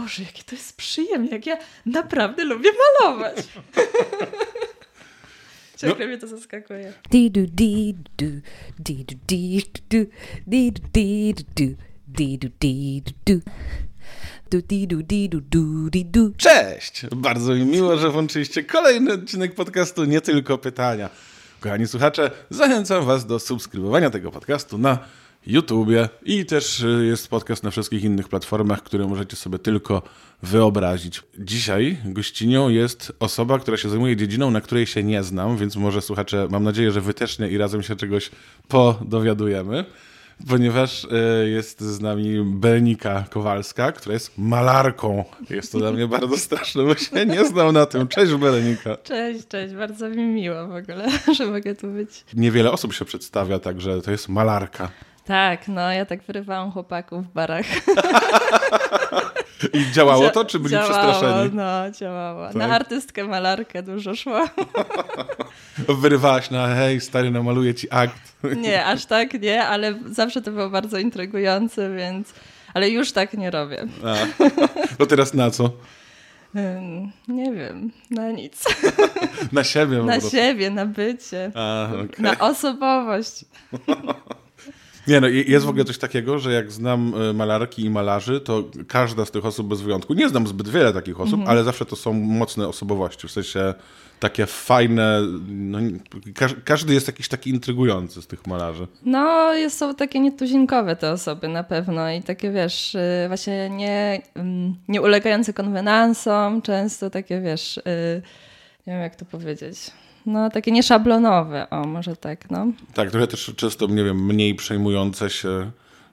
Boże, jakie to jest przyjemne, jak ja naprawdę lubię malować. Ciągle mnie to zaskakuje. Cześć! Bardzo mi miło, że włączyliście kolejny odcinek podcastu Nie Tylko Pytania. Kochani słuchacze, zachęcam was do subskrybowania tego podcastu na YouTubie i też jest podcast na wszystkich innych platformach, które możecie sobie tylko wyobrazić. Dzisiaj gościnią jest osoba, która się zajmuje dziedziną, na której się nie znam, więc może słuchacze, mam nadzieję, że wy też nie i razem się czegoś podowiadujemy, ponieważ jest z nami Berenika Kowalska, która jest malarką. Jest to dla mnie bardzo straszne, bo się nie znam na tym. Cześć Berenika. Cześć. Bardzo mi miło w ogóle, że mogę tu być. Niewiele osób się przedstawia, także to jest malarka. Tak, no ja tak wyrywałam chłopaków w barach. I działało to, czy byli przestraszeni? Działało. Tak? Na artystkę, malarkę dużo szło. Wyrywałaś na hej stary, namaluję ci akt. Nie, aż tak nie, ale zawsze to było bardzo intrygujące, więc... Ale już tak nie robię. No teraz na co? Nie wiem, na nic. Na siebie? Na siebie, na bycie. Okay. Na osobowość. Nie no, jest w ogóle coś takiego, że jak znam malarki i malarzy, to każda z tych osób bez wyjątku, nie znam zbyt wiele takich osób, ale zawsze to są mocne osobowości, w sensie takie fajne, no, każdy jest jakiś taki intrygujący z tych malarzy. No, są takie nietuzinkowe te osoby na pewno i takie wiesz, właśnie nie ulegające konwenansom, często takie wiesz, nie wiem jak to powiedzieć... No, takie nieszablonowe, o może tak, no. Tak, trochę też często, nie wiem, mniej przejmujące się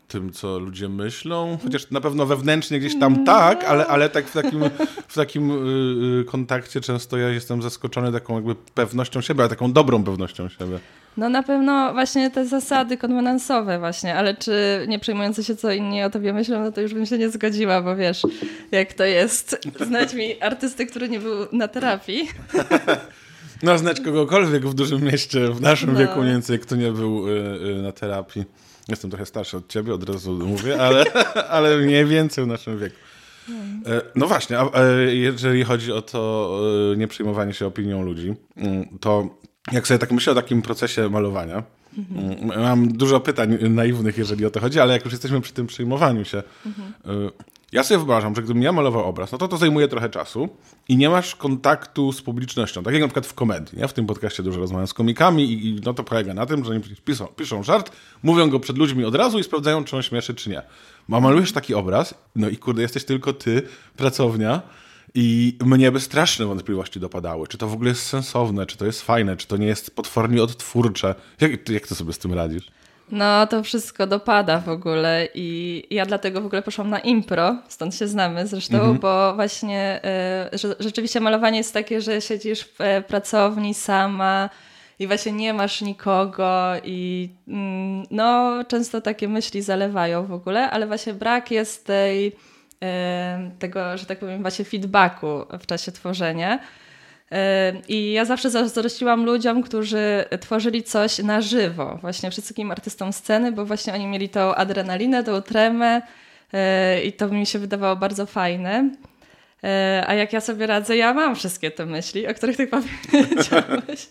tym, co ludzie myślą, chociaż na pewno wewnętrznie gdzieś tam tak, ale tak w takim kontakcie często ja jestem zaskoczony taką jakby pewnością siebie, ale taką dobrą pewnością siebie. No na pewno właśnie te zasady konwenansowe właśnie, ale czy nie przejmujące się co inni o tobie myślą, no to już bym się nie zgodziła, bo wiesz, jak to jest, znać mi artysty, który nie był na terapii. No, znać kogokolwiek w dużym mieście, w naszym wieku mniej więcej, kto nie był na terapii. Jestem trochę starszy od ciebie, od razu mówię, ale mniej więcej w naszym wieku. No właśnie, a jeżeli chodzi o to nieprzyjmowanie się opinią ludzi, to jak sobie tak myślę o takim procesie malowania, mam dużo pytań naiwnych, jeżeli o to chodzi, ale jak już jesteśmy przy tym przyjmowaniu się, ja sobie wyobrażam, że gdybym ja malował obraz, no to zajmuje trochę czasu i nie masz kontaktu z publicznością. Tak jak na przykład w komedii. Ja w tym podcaście dużo rozmawiam z komikami i no to polega na tym, że oni piszą żart, mówią go przed ludźmi od razu i sprawdzają, czy on śmieszy, czy nie. A malujesz taki obraz, no i kurde, jesteś tylko ty, pracownia i mnie by straszne wątpliwości dopadały. Czy to w ogóle jest sensowne, czy to jest fajne, czy to nie jest potwornie odtwórcze. Jak ty sobie z tym radzisz? No to wszystko dopada w ogóle i ja dlatego w ogóle poszłam na impro, stąd się znamy zresztą, bo właśnie rzeczywiście malowanie jest takie, że siedzisz w pracowni sama i właśnie nie masz nikogo i no często takie myśli zalewają w ogóle, ale właśnie brak jest tego, że tak powiem właśnie feedbacku w czasie tworzenia. I ja zawsze zazdrościłam ludziom, którzy tworzyli coś na żywo, właśnie wszystkim artystom sceny, bo właśnie oni mieli tą adrenalinę, tą tremę i to mi się wydawało bardzo fajne. A jak ja sobie radzę, ja mam wszystkie te myśli, o których ty powiedziałeś.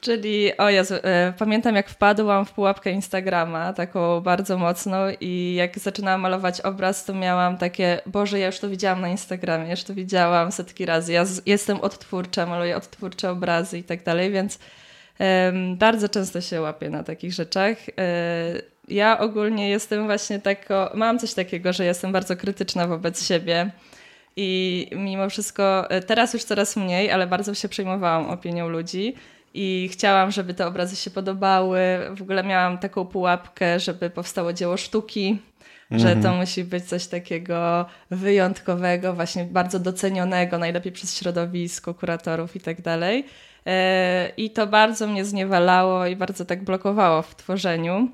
Czyli, o Jezu, pamiętam jak wpadłam w pułapkę Instagrama, taką bardzo mocną i jak zaczynałam malować obraz, to miałam takie, Boże, ja już to widziałam na Instagramie, już to widziałam setki razy, ja jestem odtwórcza, maluję odtwórcze obrazy i tak dalej, więc bardzo często się łapię na takich rzeczach. Ja ogólnie jestem właśnie mam coś takiego, że jestem bardzo krytyczna wobec siebie. I mimo wszystko, teraz już coraz mniej, ale bardzo się przejmowałam opinią ludzi. I chciałam, żeby te obrazy się podobały. W ogóle miałam taką pułapkę, żeby powstało dzieło sztuki, że to musi być coś takiego wyjątkowego, właśnie bardzo docenionego, najlepiej przez środowisko, kuratorów i tak dalej. I to bardzo mnie zniewalało i bardzo tak blokowało w tworzeniu.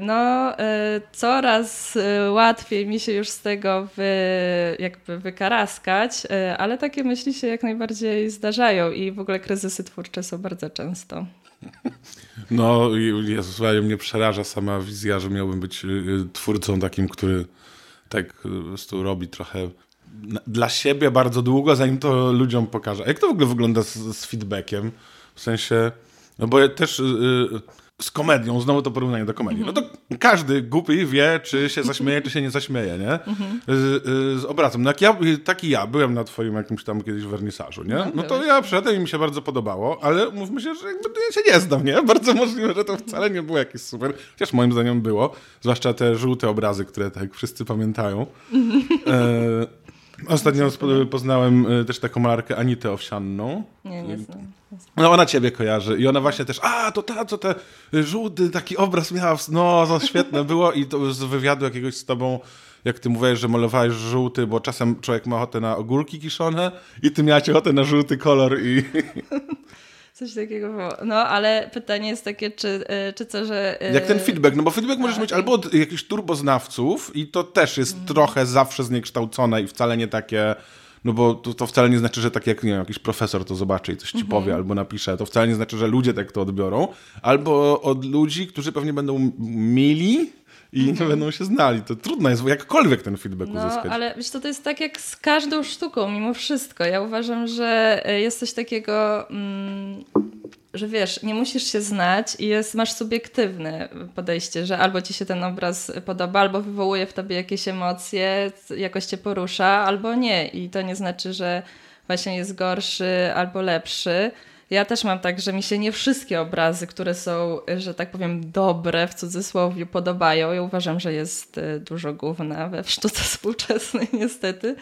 No, coraz łatwiej mi się już z tego jakby wykaraskać, ale takie myśli się jak najbardziej zdarzają i w ogóle kryzysy twórcze są bardzo często. No, Jezus, mnie przeraża sama wizja, że miałbym być twórcą takim, który tak po prostu robi trochę dla siebie bardzo długo, zanim to ludziom pokaże. A jak to w ogóle wygląda z feedbackiem? W sensie, no bo ja też z komedią, znowu to porównanie do komedii. No to każdy głupi wie, czy się zaśmieje, czy się nie zaśmieje, nie? Z obrazem. No jak ja byłem na twoim jakimś tam kiedyś wernisażu, nie? No to ja przyszedłem i mi się bardzo podobało, ale mówmy się, że jakby ja się nie znam, nie? Bardzo możliwe, że to wcale nie było jakieś super. Chociaż moim zdaniem było. Zwłaszcza te żółte obrazy, które tak wszyscy pamiętają. Ostatnio poznałem też taką malarkę Anitę Owsianną. Nie znam. No ona ciebie kojarzy i ona właśnie też, to żółty taki obraz miała, no świetne było i to z wywiadu jakiegoś z tobą, jak ty mówiłeś, że malowałeś żółty, bo czasem człowiek ma ochotę na ogórki kiszone i ty miałaś ochotę na żółty kolor i... Coś takiego było. No, ale pytanie jest takie, czy co, że... Jak ten feedback, no bo feedback możesz mieć albo od jakichś turboznawców i to też jest trochę zawsze zniekształcone i wcale nie takie... No bo to wcale nie znaczy, że tak jak nie wiem, jakiś profesor to zobaczy i coś ci powie albo napisze. To wcale nie znaczy, że ludzie tak to odbiorą. Albo od ludzi, którzy pewnie będą mili i nie będą się znali. To trudno jest jakkolwiek ten feedback uzyskać. No ale wiesz, to jest tak jak z każdą sztuką mimo wszystko. Ja uważam, że jest coś takiego... że wiesz, nie musisz się znać i masz subiektywne podejście, że albo ci się ten obraz podoba, albo wywołuje w tobie jakieś emocje, jakoś cię porusza, albo nie. I to nie znaczy, że właśnie jest gorszy albo lepszy. Ja też mam tak, że mi się nie wszystkie obrazy, które są, że tak powiem, dobre w cudzysłowie, podobają. Ja uważam, że jest dużo gówna we sztuce współczesnej niestety.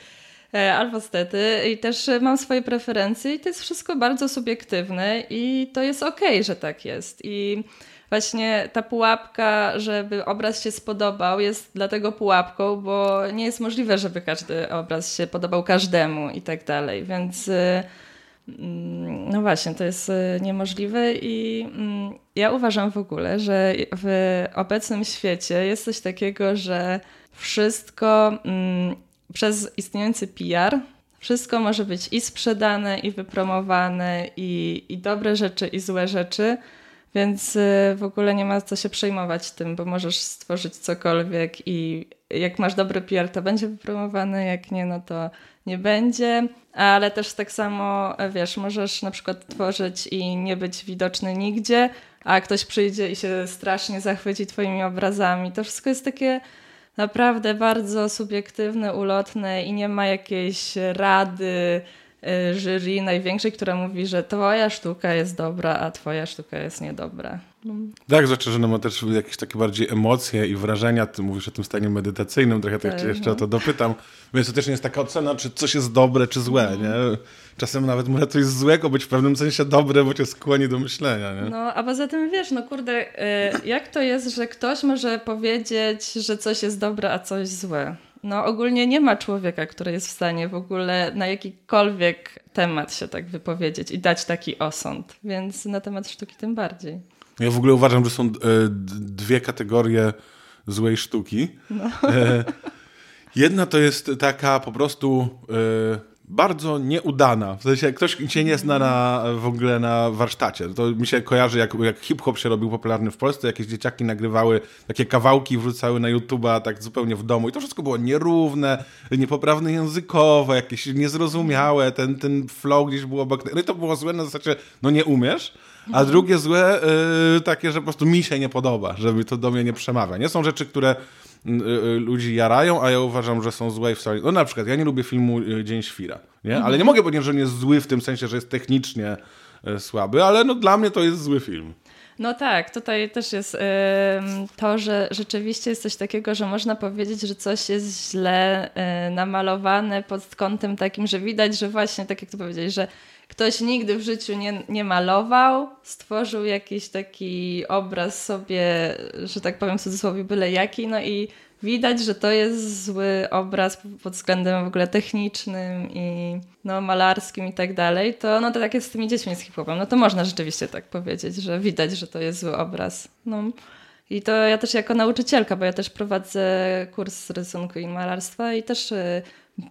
Albo stety. I też mam swoje preferencje i to jest wszystko bardzo subiektywne i to jest okej, że tak jest. I właśnie ta pułapka, żeby obraz się spodobał, jest dlatego pułapką, bo nie jest możliwe, żeby każdy obraz się podobał każdemu i tak dalej. Więc no właśnie, to jest niemożliwe i ja uważam w ogóle, że w obecnym świecie jest coś takiego, że wszystko... przez istniejący PR wszystko może być i sprzedane, i wypromowane, i dobre rzeczy, i złe rzeczy, więc w ogóle nie ma co się przejmować tym, bo możesz stworzyć cokolwiek i jak masz dobry PR, to będzie wypromowane, jak nie, no to nie będzie, ale też tak samo, wiesz, możesz na przykład tworzyć i nie być widoczny nigdzie, a ktoś przyjdzie i się strasznie zachwyci twoimi obrazami. To wszystko jest takie... naprawdę bardzo subiektywne, ulotne i nie ma jakiejś rady jury największej, która mówi, że twoja sztuka jest dobra, a twoja sztuka jest niedobra. Tak, znaczy, że ma też jakieś takie bardziej emocje i wrażenia. Ty mówisz o tym stanie medytacyjnym, trochę tak cię jeszcze o to dopytam. Więc to też nie jest taka ocena, czy coś jest dobre, czy złe, nie? Czasem nawet może coś złego być w pewnym sensie dobre, bo cię skłoni do myślenia, nie? No, a poza tym wiesz, no kurde, jak to jest, że ktoś może powiedzieć, że coś jest dobre, a coś złe? No ogólnie nie ma człowieka, który jest w stanie w ogóle na jakikolwiek temat się tak wypowiedzieć i dać taki osąd, więc na temat sztuki tym bardziej. Ja w ogóle uważam, że są dwie kategorie złej sztuki. No. Jedna to jest taka po prostu bardzo nieudana. W sensie ktoś cię nie zna w ogóle na warsztacie. To mi się kojarzy, jak hip-hop się robił popularny w Polsce, jakieś dzieciaki nagrywały takie kawałki, wrzucały na YouTube'a tak zupełnie w domu i to wszystko było nierówne, niepoprawne językowo, jakieś niezrozumiałe, ten flow gdzieś było obok. No i to było złe na zasadzie, no nie umiesz. A drugie złe, takie, że po prostu mi się nie podoba, żeby to do mnie nie przemawia. Nie są rzeczy, które ludzi jarają, a ja uważam, że są złe i wcale... No na przykład, ja nie lubię filmu Dzień Świra, nie? Ale nie mogę powiedzieć, że on jest zły w tym sensie, że jest technicznie słaby, ale no dla mnie to jest zły film. No tak, tutaj też jest to, że rzeczywiście jest coś takiego, że można powiedzieć, że coś jest źle namalowane pod kątem takim, że widać, że właśnie, tak jak ty powiedziałeś, że ktoś nigdy w życiu nie malował, stworzył jakiś taki obraz sobie, że tak powiem w cudzysłowie, byle jaki, no i widać, że to jest zły obraz pod względem w ogóle technicznym i no, malarskim i tak dalej, to no to tak jest z tymi dziećmi z hip-hopem, no to można rzeczywiście tak powiedzieć, że widać, że to jest zły obraz. No. I to ja też jako nauczycielka, bo ja też prowadzę kurs rysunku i malarstwa i też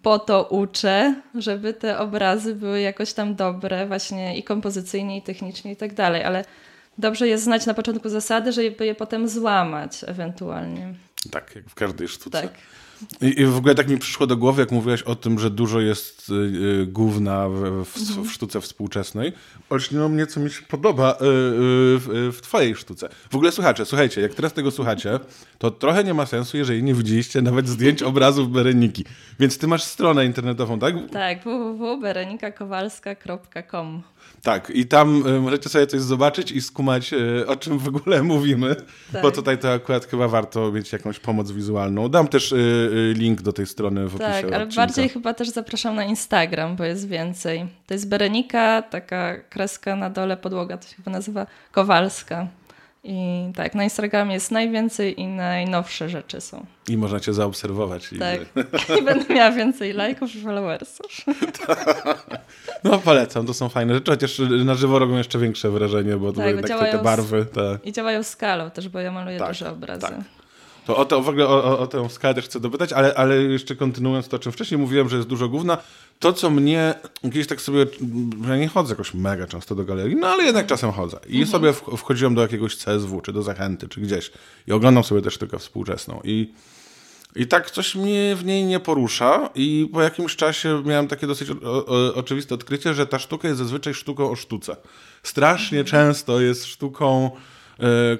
po to uczę, żeby te obrazy były jakoś tam dobre właśnie i kompozycyjnie, i technicznie i tak dalej, ale dobrze jest znać na początku zasady, żeby je potem złamać ewentualnie. Tak, jak w każdej sztuce. Tak. I w ogóle tak mi przyszło do głowy, jak mówiłaś o tym, że dużo jest gówna w sztuce współczesnej. Olśniło mnie, co mi się podoba w twojej sztuce. W ogóle słuchacze, słuchajcie, jak teraz tego słuchacie, to trochę nie ma sensu, jeżeli nie widzieliście nawet zdjęć obrazów Bereniki. Więc ty masz stronę internetową, tak? Tak, www.berenikakowalska.com. Tak, i tam możecie sobie coś zobaczyć i skumać, o czym w ogóle mówimy, tak. Bo tutaj to akurat chyba warto mieć jakąś pomoc wizualną. Dam też link do tej strony w opisie odcinka. Tak, ale bardziej chyba też zapraszam na Instagram, bo jest więcej. To jest Berenika, taka kreska na dole, podłoga, to się chyba nazywa Kowalska. I tak, na Instagramie jest najwięcej i najnowsze rzeczy są. I można cię zaobserwować. Tak. I będę miała więcej lajków i followersów. No polecam, to są fajne rzeczy, chociaż na żywo robią jeszcze większe wrażenie, bo tak, jednak te barwy... Te... I działają skalą też, bo ja maluję duże obrazy. Tak. To o to w ogóle o tę skalę też chcę dopytać, ale jeszcze kontynuując to, o czym wcześniej mówiłem, że jest dużo gówna, to co mnie kiedyś tak sobie, ja nie chodzę jakoś mega często do galerii, no ale jednak czasem chodzę i sobie wchodziłem do jakiegoś CSW, czy do Zachęty, czy gdzieś i oglądam sobie też sztukę współczesną i tak coś mnie w niej nie porusza i po jakimś czasie miałem takie dosyć oczywiste odkrycie, że ta sztuka jest zazwyczaj sztuką o sztuce. Strasznie często jest sztuką,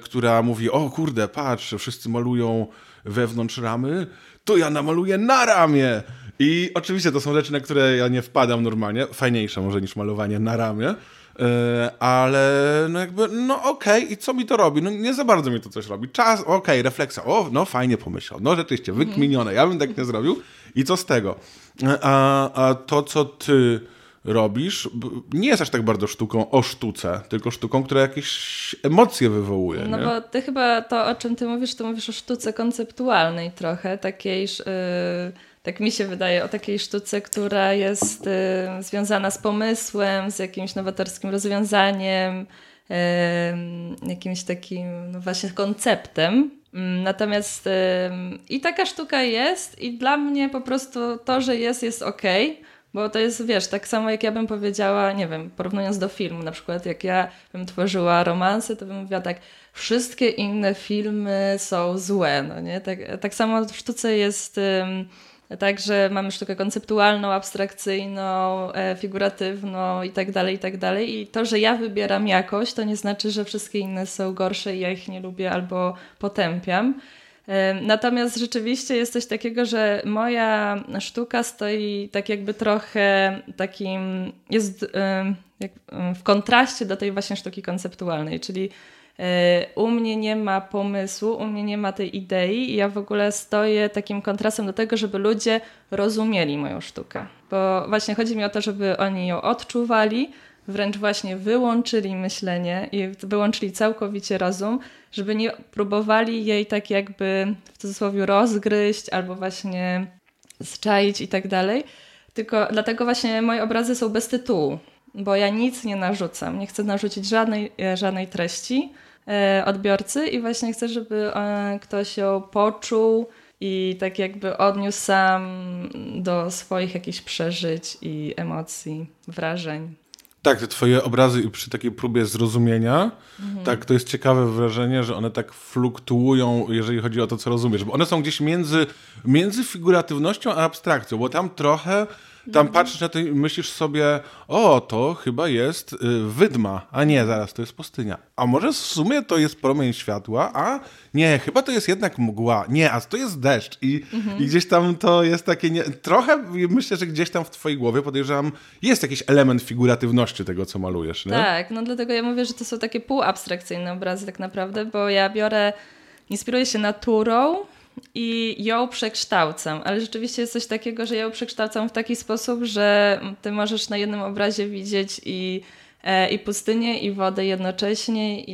która mówi, o kurde, patrz, wszyscy malują wewnątrz ramy, to ja namaluję na ramię. I oczywiście to są rzeczy, na które ja nie wpadam normalnie, fajniejsze może niż malowanie na ramię, ale no jakby, no okej, i co mi to robi? No nie za bardzo mi to coś robi. Czas, okej, refleksa, o, no fajnie pomyślał, no rzeczywiście, wykminione, ja bym tak nie zrobił i co z tego? A to, co ty robisz, nie jest aż tak bardzo sztuką o sztuce, tylko sztuką, która jakieś emocje wywołuje. No nie? Bo ty chyba to, o czym ty mówisz, to mówisz o sztuce konceptualnej trochę, takiej, tak mi się wydaje, o takiej sztuce, która jest związana z pomysłem, z jakimś nowatorskim rozwiązaniem, jakimś takim no właśnie konceptem. Natomiast i taka sztuka jest i dla mnie po prostu to, że jest okej. Bo to jest, wiesz, tak samo jak ja bym powiedziała, nie wiem, porównując do filmu, na przykład jak ja bym tworzyła romanse, to bym mówiła tak, wszystkie inne filmy są złe, no nie? Tak samo w sztuce jest tak, że mamy sztukę konceptualną, abstrakcyjną, figuratywną i tak dalej i to, że ja wybieram jakość, to nie znaczy, że wszystkie inne są gorsze i ja ich nie lubię albo potępiam. Natomiast rzeczywiście jest coś takiego, że moja sztuka stoi tak jakby trochę takim, jest w kontraście do tej właśnie sztuki konceptualnej, czyli u mnie nie ma pomysłu, u mnie nie ma tej idei i ja w ogóle stoję takim kontrastem do tego, żeby ludzie rozumieli moją sztukę, bo właśnie chodzi mi o to, żeby oni ją odczuwali, wręcz właśnie wyłączyli myślenie i wyłączyli całkowicie rozum, żeby nie próbowali jej tak jakby w cudzysłowie rozgryźć albo właśnie zczaić i tak dalej. Tylko dlatego właśnie moje obrazy są bez tytułu, bo ja nic nie narzucam, nie chcę narzucić żadnej treści odbiorcy i właśnie chcę, żeby ktoś ją poczuł i tak jakby odniósł sam do swoich jakichś przeżyć i emocji, wrażeń. Tak, te twoje obrazy przy takiej próbie zrozumienia, tak, to jest ciekawe wrażenie, że one tak fluktuują, jeżeli chodzi o to, co rozumiesz, bo one są gdzieś między figuratywnością a abstrakcją, bo tam trochę, tam patrzysz na to i myślisz sobie, o, to chyba jest wydma, a nie, zaraz, to jest pustynia, a może w sumie to jest promień światła, a nie, chyba to jest jednak mgła, nie, a to jest deszcz i gdzieś tam to jest takie, trochę myślę, że gdzieś tam w twojej głowie, podejrzewam, jest jakiś element figuratywności tego, co malujesz, nie? Tak, no dlatego ja mówię, że to są takie półabstrakcyjne obrazy tak naprawdę, bo ja inspiruję się naturą, i ją przekształcam, ale rzeczywiście jest coś takiego, że ja ją przekształcam w taki sposób, że ty możesz na jednym obrazie widzieć i pustynię, i wodę jednocześnie,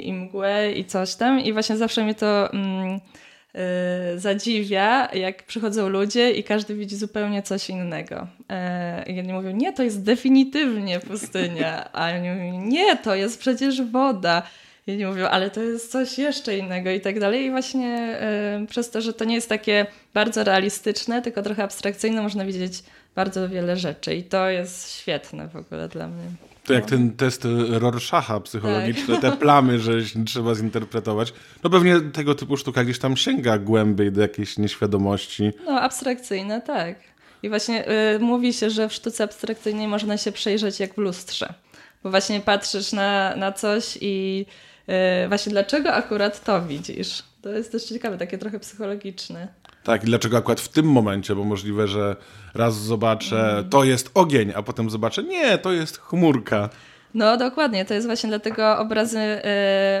i mgłę, i coś tam. I właśnie zawsze mnie to zadziwia, jak przychodzą ludzie i każdy widzi zupełnie coś innego. I oni mówią, nie, to jest definitywnie pustynia, a oni mówią, nie, to jest przecież woda. I nie mówią, ale to jest coś jeszcze innego i tak dalej. I właśnie przez to, że to nie jest takie bardzo realistyczne, tylko trochę abstrakcyjne, można widzieć bardzo wiele rzeczy. I to jest świetne w ogóle dla mnie. To jak ten test Rorschacha psychologiczny, tak. Te plamy, że trzeba zinterpretować. No pewnie tego typu sztuka gdzieś tam sięga głębiej do jakiejś nieświadomości. No abstrakcyjne, tak. I właśnie mówi się, że w sztuce abstrakcyjnej można się przejrzeć jak w lustrze. Bo właśnie patrzysz na coś i właśnie dlaczego akurat to widzisz? To jest też ciekawe, takie trochę psychologiczne. Tak, i dlaczego akurat w tym momencie, bo możliwe, że raz zobaczę, to jest ogień, a potem zobaczę, nie, to jest chmurka. No dokładnie, to jest właśnie dlatego obrazy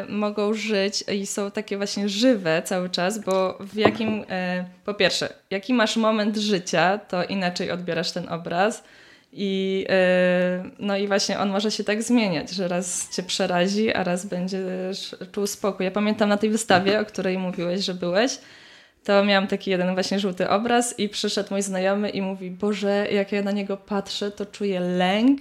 mogą żyć i są takie właśnie żywe cały czas, bo w jakim, po pierwsze, jaki masz moment życia, to inaczej odbierasz ten obraz i no i właśnie on może się tak zmieniać, że raz cię przerazi, a raz będziesz czuł spokój. Ja pamiętam na tej wystawie, o której mówiłeś, że byłeś, to miałam taki jeden właśnie żółty obraz i przyszedł mój znajomy i mówi, Boże, jak ja na niego patrzę, to czuję lęk.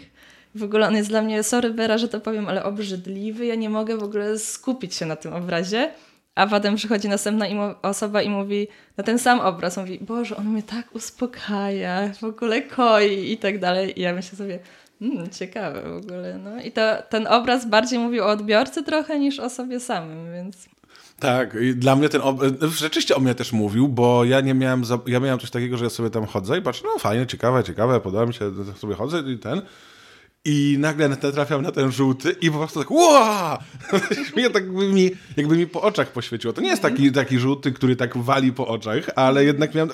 W ogóle on jest dla mnie, sorry Bera, że to powiem, ale obrzydliwy. Ja nie mogę w ogóle skupić się na tym obrazie. A potem przychodzi następna osoba i mówi, na ten sam obraz, mówi, Boże, on mnie tak uspokaja, w ogóle koi i tak dalej. I ja myślę sobie, ciekawe w ogóle. No. I to, ten obraz bardziej mówił o odbiorcy trochę niż o sobie samym, więc... Tak, i dla mnie ten rzeczywiście o mnie też mówił, bo ja nie miałem, ja miałem coś takiego, że ja sobie tam chodzę i patrzę, no fajnie, ciekawe, podoba mi się, sobie chodzę i ten. I nagle natrafiam na ten żółty i po prostu tak łoa! Jakby mi po oczach poświeciło. To nie jest taki żółty, który tak wali po oczach, ale jednak miałem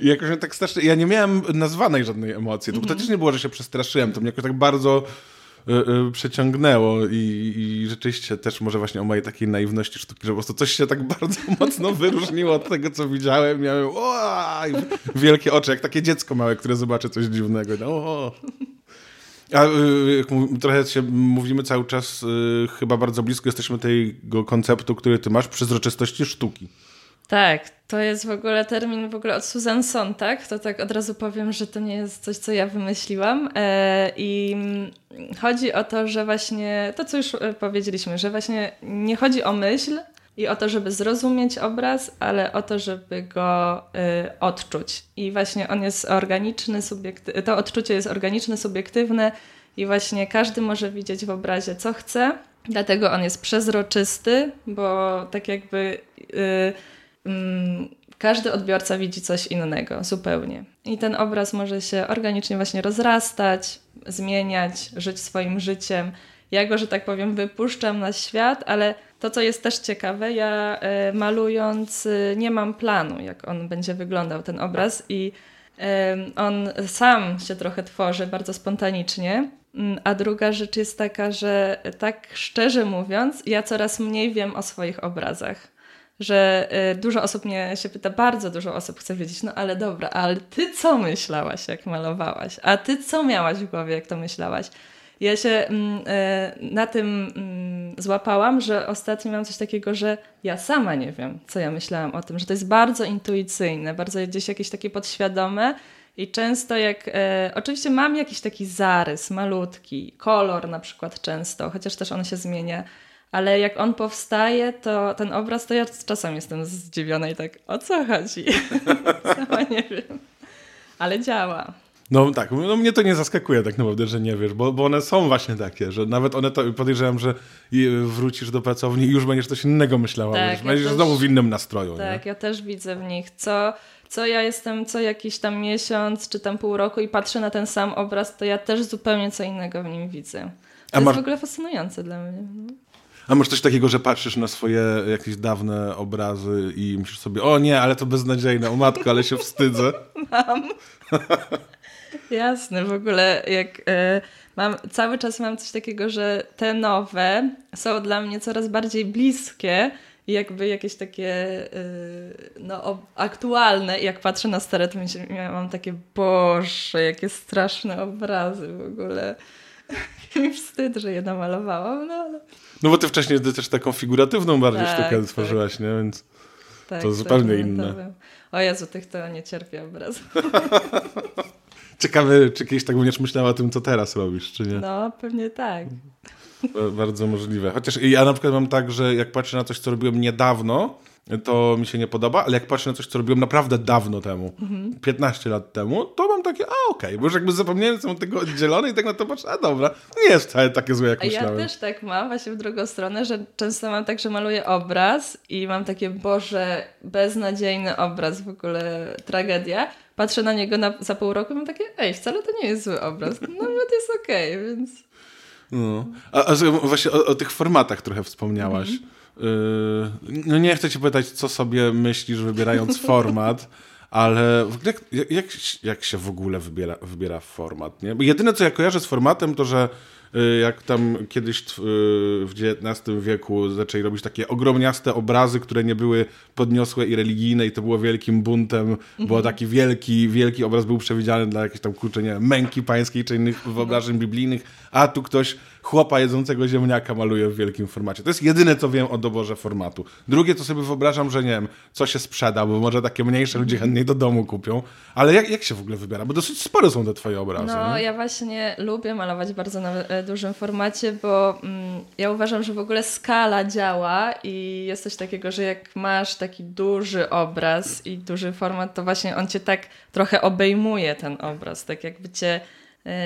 i jakoś mnie tak strasznie, ja nie miałem nazwanej żadnej emocji, to też nie było, że się przestraszyłem, to mnie jakoś tak bardzo... przeciągnęło i rzeczywiście też może właśnie o mojej takiej naiwności sztuki, że po prostu coś się tak bardzo mocno wyróżniło od tego, co widziałem. Miałem wielkie oczy, jak takie dziecko małe, które zobaczy coś dziwnego. No. A trochę się mówimy cały czas, chyba bardzo blisko jesteśmy tego konceptu, który ty masz, przezroczystości sztuki. Tak, to jest w ogóle termin od Susan Sontag, to tak od razu powiem, że to nie jest coś, co ja wymyśliłam i chodzi o to, że właśnie, to co już powiedzieliśmy, że właśnie nie chodzi o myśl i o to, żeby zrozumieć obraz, ale o to, żeby go odczuć i właśnie on jest organiczny, to odczucie jest organiczne, subiektywne i właśnie każdy może widzieć w obrazie co chce, dlatego on jest przezroczysty, bo tak jakby... każdy odbiorca widzi coś innego zupełnie. I ten obraz może się organicznie właśnie rozrastać, zmieniać, żyć swoim życiem. Ja go, że tak powiem, wypuszczam na świat, ale to, co jest też ciekawe, ja malując nie mam planu, jak on będzie wyglądał, ten obraz i on sam się trochę tworzy bardzo spontanicznie. A druga rzecz jest taka, że tak szczerze mówiąc, ja coraz mniej wiem o swoich obrazach. Że dużo osób mnie się pyta, bardzo dużo osób chce wiedzieć, no ale dobra, ale ty co myślałaś, jak malowałaś? A ty co miałaś w głowie, jak to myślałaś? Ja się na tym złapałam, że ostatnio miałam coś takiego, że ja sama nie wiem, co ja myślałam o tym, że to jest bardzo intuicyjne, bardzo gdzieś jakieś takie podświadome i często jak, oczywiście mam jakiś taki zarys, malutki, kolor na przykład często, chociaż też on się zmienia, ale jak on powstaje, to ten obraz, to ja czasem jestem zdziwiona i tak, o co chodzi? Sama nie wiem. Ale działa. No tak, no mnie to nie zaskakuje tak naprawdę, że nie wiesz, bo one są właśnie takie, że nawet one to, podejrzewam, że wrócisz do pracowni i już będziesz coś innego myślała, tak, będziesz też, znowu w innym nastroju. Tak, nie? Ja też widzę w nich, co ja jestem co jakiś tam miesiąc czy tam pół roku i patrzę na ten sam obraz, to ja też zupełnie co innego w nim widzę. To jest w ogóle fascynujące dla mnie. No. A masz coś takiego, że patrzysz na swoje jakieś dawne obrazy i myślisz sobie, o nie, ale to beznadziejne, o matko, ale się wstydzę. Mam. Jasne, w ogóle jak cały czas mam coś takiego, że te nowe są dla mnie coraz bardziej bliskie i jakby jakieś takie aktualne. I jak patrzę na stare, to mam takie, Boże, jakie straszne obrazy w ogóle. Mi wstyd, że je namalowałam, no ale... No bo ty wcześniej też taką figuratywną bardziej sztukę tworzyłaś, nie? Więc tak, to zupełnie inne. O Jezu, tych to nie cierpię obrazów. Ciekawe, czy kiedyś tak będziesz myślała o tym, co teraz robisz, czy nie? No, pewnie tak. Bardzo możliwe. Chociaż ja na przykład mam tak, że jak patrzę na coś, co robiłem niedawno, to mi się nie podoba, ale jak patrzę na coś, co robiłem naprawdę dawno temu, 15 lat temu, to mam takie, a okej, bo już jakby zapomniałem, że mam tego oddzielone i tak na to patrzę, a dobra, nie jest wcale takie złe, jak myślałem. Ja też tak mam, właśnie w drugą stronę, że często mam tak, że maluję obraz i mam takie, Boże, beznadziejny obraz, w ogóle tragedia. Patrzę na niego za pół roku i mam takie, wcale to nie jest zły obraz, nawet jest okej, więc... No. A właśnie o tych formatach trochę wspomniałaś. No nie chcę cię pytać, co sobie myślisz, wybierając format, ale jak się w ogóle wybiera format? Nie? Bo jedyne, co ja kojarzę z formatem, to że jak tam kiedyś w XIX wieku zaczęli robić takie ogromniaste obrazy, które nie były podniosłe i religijne i to było wielkim buntem, bo taki wielki obraz był przewidziany dla jakiejś tam, kurczę, nie wiem, męki pańskiej czy innych wyobrażeń biblijnych, a tu ktoś chłopa jedzącego ziemniaka maluje w wielkim formacie. To jest jedyne, co wiem o doborze formatu. Drugie, to sobie wyobrażam, że nie wiem, co się sprzeda, bo może takie mniejsze ludzie chętniej do domu kupią, ale jak się w ogóle wybiera? Bo dosyć spore są te twoje obrazy. No, nie? Ja właśnie lubię malować bardzo na dużym formacie, bo ja uważam, że w ogóle skala działa i jest coś takiego, że jak masz taki duży obraz i duży format, to właśnie on cię tak trochę obejmuje, ten obraz, tak jakby cię,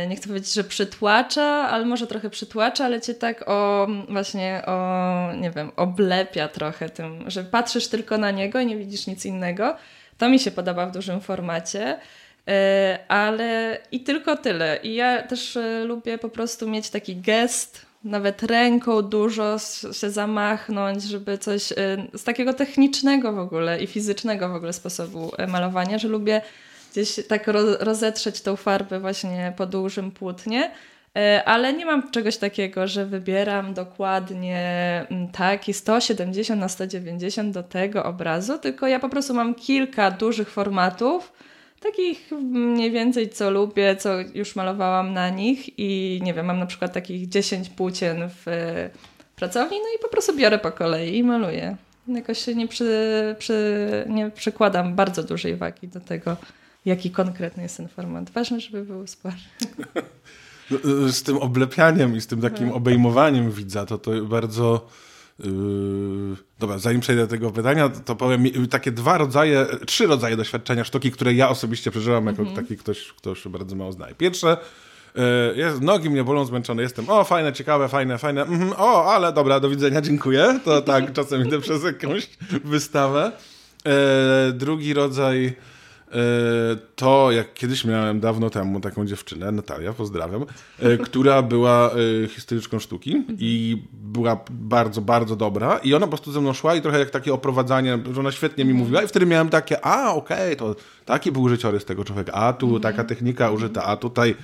nie chcę powiedzieć, że przytłacza, ale może trochę przytłacza, ale cię tak nie wiem, oblepia trochę tym, że patrzysz tylko na niego i nie widzisz nic innego. To mi się podoba w dużym formacie, ale i tylko tyle. I ja też lubię po prostu mieć taki gest, nawet ręką dużo się zamachnąć, żeby coś z takiego technicznego w ogóle i fizycznego w ogóle sposobu malowania, że lubię gdzieś tak rozetrzeć tą farbę właśnie po dużym płótnie, ale nie mam czegoś takiego, że wybieram dokładnie taki 170 na 190 do tego obrazu, tylko ja po prostu mam kilka dużych formatów, takich mniej więcej co lubię, co już malowałam na nich i nie wiem, mam na przykład takich 10 płócien w pracowni, no i po prostu biorę po kolei i maluję. Jakoś się nie przykładam bardzo dużej wagi do tego, jaki konkretny jest ten format. Ważne, żeby był spory. Z tym oblepianiem i z tym takim obejmowaniem widza, to bardzo... Dobra, zanim przejdę do tego pytania, to powiem takie trzy rodzaje doświadczenia sztuki, które ja osobiście przeżyłam jako taki ktoś, kto już bardzo mało zna. Pierwsze, nogi mnie bolą, zmęczony jestem. O, fajne, ciekawe, fajne. O, ale dobra, do widzenia, dziękuję. To tak, czasem idę przez jakąś wystawę. Drugi rodzaj to, jak kiedyś miałem dawno temu taką dziewczynę, Natalia, pozdrawiam, która była historyczką sztuki i była bardzo, bardzo dobra i ona po prostu ze mną szła i trochę jak takie oprowadzanie, że ona świetnie mi mówiła i wtedy miałem takie, to taki był życiorys tego człowieka, a tu taka technika użyta, a tutaj,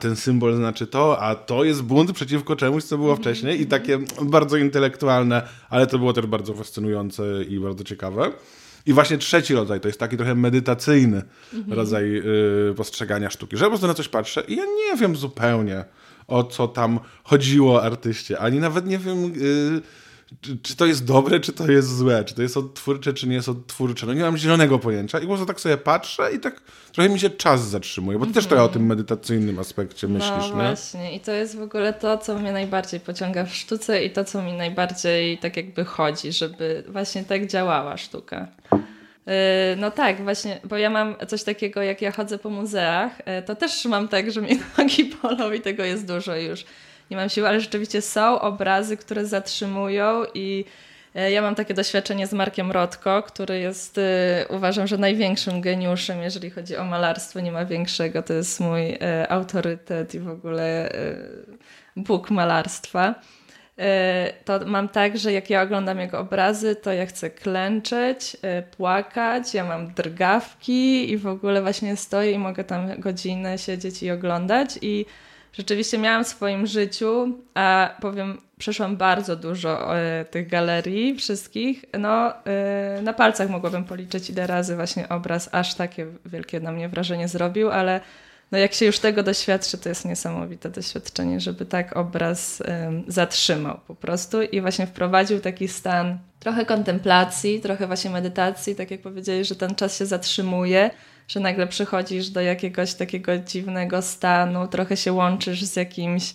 ten symbol znaczy to, a to jest bunt przeciwko czemuś, co było wcześniej i takie bardzo intelektualne, ale to było też bardzo fascynujące i bardzo ciekawe. I właśnie trzeci rodzaj, to jest taki trochę medytacyjny rodzaj postrzegania sztuki, że po prostu na coś patrzę i ja nie wiem zupełnie, o co tam chodziło artyście, ani nawet nie wiem, czy to jest dobre, czy to jest złe, czy to jest odtwórcze, czy nie jest odtwórcze, no nie mam zielonego pojęcia i po prostu tak sobie patrzę i tak trochę mi się czas zatrzymuje, bo ty też trochę o tym medytacyjnym aspekcie myślisz, nie? No właśnie i to jest w ogóle to, co mnie najbardziej pociąga w sztuce i to, co mi najbardziej tak jakby chodzi, żeby właśnie tak działała sztuka. No tak, właśnie, bo ja mam coś takiego, jak ja chodzę po muzeach, to też mam tak, że mnie nogi bolą i tego jest dużo już. Nie mam siły, ale rzeczywiście są obrazy, które zatrzymują i ja mam takie doświadczenie z Markiem Rothko, który jest, uważam, że największym geniuszem, jeżeli chodzi o malarstwo, nie ma większego, to jest mój autorytet i w ogóle Bóg malarstwa. To mam tak, że jak ja oglądam jego obrazy, to ja chcę klęczeć, płakać, ja mam drgawki i w ogóle właśnie stoję i mogę tam godzinę siedzieć i oglądać i rzeczywiście miałam w swoim życiu, a powiem, przeszłam bardzo dużo tych galerii wszystkich, na palcach mogłabym policzyć, ile razy właśnie obraz aż takie wielkie na mnie wrażenie zrobił, ale jak się już tego doświadczy, to jest niesamowite doświadczenie, żeby tak obraz zatrzymał po prostu i właśnie wprowadził taki stan trochę kontemplacji, trochę właśnie medytacji, tak jak powiedziałeś, że ten czas się zatrzymuje, że nagle przychodzisz do jakiegoś takiego dziwnego stanu, trochę się łączysz z jakimś,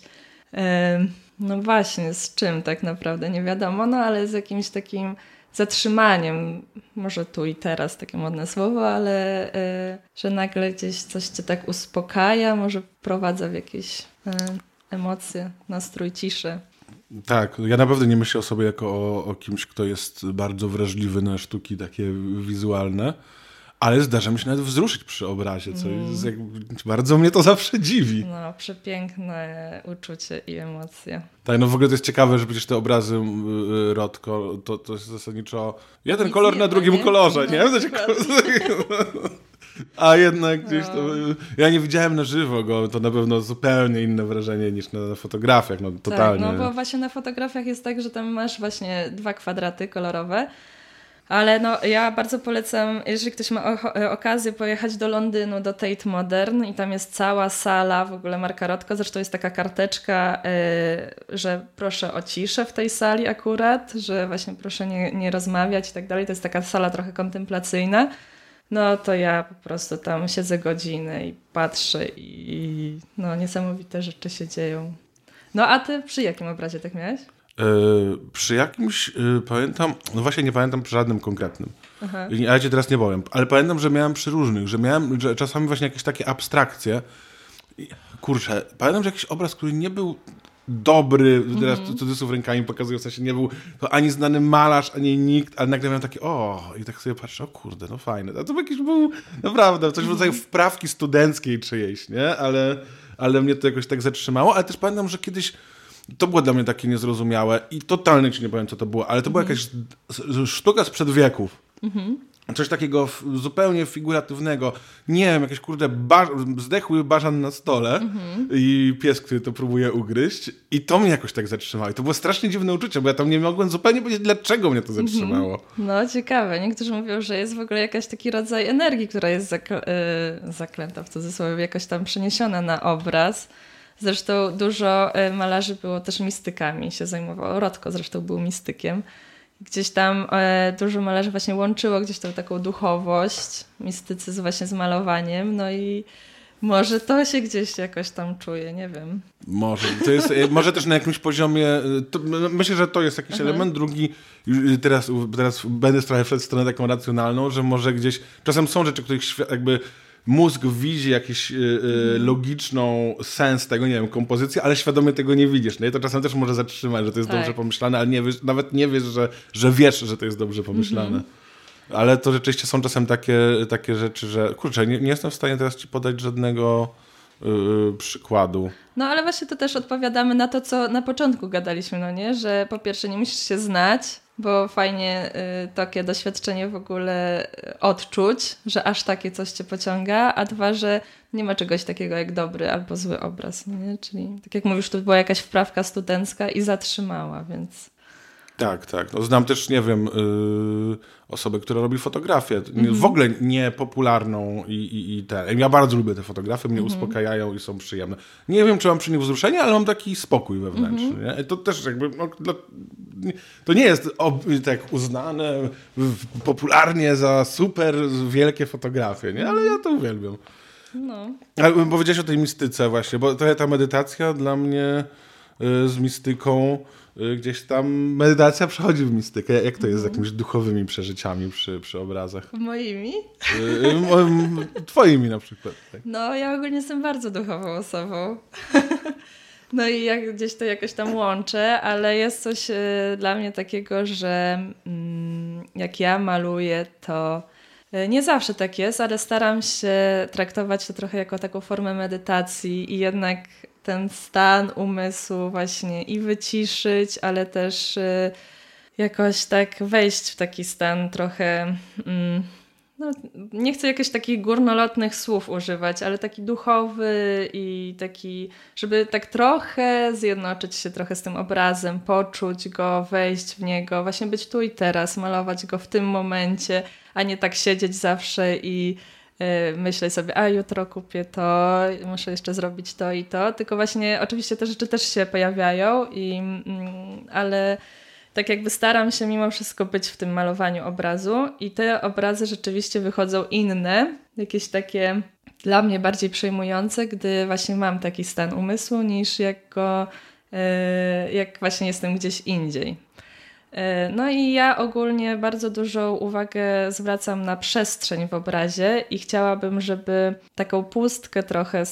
z czym tak naprawdę, nie wiadomo, ale z jakimś takim zatrzymaniem, może tu i teraz, takie modne słowo, ale że nagle gdzieś coś cię tak uspokaja, może wprowadza w jakieś emocje, nastrój ciszy. Tak, ja naprawdę nie myślę o sobie jako o kimś, kto jest bardzo wrażliwy na sztuki takie wizualne, ale zdarza mi się nawet wzruszyć przy obrazie, co jest bardzo mnie to zawsze dziwi. No, przepiękne uczucie i emocje. Tak, no w ogóle to jest ciekawe, że przecież te obrazy Rothko, to jest zasadniczo jeden kolor na drugim kolorze, nie? A jednak gdzieś to... Ja nie widziałem na żywo go, to na pewno zupełnie inne wrażenie niż na fotografiach, no totalnie. Tak, no bo właśnie na fotografiach jest tak, że tam masz właśnie 2 kwadraty kolorowe, ale no, ja bardzo polecam, jeżeli ktoś ma okazję pojechać do Londynu, do Tate Modern i tam jest cała sala w ogóle Marka Rothko, zresztą jest taka karteczka, że proszę o ciszę w tej sali akurat, że właśnie proszę nie rozmawiać i tak dalej, to jest taka sala trochę kontemplacyjna. No to ja po prostu tam siedzę godzinę i patrzę i no niesamowite rzeczy się dzieją. No a ty przy jakim obrazie tak miałeś? Przy jakimś pamiętam, no właśnie nie pamiętam przy żadnym konkretnym. Aha. Ale ja cię teraz nie powiem, ale pamiętam, że miałem przy różnych, że czasami właśnie jakieś takie abstrakcje. Kurczę, pamiętam, że jakiś obraz, który nie był dobry, teraz cudzysłów rękami pokazuję, w sensie nie był to ani znany malarz, ani nikt, ale nagle miałem takie i tak sobie patrzę, kurde, no fajne. A to jakiś był naprawdę coś w rodzaju wprawki studenckiej czyjejś, nie? Ale mnie to jakoś tak zatrzymało, ale też pamiętam, że kiedyś to było dla mnie takie niezrozumiałe i totalnie nie powiem, co to było, ale to była jakaś sztuka sprzed wieków. Coś takiego zupełnie figuratywnego. Nie wiem, jakieś kurde zdechły bażan na stole i pies, który to próbuje ugryźć. I to mnie jakoś tak zatrzymało. I to było strasznie dziwne uczucie, bo ja tam nie mogłem zupełnie powiedzieć, dlaczego mnie to zatrzymało. No ciekawe. Niektórzy mówią, że jest w ogóle jakiś taki rodzaj energii, która jest zaklęta w cudzysłowie, jakoś tam przeniesiona na obraz. Zresztą dużo malarzy było też mistykami, się zajmowało. Rothko zresztą był mistykiem. Gdzieś tam dużo malarzy właśnie łączyło gdzieś tą taką duchowość, mistycyzm właśnie z malowaniem, no i może to się gdzieś jakoś tam czuje, nie wiem. Może. To jest, może też na jakimś poziomie, myślę, że to jest jakiś element. Drugi, teraz będę trochę przed stroną taką racjonalną, że może gdzieś, czasem są rzeczy, których jakby mózg widzi jakiś logiczną sens tego, nie wiem, kompozycji, ale świadomie tego nie widzisz. No i to czasem też może zatrzymać, że to jest dobrze pomyślane, ale nawet nie wiesz, że wiesz, że to jest dobrze pomyślane. Ale to rzeczywiście są czasem takie rzeczy, że kurczę, nie jestem w stanie teraz ci podać żadnego przykładu. No ale właśnie to też odpowiadamy na to, co na początku gadaliśmy, no nie? Że po pierwsze nie musisz się znać, bo fajnie takie doświadczenie w ogóle odczuć, że aż takie coś cię pociąga, a dwa, że nie ma czegoś takiego jak dobry albo zły obraz, nie? Czyli tak jak mówisz, to była jakaś wprawka studencka i zatrzymała, więc... Tak. No, znam też, nie wiem, osobę, która robi fotografię. W ogóle niepopularną i te. Ja bardzo lubię te fotografie, mnie uspokajają i są przyjemne. Nie wiem, czy mam przy nich wzruszenie, ale mam taki spokój wewnętrzny. Nie? To też jakby... to nie jest tak uznane popularnie za super wielkie fotografie, nie? Ale ja to uwielbiam. No. Ale powiedziałeś o tej mistyce właśnie, bo to ta medytacja dla mnie z mistyką... Gdzieś tam medytacja przechodzi w mistykę. Jak to jest z jakimiś duchowymi przeżyciami przy obrazach? Moimi? Twoimi na przykład. Tak. No, ja ogólnie jestem bardzo duchową osobą. No i jak gdzieś to jakoś tam łączę, ale jest coś dla mnie takiego, że jak ja maluję, to nie zawsze tak jest, ale staram się traktować to trochę jako taką formę medytacji i jednak ten stan umysłu właśnie i wyciszyć, ale też jakoś tak wejść w taki stan trochę... No, nie chcę jakichś takich górnolotnych słów używać, ale taki duchowy i taki... Żeby tak trochę zjednoczyć się trochę z tym obrazem, poczuć go, wejść w niego, właśnie być tu i teraz, malować go w tym momencie, a nie tak siedzieć zawsze i... myślę sobie, a jutro kupię to, muszę jeszcze zrobić to i to, tylko właśnie oczywiście te rzeczy też się pojawiają, ale tak jakby staram się mimo wszystko być w tym malowaniu obrazu i te obrazy rzeczywiście wychodzą inne, jakieś takie dla mnie bardziej przejmujące, gdy właśnie mam taki stan umysłu niż jak właśnie jestem gdzieś indziej. No i ja ogólnie bardzo dużą uwagę zwracam na przestrzeń w obrazie i chciałabym, żeby taką pustkę trochę...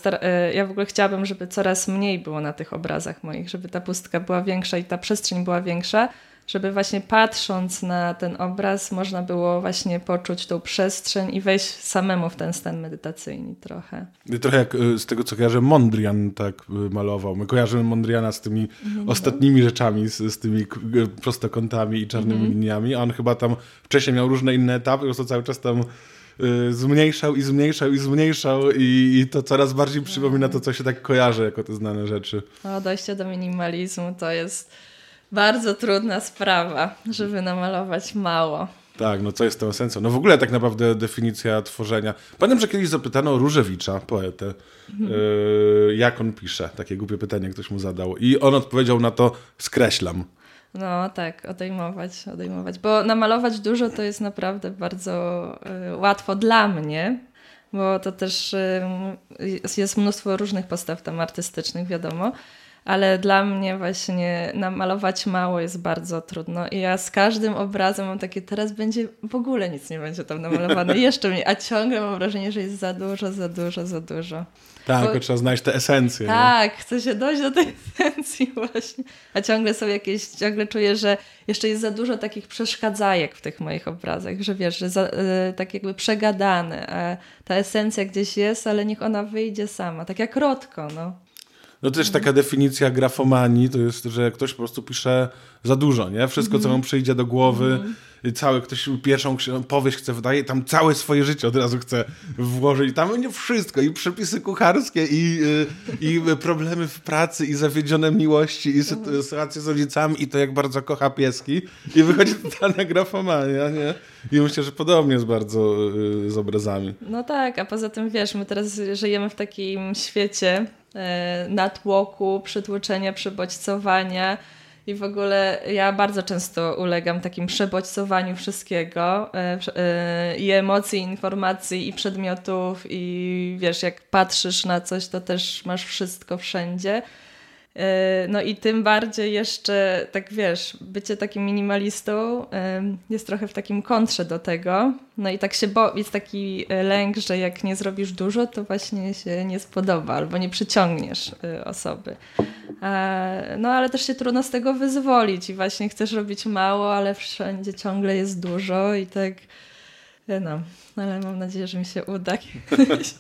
Ja w ogóle chciałabym, żeby coraz mniej było na tych obrazach moich, żeby ta pustka była większa i ta przestrzeń była większa, żeby właśnie patrząc na ten obraz można było właśnie poczuć tą przestrzeń i wejść samemu w ten stan medytacyjny trochę. Trochę jak z tego, co kojarzę, Mondrian tak malował. My kojarzymy Mondriana z tymi ostatnimi rzeczami, z tymi prostokątami i czarnymi liniami, a on chyba tam wcześniej miał różne inne etapy, po prostu cały czas tam zmniejszał i to coraz bardziej przypomina to, co się tak kojarzy jako te znane rzeczy. O, dojście do minimalizmu to jest... bardzo trudna sprawa, żeby namalować mało. Tak, no co jest tą esencją? No w ogóle tak naprawdę definicja tworzenia. Pamiętam, że kiedyś zapytano Różewicza, poetę, jak on pisze. Takie głupie pytanie ktoś mu zadał. I on odpowiedział na to: skreślam. No tak, odejmować. Bo namalować dużo to jest naprawdę bardzo łatwo dla mnie, bo to też jest mnóstwo różnych postaw tam artystycznych, wiadomo. Ale dla mnie właśnie namalować mało jest bardzo trudno i ja z każdym obrazem mam takie, teraz będzie, w ogóle nic nie będzie tam namalowane, jeszcze mniej, a ciągle mam wrażenie, że jest za dużo. Tak, bo trzeba znaleźć tę esencję. Tak, chcę się dojść do tej esencji właśnie, a ciągle czuję, że jeszcze jest za dużo takich przeszkadzajek w tych moich obrazach, że wiesz, że tak jakby przegadane, a ta esencja gdzieś jest, ale niech ona wyjdzie sama, tak jak Rothko, no. No też taka definicja grafomanii to jest, że ktoś po prostu pisze za dużo, nie? Wszystko, co mu przyjdzie do głowy, cały ktoś pierwszą powieść chce wydaje, tam całe swoje życie od razu chce włożyć. Tam nie wszystko, i przepisy kucharskie, i problemy w pracy, i zawiedzione miłości, i sytuacje z rodzicami, i to jak bardzo kocha pieski. I wychodzi totalna grafomania, nie? I myślę, że podobnie jest bardzo z obrazami. No tak, a poza tym wiesz, my teraz żyjemy w takim świecie natłoku, przytłoczenia, przebodźcowania i w ogóle ja bardzo często ulegam takim przebodźcowaniu wszystkiego i emocji, informacji i przedmiotów i wiesz, jak patrzysz na coś, to też masz wszystko wszędzie. No i tym bardziej jeszcze, tak wiesz, bycie takim minimalistą jest trochę w takim kontrze do tego. No i tak się jest taki lęk, że jak nie zrobisz dużo, to właśnie się nie spodoba albo nie przyciągniesz osoby. No ale też się trudno z tego wyzwolić i właśnie chcesz robić mało, ale wszędzie ciągle jest dużo i tak... No, ale mam nadzieję, że mi się uda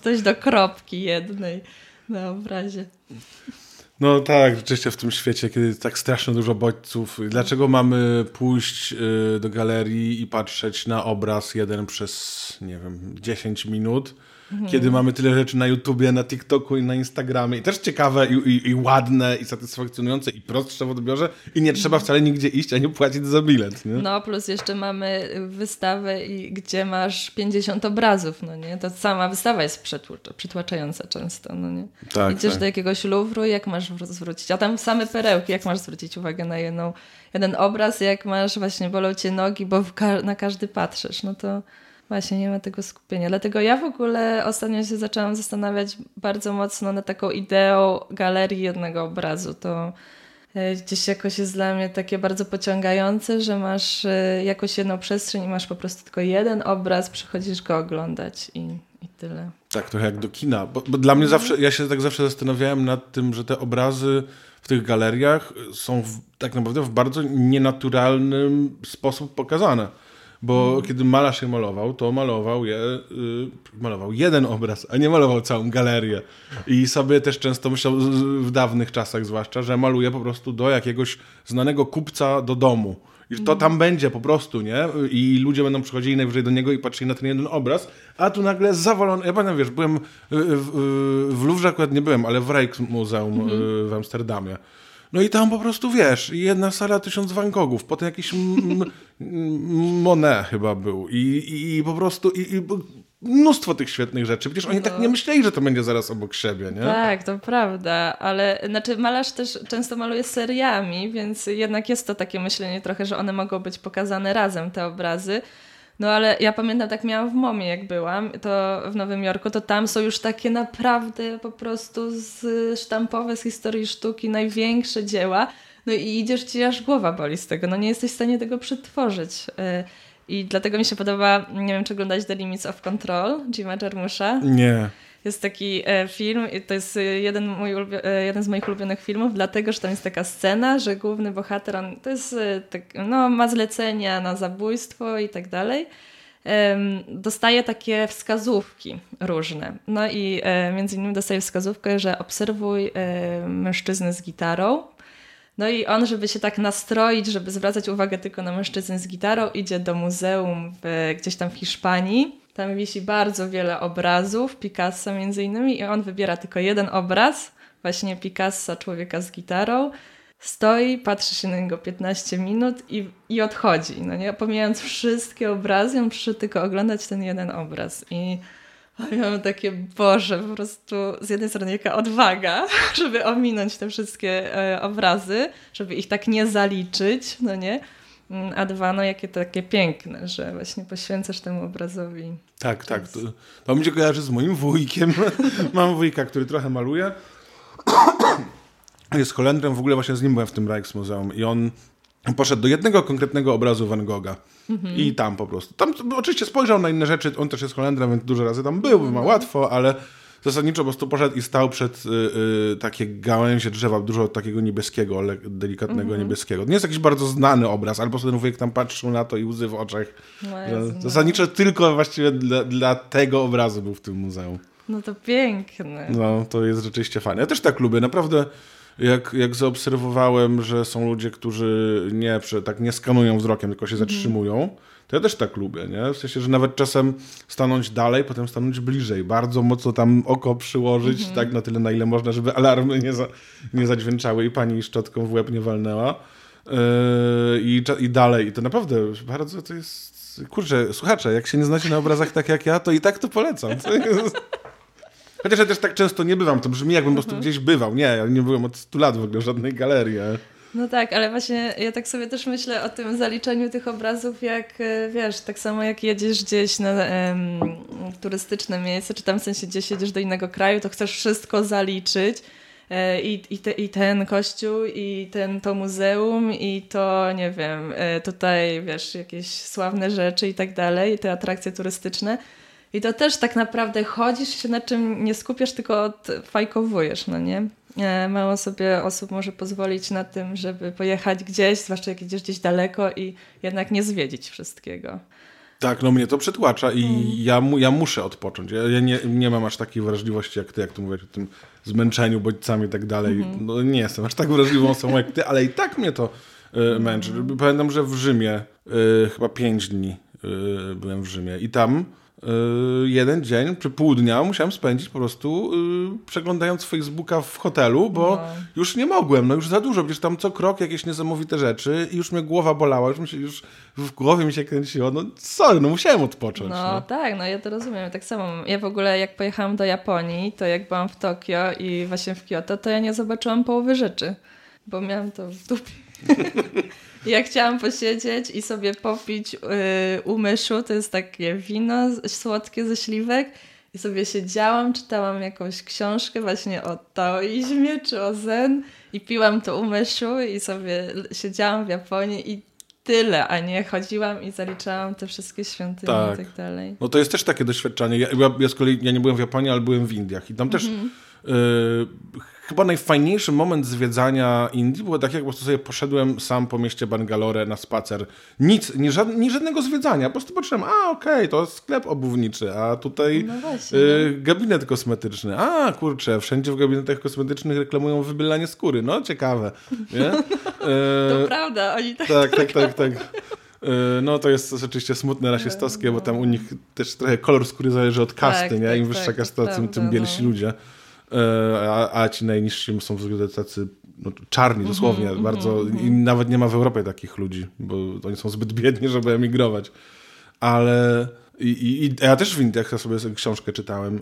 coś do kropki jednej na obrazie. No tak, rzeczywiście w tym świecie, kiedy jest tak strasznie dużo bodźców. Dlaczego mamy pójść do galerii i patrzeć na obraz jeden przez, nie wiem, 10 minut, kiedy mamy tyle rzeczy na YouTubie, na TikToku i na Instagramie. I też ciekawe i ładne i satysfakcjonujące i prostsze w odbiorze i nie trzeba wcale nigdzie iść, ani płacić za bilet. Nie? No plus jeszcze mamy wystawę, gdzie masz 50 obrazów, no nie? To sama wystawa jest przytłaczająca często, no nie? Tak, idziesz do jakiegoś Louvru, jak masz zwrócić? A tam same perełki, jak masz zwrócić uwagę na jeden obraz, jak masz właśnie bolą cię nogi, bo na każdy patrzysz, no to... Właśnie, nie ma tego skupienia. Dlatego ja w ogóle ostatnio się zaczęłam zastanawiać bardzo mocno nad taką ideą galerii jednego obrazu. To gdzieś jakoś jest dla mnie takie bardzo pociągające, że masz jakąś jedną przestrzeń i masz po prostu tylko jeden obraz, przychodzisz go oglądać i tyle. Tak, trochę jak do kina. Bo dla mnie zawsze, ja się tak zawsze zastanawiałem nad tym, że te obrazy w tych galeriach są tak naprawdę w bardzo nienaturalnym sposób pokazane. Bo kiedy malarz je malował, to malował jeden obraz, a nie malował całą galerię. I sobie też często myślał, w dawnych czasach zwłaszcza, że maluje po prostu do jakiegoś znanego kupca do domu. I to tam będzie po prostu, nie? I ludzie będą przychodzili najwyżej do niego i patrzyli na ten jeden obraz, a tu nagle zawalony... Ja pamiętam, wiesz, byłem w Louvre akurat nie byłem, ale w Rijksmuseum w Amsterdamie. No i tam po prostu, wiesz, jedna sala 1000 Van Goghów, potem jakiś Monet chyba był i po prostu i mnóstwo tych świetnych rzeczy. Przecież oni tak nie myśleli, że to będzie zaraz obok siebie, nie? Tak, to prawda, ale znaczy malarz też często maluje seriami, więc jednak jest to takie myślenie trochę, że one mogą być pokazane razem, te obrazy. No ale ja pamiętam, tak miałam w MoMie, jak byłam, to w Nowym Jorku, to tam są już takie naprawdę po prostu sztampowe z historii sztuki największe dzieła, no i idziesz, ci aż głowa boli z tego, no nie jesteś w stanie tego przetworzyć. I dlatego mi się podoba, nie wiem, czy oglądać The Limits of Control Jima Jarmusza. Nie. Jest taki film, to jest jeden z moich ulubionych filmów, dlatego, że tam jest taka scena, że główny bohater, on to jest, ma zlecenia na zabójstwo i tak dalej. Dostaje takie wskazówki różne. No i między innymi dostaje wskazówkę, że obserwuj mężczyznę z gitarą. No i on, żeby się tak nastroić, żeby zwracać uwagę tylko na mężczyznę z gitarą, idzie do muzeum gdzieś tam w Hiszpanii. Tam wisi bardzo wiele obrazów, Picasso między innymi, i on wybiera tylko jeden obraz, właśnie Picasso, człowieka z gitarą. Stoi, patrzy się na niego 15 minut i odchodzi. No nie? Pomijając wszystkie obrazy, on przyszedł tylko oglądać ten jeden obraz. I miałam takie, Boże, po prostu z jednej strony jaka odwaga, żeby ominąć te wszystkie obrazy, żeby ich tak nie zaliczyć, no nie? A dwa, no jakie to takie piękne, że właśnie poświęcasz temu obrazowi. Tak, tak. To mi się kojarzy z moim wujkiem. Mam wujka, który trochę maluje. Jest Holendrem, w ogóle właśnie z nim byłem w tym Rijksmuseum i on poszedł do jednego konkretnego obrazu Van Gogha i tam po prostu, tam oczywiście spojrzał na inne rzeczy, on też jest Holendrem, więc dużo razy tam był, ma łatwo, ale zasadniczo po prostu poszedł i stał przed takie gałęzie drzewa, dużo takiego niebieskiego, ale delikatnego niebieskiego. Nie jest jakiś bardzo znany obraz, ale po prostu ten wujek tam patrzył na to i łzy w oczach. Zasadniczo tylko właściwie dla tego obrazu był w tym muzeum. No to piękne. No, to jest rzeczywiście fajne. Ja też tak lubię, naprawdę. Jak zaobserwowałem, że są ludzie, którzy nie skanują wzrokiem, tylko się zatrzymują, to ja też tak lubię, nie? W sensie, że nawet czasem stanąć dalej, potem stanąć bliżej. Bardzo mocno tam oko przyłożyć, tak na tyle, na ile można, żeby alarmy nie zadźwięczały i pani szczotką w łeb nie walnęła. I dalej. I to naprawdę bardzo to jest... Kurczę, słuchacze, jak się nie znacie na obrazach tak jak ja, to i tak to polecam. To jest... Chociaż ja też tak często nie bywam, to brzmi jakbym po prostu gdzieś bywał. Nie, ja nie byłem od 100 lat w ogóle w żadnej galerii. No tak, ale właśnie ja tak sobie też myślę o tym zaliczeniu tych obrazów, jak wiesz, tak samo jak jedziesz gdzieś na turystyczne miejsce, czy tam w sensie gdzieś jedziesz do innego kraju, to chcesz wszystko zaliczyć. I ten kościół, i to muzeum, i to, nie wiem, tutaj wiesz, jakieś sławne rzeczy i tak dalej, te atrakcje turystyczne. I to też tak naprawdę chodzisz się na czym nie skupiasz, tylko odfajkowujesz, no nie? Mało sobie osób może pozwolić na tym, żeby pojechać gdzieś, zwłaszcza jak idziesz gdzieś daleko i jednak nie zwiedzić wszystkiego. Tak, no mnie to przytłacza i ja muszę odpocząć. Ja nie mam aż takiej wrażliwości jak ty, jak tu mówisz o tym zmęczeniu bodźcami i tak dalej. No nie jestem aż tak wrażliwą osobą jak ty, ale i tak mnie to męczy. Pamiętam, że w Rzymie chyba 5 dni byłem w Rzymie i tam... jeden dzień, czy pół dnia musiałem spędzić po prostu przeglądając Facebooka w hotelu, bo już nie mogłem, już za dużo, przecież tam co krok jakieś niesamowite rzeczy i już mnie głowa bolała, już w głowie mi się kręciło, musiałem odpocząć. Tak, ja to rozumiem, tak samo. Ja w ogóle jak pojechałam do Japonii, to jak byłam w Tokio i właśnie w Kyoto, to ja nie zobaczyłam połowy rzeczy, bo miałam to w dupie. Ja chciałam posiedzieć i sobie popić umyszu, to jest takie wino słodkie ze śliwek i sobie siedziałam, czytałam jakąś książkę właśnie o taoizmie czy o zen i piłam to umyszu i sobie siedziałam w Japonii i tyle, a nie chodziłam i zaliczałam te wszystkie świątynie i tak dalej. No to jest też takie doświadczenie. Ja z kolei nie byłem w Japonii, ale byłem w Indiach i tam też... chyba najfajniejszy moment zwiedzania Indii było tak, jak po prostu sobie poszedłem sam po mieście Bangalore na spacer. Nic, nie żadnego zwiedzania. Po prostu patrzyłem, to sklep obuwniczy, a tutaj gabinet kosmetyczny. A kurczę, wszędzie w gabinetach kosmetycznych reklamują wybylanie skóry. No ciekawe. Nie? To prawda, oni tak. No to jest rzeczywiście smutne rasistowskie, bo tam u nich też trochę kolor skóry zależy od kasty, nie? Im wyższa kasta, tym bielsi ludzie. A ci najniżsi są tacy czarni dosłownie, bardzo i nawet nie ma w Europie takich ludzi, bo oni są zbyt biedni, żeby emigrować. Ale ja też w Indiach sobie książkę czytałem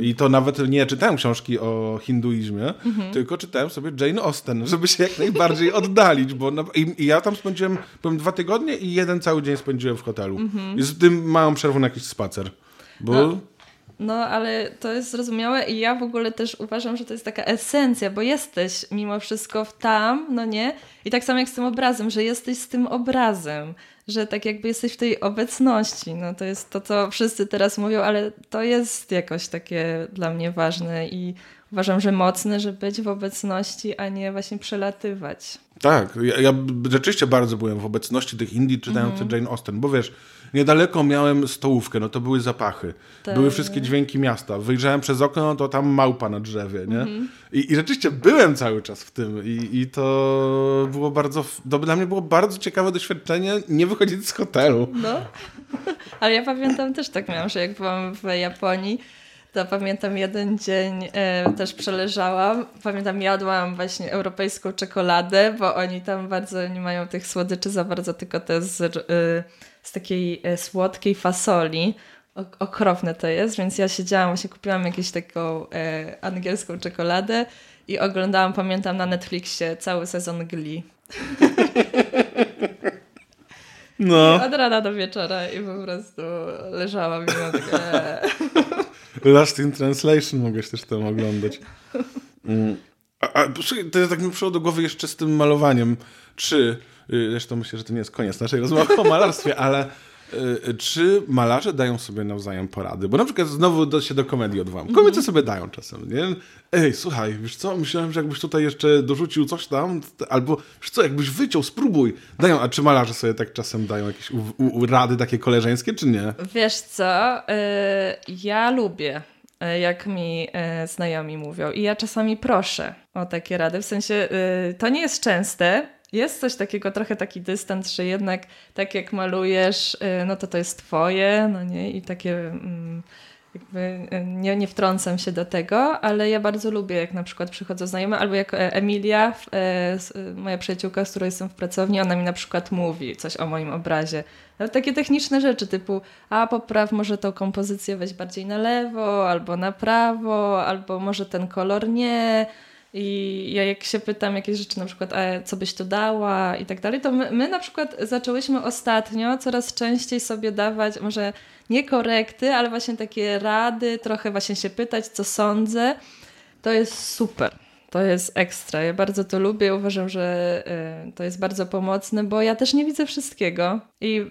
i to nawet nie czytałem książki o hinduizmie, tylko czytałem sobie Jane Austen, żeby się jak najbardziej oddalić, bo ja tam spędziłem 2 tygodnie i 1 cały dzień spędziłem w hotelu. I z tym małą przerwą na jakiś spacer, bo... No, ale to jest zrozumiałe i ja w ogóle też uważam, że to jest taka esencja, bo jesteś mimo wszystko tam, no nie? I tak samo jak z tym obrazem, że jesteś z tym obrazem, że tak jakby jesteś w tej obecności. No to jest to, co wszyscy teraz mówią, ale to jest jakoś takie dla mnie ważne i uważam, że mocne, że być w obecności, a nie właśnie przelatywać. Tak, ja rzeczywiście bardzo byłem w obecności tych Indii, czytając Jane Austen, bo wiesz, niedaleko miałem stołówkę, no to były zapachy, były wszystkie dźwięki miasta. Wyjrzałem przez okno, no to tam małpa na drzewie, nie? I rzeczywiście byłem cały czas w tym i to było bardzo, to dla mnie było bardzo ciekawe doświadczenie nie wychodzić z hotelu. No, ale ja pamiętam też tak miałam, że jak byłam w Japonii, to pamiętam jeden dzień też przeleżałam. Pamiętam, jadłam właśnie europejską czekoladę, bo oni tam bardzo nie mają tych słodyczy za bardzo, tylko te z takiej słodkiej fasoli. Okropne to jest, więc ja siedziałam, właśnie kupiłam jakąś taką angielską czekoladę i oglądałam, pamiętam, na Netflixie cały sezon Glee. No. Od rana do wieczora i po prostu leżałam i miałam takie... Lost in Translation mogłeś też tam oglądać. Słuchaj, to tak mi przyszło do głowy jeszcze z tym malowaniem. Czy, zresztą myślę, że to nie jest koniec naszej rozmowy o malarstwie, ale czy malarze dają sobie nawzajem porady? Bo na przykład znowu się do komedii odwołam. Komicy sobie dają czasem, nie? Ej, słuchaj, wiesz co, myślałem, że jakbyś tutaj jeszcze dorzucił coś tam, albo wiesz co, jakbyś wyciął, spróbuj. Dają, a czy malarze sobie tak czasem dają jakieś rady takie koleżeńskie, czy nie? Wiesz co, ja lubię, jak mi znajomi mówią i ja czasami proszę o takie rady, w sensie to nie jest częste. Jest coś takiego, trochę taki dystans, że jednak tak jak malujesz, no to jest twoje, no nie? I takie jakby nie wtrącam się do tego, ale ja bardzo lubię, jak na przykład przychodzą znajome, albo jak Emilia, moja przyjaciółka, z którą jestem w pracowni, ona mi na przykład mówi coś o moim obrazie. Nawet takie techniczne rzeczy typu, popraw może tą kompozycję, weź bardziej na lewo, albo na prawo, albo może ten kolor nie... I ja jak się pytam jakieś rzeczy, na przykład co byś tu dała i tak dalej, to my na przykład zaczęłyśmy ostatnio coraz częściej sobie dawać może nie korekty, ale właśnie takie rady, trochę właśnie się pytać, co sądzę. To jest super, to jest ekstra. Ja bardzo to lubię, uważam, że to jest bardzo pomocne, bo ja też nie widzę wszystkiego i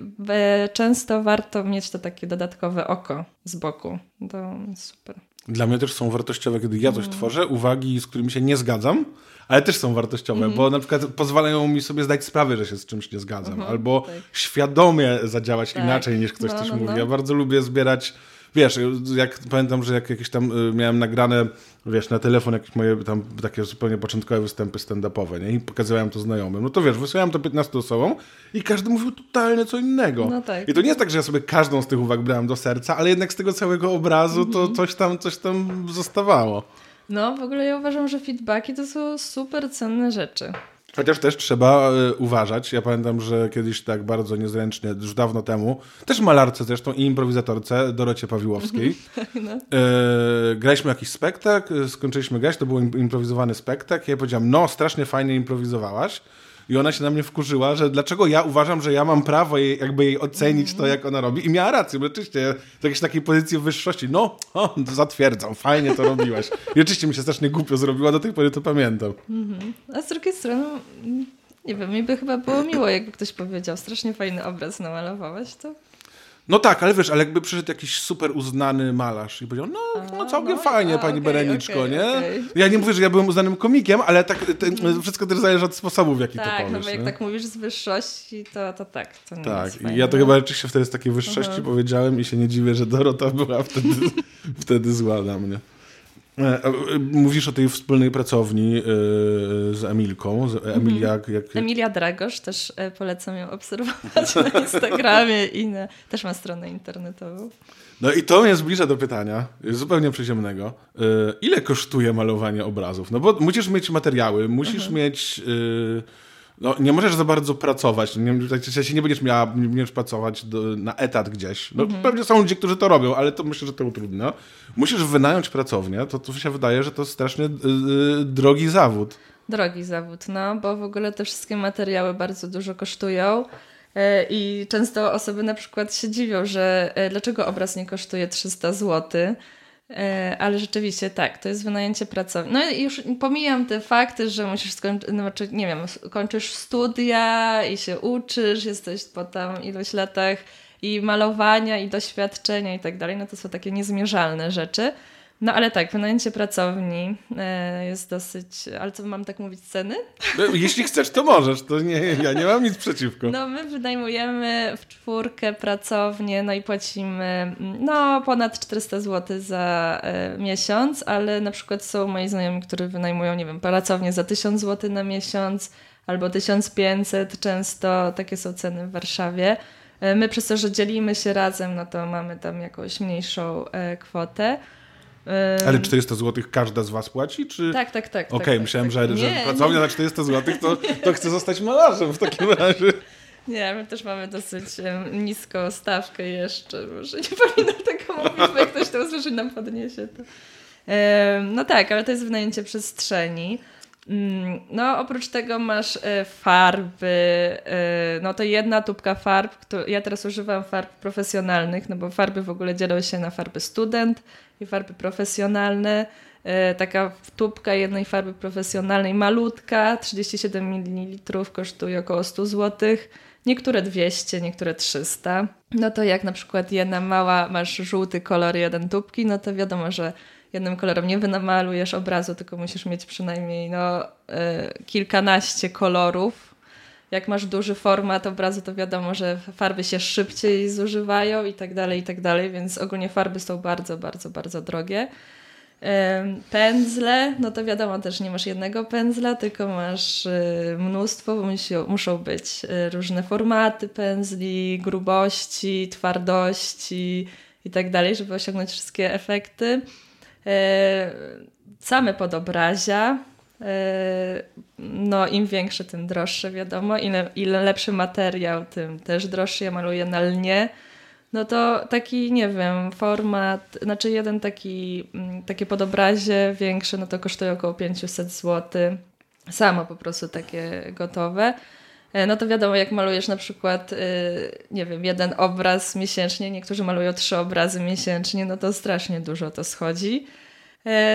często warto mieć to takie dodatkowe oko z boku. To super. Dla mnie też są wartościowe, kiedy ja coś tworzę, uwagi, z którymi się nie zgadzam, ale też są wartościowe, bo na przykład pozwalają mi sobie zdać sprawę, że się z czymś nie zgadzam, albo świadomie zadziałać inaczej niż ktoś coś mówi. Ja bardzo lubię zbierać, wiesz, jak pamiętam, że jak jakieś tam miałem nagrane, wiesz, na telefon jakieś moje tam takie zupełnie początkowe występy stand-upowe, nie? I pokazywałem to znajomym. No to wiesz, wysyłałem to 15 osobom i każdy mówił totalnie co innego. No tak. I to nie jest tak, że ja sobie każdą z tych uwag brałem do serca, ale jednak z tego całego obrazu to coś tam zostawało. No, w ogóle ja uważam, że feedbacki to są super cenne rzeczy. Chociaż też trzeba uważać. Ja pamiętam, że kiedyś tak bardzo niezręcznie, już dawno temu, też malarce zresztą i improwizatorce Dorocie Pawiłowskiej. No. Graliśmy jakiś spektakl, skończyliśmy grać, to był improwizowany spektakl. Ja powiedziałam, no strasznie fajnie improwizowałaś. I ona się na mnie wkurzyła, że dlaczego ja uważam, że ja mam prawo jej ocenić to, jak ona robi. I miała rację, bo rzeczywiście w jakiejś takiej pozycji wyższości. No, zatwierdzam, fajnie to robiłaś. I rzeczywiście mi się strasznie głupio zrobiła, do tej pory to pamiętam. A z drugiej strony, nie wiem, mi by chyba było miło, jakby ktoś powiedział, strasznie fajny obraz namalowałaś, to... No tak, ale wiesz, ale jakby przyszedł jakiś super uznany malarz i powiedział, całkiem fajnie pani Bereniczko, nie? Okay. Ja nie mówię, że ja byłem uznanym komikiem, ale tak wszystko też zależy od sposobów, w jaki to powiesz. Tak, no bo jak tak mówisz z wyższości, to tak. To nie tak, jest fajne, ja to chyba rzeczywiście wtedy z takiej wyższości powiedziałem i się nie dziwię, że Dorota była wtedy zła na mnie. Mówisz o tej wspólnej pracowni z Emilką. Emilia Dragosz, też polecam ją obserwować na Instagramie i też ma stronę internetową. No i to mnie zbliża do pytania zupełnie przyziemnego. Ile kosztuje malowanie obrazów? No bo musisz mieć materiały, musisz mieć... nie możesz za bardzo pracować. Nie będziesz pracować na etat gdzieś. No, pewnie są ludzie, którzy to robią, ale to myślę, że to utrudnia. Musisz wynająć pracownię. To się wydaje, że to strasznie drogi zawód. Drogi zawód, bo w ogóle te wszystkie materiały bardzo dużo kosztują. I często osoby na przykład się dziwią, że dlaczego obraz nie kosztuje 300 zł, ale rzeczywiście tak, to jest wynajęcie pracowni. No i już pomijam te fakty, że musisz skończyć, znaczy, nie wiem, kończysz studia i się uczysz, jesteś po tam iluś latach i malowania i doświadczenia i tak dalej, no to są takie niezmierzalne rzeczy. No ale tak, wynajęcie pracowni jest dosyć... Ale co, mam tak mówić, ceny? No, jeśli chcesz, to możesz. To nie, ja nie mam nic przeciwko. No my wynajmujemy w czwórkę pracownię, no i płacimy ponad 400 zł za miesiąc, ale na przykład są moi znajomi, którzy wynajmują, nie wiem, pracownię za 1000 zł na miesiąc albo 1500, często takie są ceny w Warszawie. My przez to, że dzielimy się razem, no to mamy tam jakąś mniejszą kwotę. Ale 400 zł każda z was płaci? Czy... Tak. Okej, okay, myślałem, że pracownia za 400 zł to chce zostać malarzem w takim razie. Nie, my też mamy dosyć niską stawkę jeszcze. Może nie powinnam tego mówić, bo jak ktoś to usłyszy, nam podniesie to. No tak, ale to jest wynajęcie przestrzeni. No oprócz tego masz farby, no to jedna tubka farb, ja teraz używam farb profesjonalnych, no bo farby w ogóle dzielą się na farby student i farby profesjonalne. Taka tubka jednej farby profesjonalnej, malutka, 37 ml, kosztuje około 100 zł, niektóre 200, niektóre 300. No to jak na przykład jedna mała, masz żółty kolor jeden tubki, no to wiadomo, że jednym kolorem nie wymalujesz obrazu, tylko musisz mieć przynajmniej kilkanaście kolorów. Jak masz duży format obrazu, to wiadomo, że farby się szybciej zużywają i tak dalej, więc ogólnie farby są bardzo, bardzo, bardzo drogie. Pędzle, no to wiadomo, też nie masz jednego pędzla, tylko masz mnóstwo, bo muszą być różne formaty pędzli, grubości, twardości i tak dalej, żeby osiągnąć wszystkie efekty. Same podobrazia, no im większe, tym droższe, wiadomo, ile lepszy materiał, tym też droższy. Ja maluję na lnie, no to taki, nie wiem, format, znaczy jeden takie podobrazie większe, no to kosztuje około 500 zł, samo po prostu takie gotowe. No to wiadomo, jak malujesz na przykład, nie wiem, jeden obraz miesięcznie, niektórzy malują 3 obrazy miesięcznie, no to strasznie dużo to schodzi.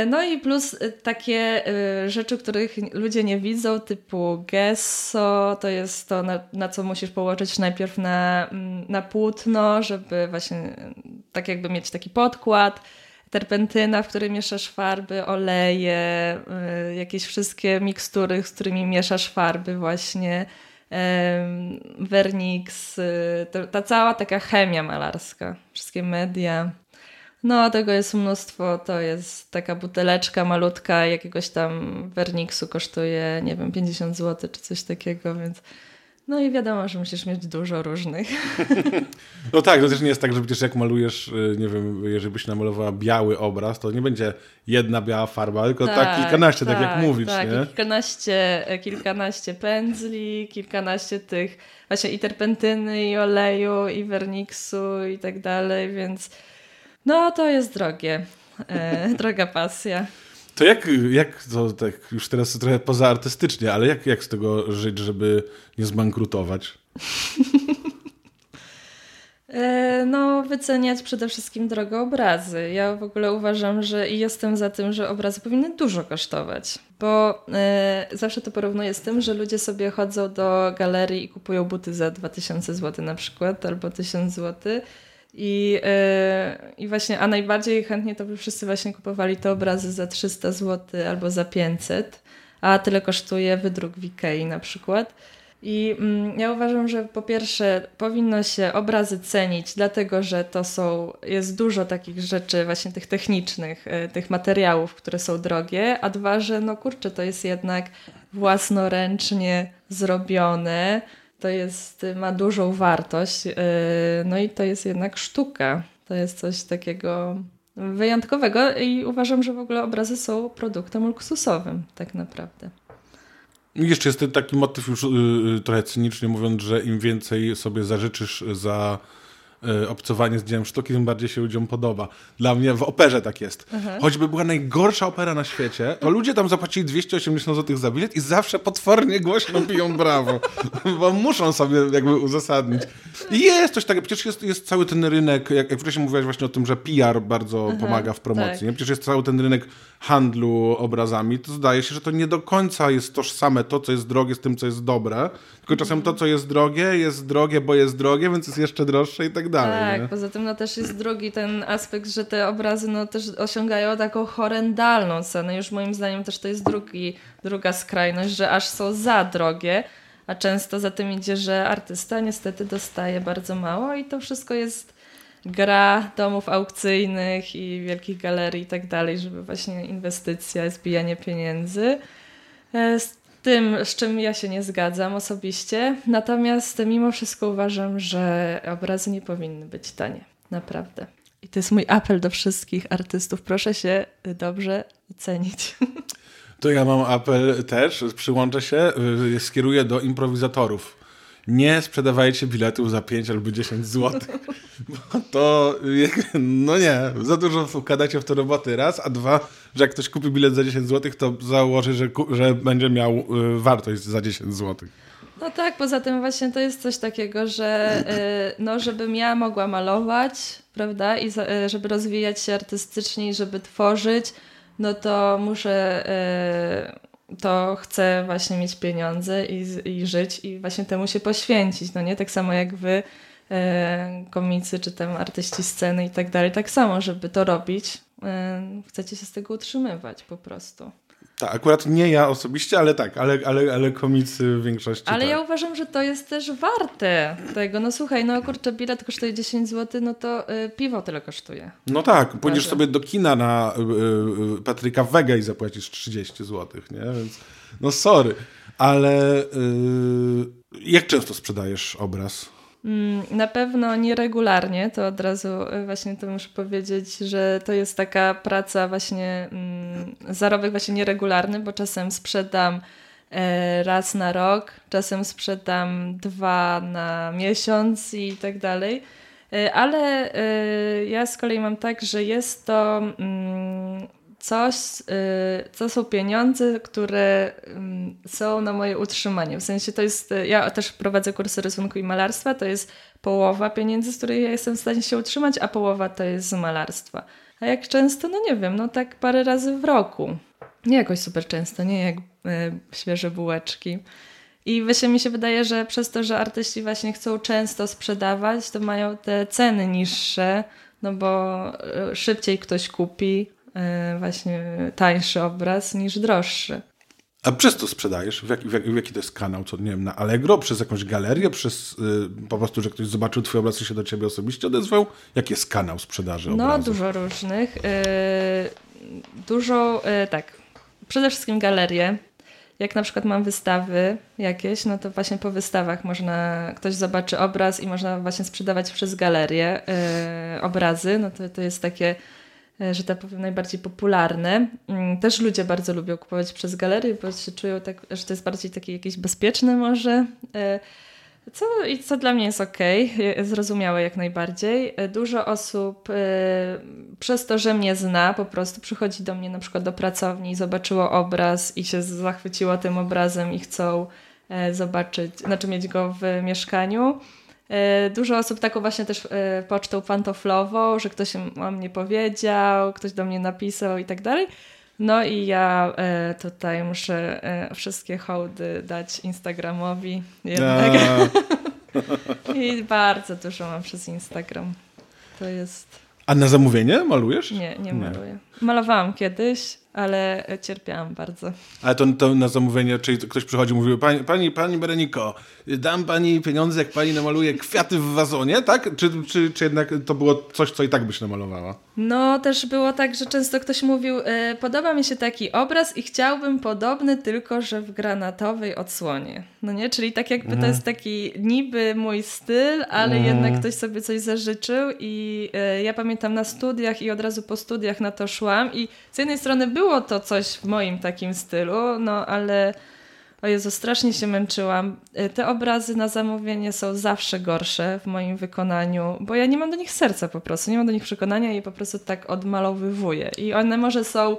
No i plus takie rzeczy, których ludzie nie widzą, typu gesso, to jest to, na co musisz położyć najpierw na płótno, żeby właśnie tak jakby mieć taki podkład. Terpentyna, w której mieszasz farby, oleje, jakieś wszystkie mikstury, z którymi mieszasz farby właśnie. Werniks, ta cała taka chemia malarska, wszystkie media, no tego jest mnóstwo. To jest taka buteleczka malutka jakiegoś tam werniksu, kosztuje, nie wiem, 50 zł czy coś takiego, więc no i wiadomo, że musisz mieć dużo różnych. No tak, to też nie jest tak, że przecież jak malujesz, nie wiem, jeżeli byś namalowała biały obraz, to nie będzie jedna biała farba, tylko tak kilkanaście, tak jak mówisz, tak, nie? kilkanaście pędzli, kilkanaście tych właśnie i terpentyny, i oleju, i werniksu i tak dalej, więc no to jest drogie, droga pasja. To jak to tak już teraz trochę poza artystycznie, ale jak z tego żyć, żeby nie zbankrutować? No wyceniać przede wszystkim drogo obrazy. Ja w ogóle uważam, że i jestem za tym, że obrazy powinny dużo kosztować, bo zawsze to porównuję z tym, że ludzie sobie chodzą do galerii i kupują buty za 2000 zł na przykład albo 1000 zł. I właśnie, a najbardziej chętnie to by wszyscy właśnie kupowali te obrazy za 300 zł albo za 500, a tyle kosztuje wydruk w Ikei na przykład. I ja uważam, że po pierwsze powinno się obrazy cenić, dlatego że jest dużo takich rzeczy właśnie tych technicznych, tych materiałów, które są drogie, a dwa, że to jest jednak własnoręcznie zrobione, to jest, ma dużą wartość, no i to jest jednak sztuka. To jest coś takiego wyjątkowego i uważam, że w ogóle obrazy są produktem luksusowym tak naprawdę. I jeszcze jest taki motyw już trochę cynicznie mówiąc, że im więcej sobie zażyczysz za obcowanie z dziełem sztuki, tym bardziej się ludziom podoba. Dla mnie w operze tak jest. Mhm. Choćby była najgorsza opera na świecie, to ludzie tam zapłacili 280 zł za bilet i zawsze potwornie głośno biją brawo. Bo muszą sobie jakby uzasadnić. I jest coś takiego. Przecież jest cały ten rynek, jak wcześniej mówiłaś właśnie o tym, że PR bardzo pomaga w promocji. Tak. Nie? Przecież jest cały ten rynek handlu obrazami. To zdaje się, że to nie do końca jest tożsame to, co jest drogie z tym, co jest dobre. Tylko czasem to, co jest drogie, bo jest drogie, więc jest jeszcze droższe i tak dalej. Tak, nie? Poza tym no, też jest drugi ten aspekt, że te obrazy no, też osiągają taką horrendalną cenę. Już moim zdaniem też to jest druga skrajność, że aż są za drogie, a często za tym idzie, że artysta niestety dostaje bardzo mało i to wszystko jest gra domów aukcyjnych i wielkich galerii i tak dalej, żeby właśnie inwestycja, zbijanie pieniędzy. Tym, z czym ja się nie zgadzam osobiście. Natomiast mimo wszystko uważam, że obrazy nie powinny być tanie. Naprawdę. I to jest mój apel do wszystkich artystów. Proszę się dobrze cenić. To ja mam apel też, przyłączę się, skieruję do improwizatorów. Nie sprzedawajcie biletów za 5 albo 10 zł. Bo to, no nie, za dużo wkładacie w to roboty raz, a dwa, że jak ktoś kupi bilet za 10 zł, to założy, że będzie miał wartość za 10 zł. No tak, poza tym właśnie to jest coś takiego, że no, żebym ja mogła malować, prawda, i żeby rozwijać się artystycznie i żeby tworzyć, no to chcę właśnie mieć pieniądze i żyć i właśnie temu się poświęcić, no nie? Tak samo jak wy, komicy, czy tam artyści sceny i tak dalej, tak samo, żeby to robić, chcecie się z tego utrzymywać po prostu. Tak, akurat nie ja osobiście, ale tak, ale komicy w większości. Ale tak. Ja uważam, że to jest też warte tego. No słuchaj, no kurczę, bilet kosztuje 10 zł, no to piwo tyle kosztuje. No tak, pójdziesz sobie do kina na Patryka Wege i zapłacisz 30 zł, nie? Więc, no sorry, ale jak często sprzedajesz obraz? Na pewno nieregularnie, to od razu właśnie to muszę powiedzieć, że to jest taka praca właśnie, zarobek właśnie nieregularny, bo czasem sprzedam raz na rok, czasem sprzedam 2 na miesiąc i tak dalej, ale ja z kolei mam tak, że jest to coś, co są pieniądze, które są na moje utrzymanie. W sensie to jest, ja też prowadzę kursy rysunku i malarstwa, to jest połowa pieniędzy, z której ja jestem w stanie się utrzymać, a połowa to jest z malarstwa. A jak często? No nie wiem, no tak parę razy w roku. Nie jakoś super często, nie jak świeże bułeczki. I właśnie mi się wydaje, że przez to, że artyści właśnie chcą często sprzedawać, to mają te ceny niższe, no bo szybciej ktoś kupi właśnie tańszy obraz niż droższy. A przez to sprzedajesz? W jaki to jest kanał? Co, nie wiem, na Allegro? Przez jakąś galerię? Przez po prostu, że ktoś zobaczył twój obraz i się do ciebie osobiście odezwał? Jaki jest kanał sprzedaży obrazów? No, dużo różnych. Tak. Przede wszystkim galerie. Jak na przykład mam wystawy jakieś, no to właśnie po wystawach można, ktoś zobaczy obraz i można właśnie sprzedawać przez galerię obrazy. No to jest takie, że tak powiem, najbardziej popularne. Też ludzie bardzo lubią kupować przez galerie, bo się czują tak, że to jest bardziej takie jakieś bezpieczne może. Co dla mnie jest okej, zrozumiałe jak najbardziej. Dużo osób przez to, że mnie zna, po prostu przychodzi do mnie na przykład do pracowni, zobaczyło obraz i się zachwyciło tym obrazem i chcą zobaczyć, znaczy mieć go w mieszkaniu. Dużo osób taką właśnie też pocztą pantoflową, że ktoś o mnie powiedział, ktoś do mnie napisał i tak dalej. No i ja tutaj muszę wszystkie hołdy dać Instagramowi jednak. I bardzo dużo mam przez Instagram. To jest... A na zamówienie malujesz? Nie maluję. Malowałam kiedyś, ale cierpiałam bardzo. Ale to na zamówienie, czyli ktoś przychodzi i mówił, pani Bereniko, dam pani pieniądze, jak pani namaluje kwiaty w wazonie, tak? Czy jednak to było coś, co i tak byś namalowała? No też było tak, że często ktoś mówił, podoba mi się taki obraz i chciałbym podobny, tylko że w granatowej odsłonie. No nie? Czyli tak jakby to jest taki niby mój styl, ale jednak ktoś sobie coś zażyczył i ja pamiętam na studiach i od razu po studiach na to szłam i z jednej strony było to coś w moim takim stylu, no ale O Jezu, strasznie się męczyłam. Te obrazy na zamówienie są zawsze gorsze w moim wykonaniu, bo ja nie mam do nich serca po prostu, nie mam do nich przekonania i po prostu tak odmalowywuję. I one może są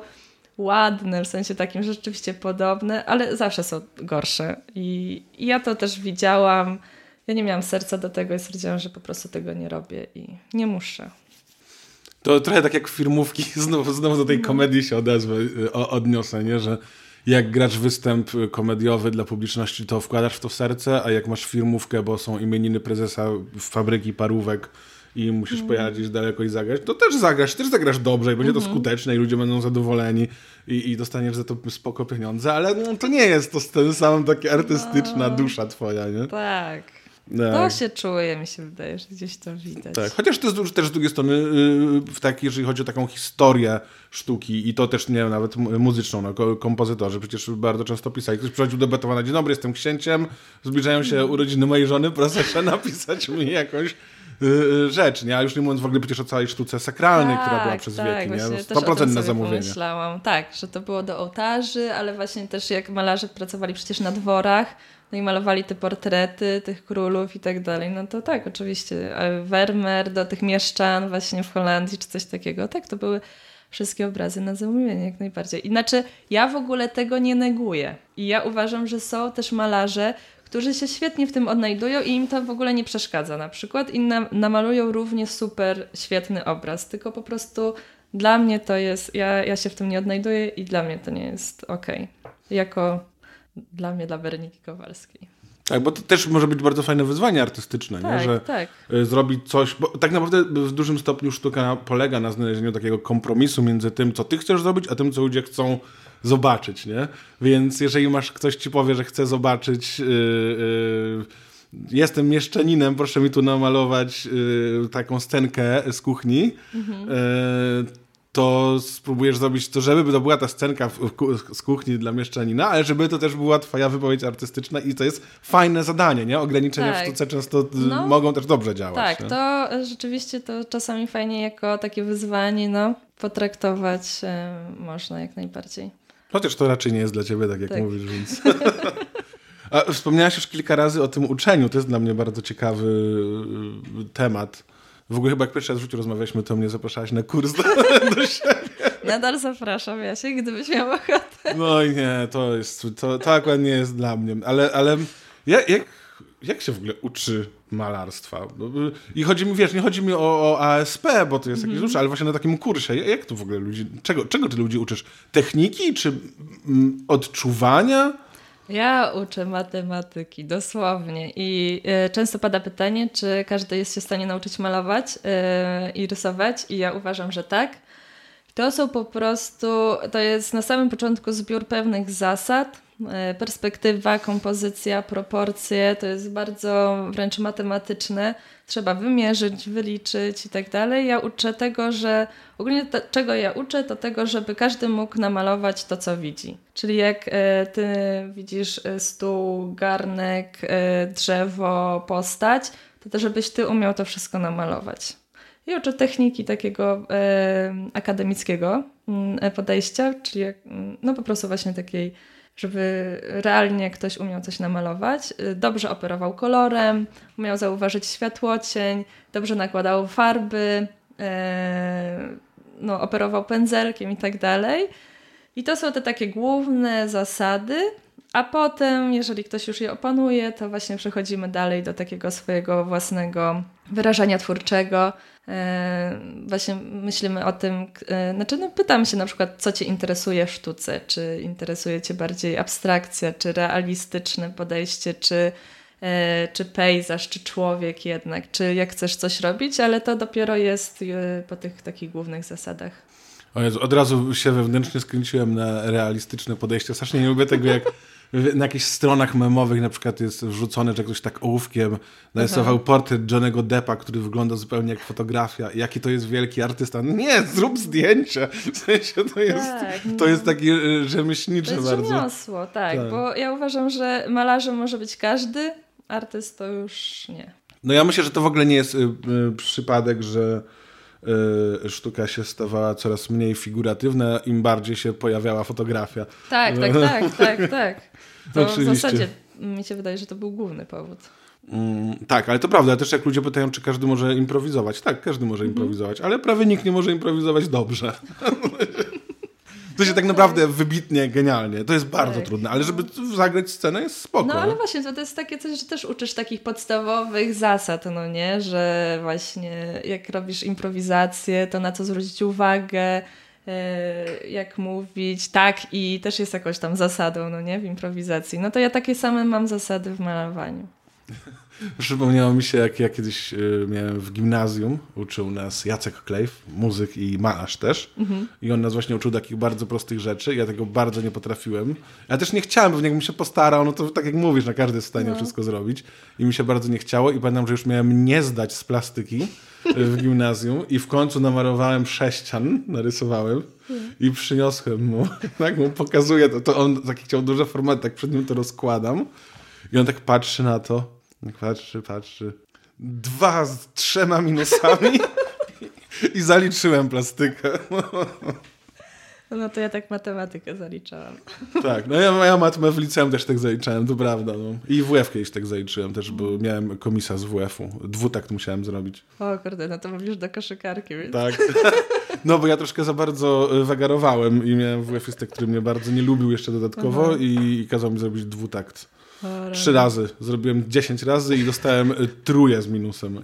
ładne, w sensie takim rzeczywiście podobne, ale zawsze są gorsze. I ja to też widziałam. Ja nie miałam serca do tego i stwierdziłam, że po prostu tego nie robię i nie muszę. To trochę tak jak firmówki, znowu do tej komedii się odniosę, nie? Że jak grasz występ komediowy dla publiczności, to wkładasz w to serce, a jak masz firmówkę, bo są imieniny prezesa fabryki parówek i musisz pojechać gdzieś daleko i zagrać, to też zagrasz dobrze i będzie to skuteczne i ludzie będą zadowoleni i dostaniesz za to spoko pieniądze, ale no, to nie jest to ten sam taka artystyczna dusza twoja, nie? Tak. Tak. To się czuje, mi się wydaje, że gdzieś to widać. Tak. Chociaż to jest też z drugiej strony, jeżeli chodzi o taką historię sztuki i to też, nie wiem, nawet muzyczną, no, kompozytorzy przecież bardzo często pisali. Ktoś przychodził do Beethovena: dzień dobry, jestem księciem, zbliżają się urodziny mojej żony, proszę napisać mi jakąś rzecz, nie? A już nie mówiąc w ogóle przecież o całej sztuce sakralnej, która była przez wieki, nie? 100% na zamówienie. Pomyślałam. Tak, że to było do ołtarzy, ale właśnie też jak malarze pracowali przecież na dworach, no i malowali te portrety tych królów i tak dalej, no to tak, oczywiście Vermeer do tych mieszczan właśnie w Holandii czy coś takiego, tak, to były wszystkie obrazy na zamówienie jak najbardziej. Inaczej ja w ogóle tego nie neguję i ja uważam, że są też malarze, którzy się świetnie w tym odnajdują i im to w ogóle nie przeszkadza na przykład i namalują równie super świetny obraz, tylko po prostu dla mnie to jest, ja się w tym nie odnajduję i dla mnie to nie jest okej. Dla Bereniki Kowalskiej. Tak, bo to też może być bardzo fajne wyzwanie artystyczne, tak, nie? Że tak. Zrobić coś, bo tak naprawdę w dużym stopniu sztuka polega na znalezieniu takiego kompromisu między tym, co ty chcesz zrobić, a tym, co ludzie chcą zobaczyć, nie? Więc jeżeli ktoś ci powie, że chce zobaczyć jestem mieszczaninem, proszę mi tu namalować taką scenkę z kuchni, to spróbujesz zrobić to, żeby to była ta scenka z kuchni dla mieszczanina, ale żeby to też była twoja wypowiedź artystyczna i to jest fajne zadanie, nie? Ograniczenia w sztuce często mogą też dobrze działać. Tak, nie? To rzeczywiście to czasami fajnie jako takie wyzwanie, potraktować można jak najbardziej. Chociaż to raczej nie jest dla ciebie, tak jak mówisz, więc... A wspomniałaś już kilka razy o tym uczeniu, to jest dla mnie bardzo ciekawy temat. W ogóle chyba jak pierwszy raz w życiu rozmawialiśmy, to mnie zapraszałaś na kurs do siebie. Nadal zapraszam, Jasiek, gdybyś miał ochotę. No nie, to akurat nie jest dla mnie. Ale jak się w ogóle uczy malarstwa? I chodzi mi, nie chodzi mi o ASP, bo to jest jakieś rzeczy, ale właśnie na takim kursie. Jak tu w ogóle ludzi, czego ty ludzi uczysz? Techniki czy odczuwania? Ja uczę matematyki, dosłownie. I często pada pytanie, czy każdy jest się w stanie nauczyć malować i rysować. I ja uważam, że tak. To są po prostu, to jest na samym początku zbiór pewnych zasad, perspektywa, kompozycja, proporcje. To jest bardzo wręcz matematyczne. Trzeba wymierzyć, wyliczyć i tak dalej. Ja uczę tego, że ogólnie czego ja uczę, to tego, żeby każdy mógł namalować to, co widzi. Czyli jak ty widzisz stół, garnek, drzewo, postać, to żebyś ty umiał to wszystko namalować. I uczę techniki takiego akademickiego podejścia, czyli po prostu właśnie takiej, żeby realnie ktoś umiał coś namalować, dobrze operował kolorem, umiał zauważyć światłocień, dobrze nakładał farby, operował pędzelkiem i tak dalej. I to są te takie główne zasady, a potem, jeżeli ktoś już je opanuje, to właśnie przechodzimy dalej do takiego swojego własnego wyrażania twórczego. Właśnie myślimy o tym, pytam się na przykład, co cię interesuje w sztuce, czy interesuje cię bardziej abstrakcja, czy realistyczne podejście, czy pejzaż, czy człowiek jednak, czy jak chcesz coś robić, ale to dopiero jest po tych takich głównych zasadach. O Jezu, od razu się wewnętrznie skręciłem na realistyczne podejście. Strasznie nie lubię tego, jak na jakichś stronach memowych na przykład jest wrzucone, że ktoś tak ołówkiem narysował portret Johnny'ego Deppa, który wygląda zupełnie jak fotografia. Jaki to jest wielki artysta. Nie, zrób zdjęcie. W sensie to jest takie rzemieślnicze bardzo. To jest rzemiosło, tak. Bo ja uważam, że malarzem może być każdy, artyst to już nie. No ja myślę, że to w ogóle nie jest przypadek, że sztuka się stawała coraz mniej figuratywna, im bardziej się pojawiała fotografia. Tak, tak, tak. To oczywiście. W zasadzie mi się wydaje, że to był główny powód. Tak, ale to prawda. Też jak ludzie pytają, czy każdy może improwizować. Tak, każdy może improwizować, ale prawie nikt nie może improwizować dobrze. To się tak naprawdę wybitnie, genialnie. To jest bardzo trudne, ale żeby zagrać scenę jest spoko. No ale właśnie, to jest takie coś, że też uczysz takich podstawowych zasad, no nie? Że właśnie jak robisz improwizację, to na co zwrócić uwagę, jak mówić, tak, i też jest jakąś tam zasadą, no nie? W improwizacji. No to ja takie same mam zasady w malowaniu. Przypomniało mi się, jak ja kiedyś miałem w gimnazjum, uczył nas Jacek Klejf, muzyk i malarz też. I on nas właśnie uczył takich bardzo prostych rzeczy. Ja tego bardzo nie potrafiłem. Ja też nie chciałem, bo jakbym się postarał, no to tak jak mówisz, na każdy jest w stanie wszystko zrobić. I mi się bardzo nie chciało. I pamiętam, że już miałem nie zdać z plastyki w gimnazjum. I w końcu namalowałem sześcian, narysowałem. I przyniosłem mu. Tak mu pokazuję. To on taki chciał duże formaty, tak przed nim to rozkładam. I on tak patrzy na to. Patrzy. 2 z 3 minusami i zaliczyłem plastykę. No to ja tak matematykę zaliczałam. Tak, no ja matmę w liceum też tak zaliczałem, to prawda. No. I WF kiedyś tak zaliczyłem też, bo miałem komisa z WF-u. 2 takt musiałem zrobić. O kurde, no to mówisz do koszykarki. Więc. Tak. No bo ja troszkę za bardzo wagarowałem i miałem WF-istę, który mnie bardzo nie lubił jeszcze dodatkowo i kazał mi zrobić 2 takt. 3 razy. Zrobiłem 10 razy i dostałem 3 z minusem.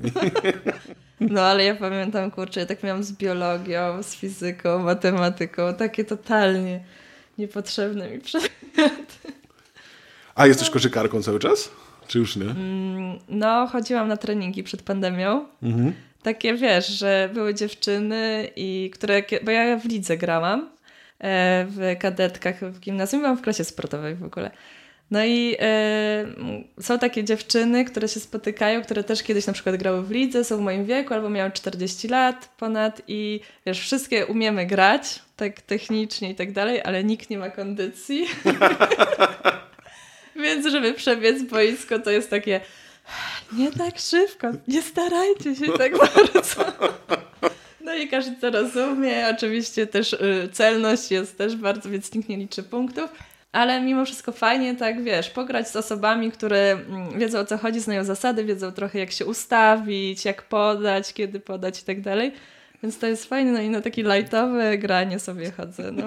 No ale ja pamiętam, kurczę, ja tak miałam z biologią, z fizyką, matematyką. Takie totalnie niepotrzebne mi przedmioty. A jesteś koszykarką cały czas? Czy już nie? No, chodziłam na treningi przed pandemią. Takie, wiesz, że były dziewczyny, i które, bo ja w lidze grałam, w kadetkach, w gimnazjum, byłam w klasie sportowej w ogóle. No i są takie dziewczyny, które się spotykają, które też kiedyś na przykład grały w lidze, są w moim wieku albo miały 40 lat ponad i wiesz, wszystkie umiemy grać, tak technicznie i tak dalej, ale nikt nie ma kondycji. Więc żeby przebiec boisko, to jest takie nie tak szybko, nie starajcie się tak bardzo. No i każdy to rozumie, oczywiście też celność jest też bardzo, więc nikt nie liczy punktów. Ale mimo wszystko fajnie, tak wiesz, pograć z osobami, które wiedzą o co chodzi, znają zasady, wiedzą trochę jak się ustawić, jak podać, kiedy podać i tak dalej. Więc to jest fajne, no i na takie lightowe granie sobie chodzę, no.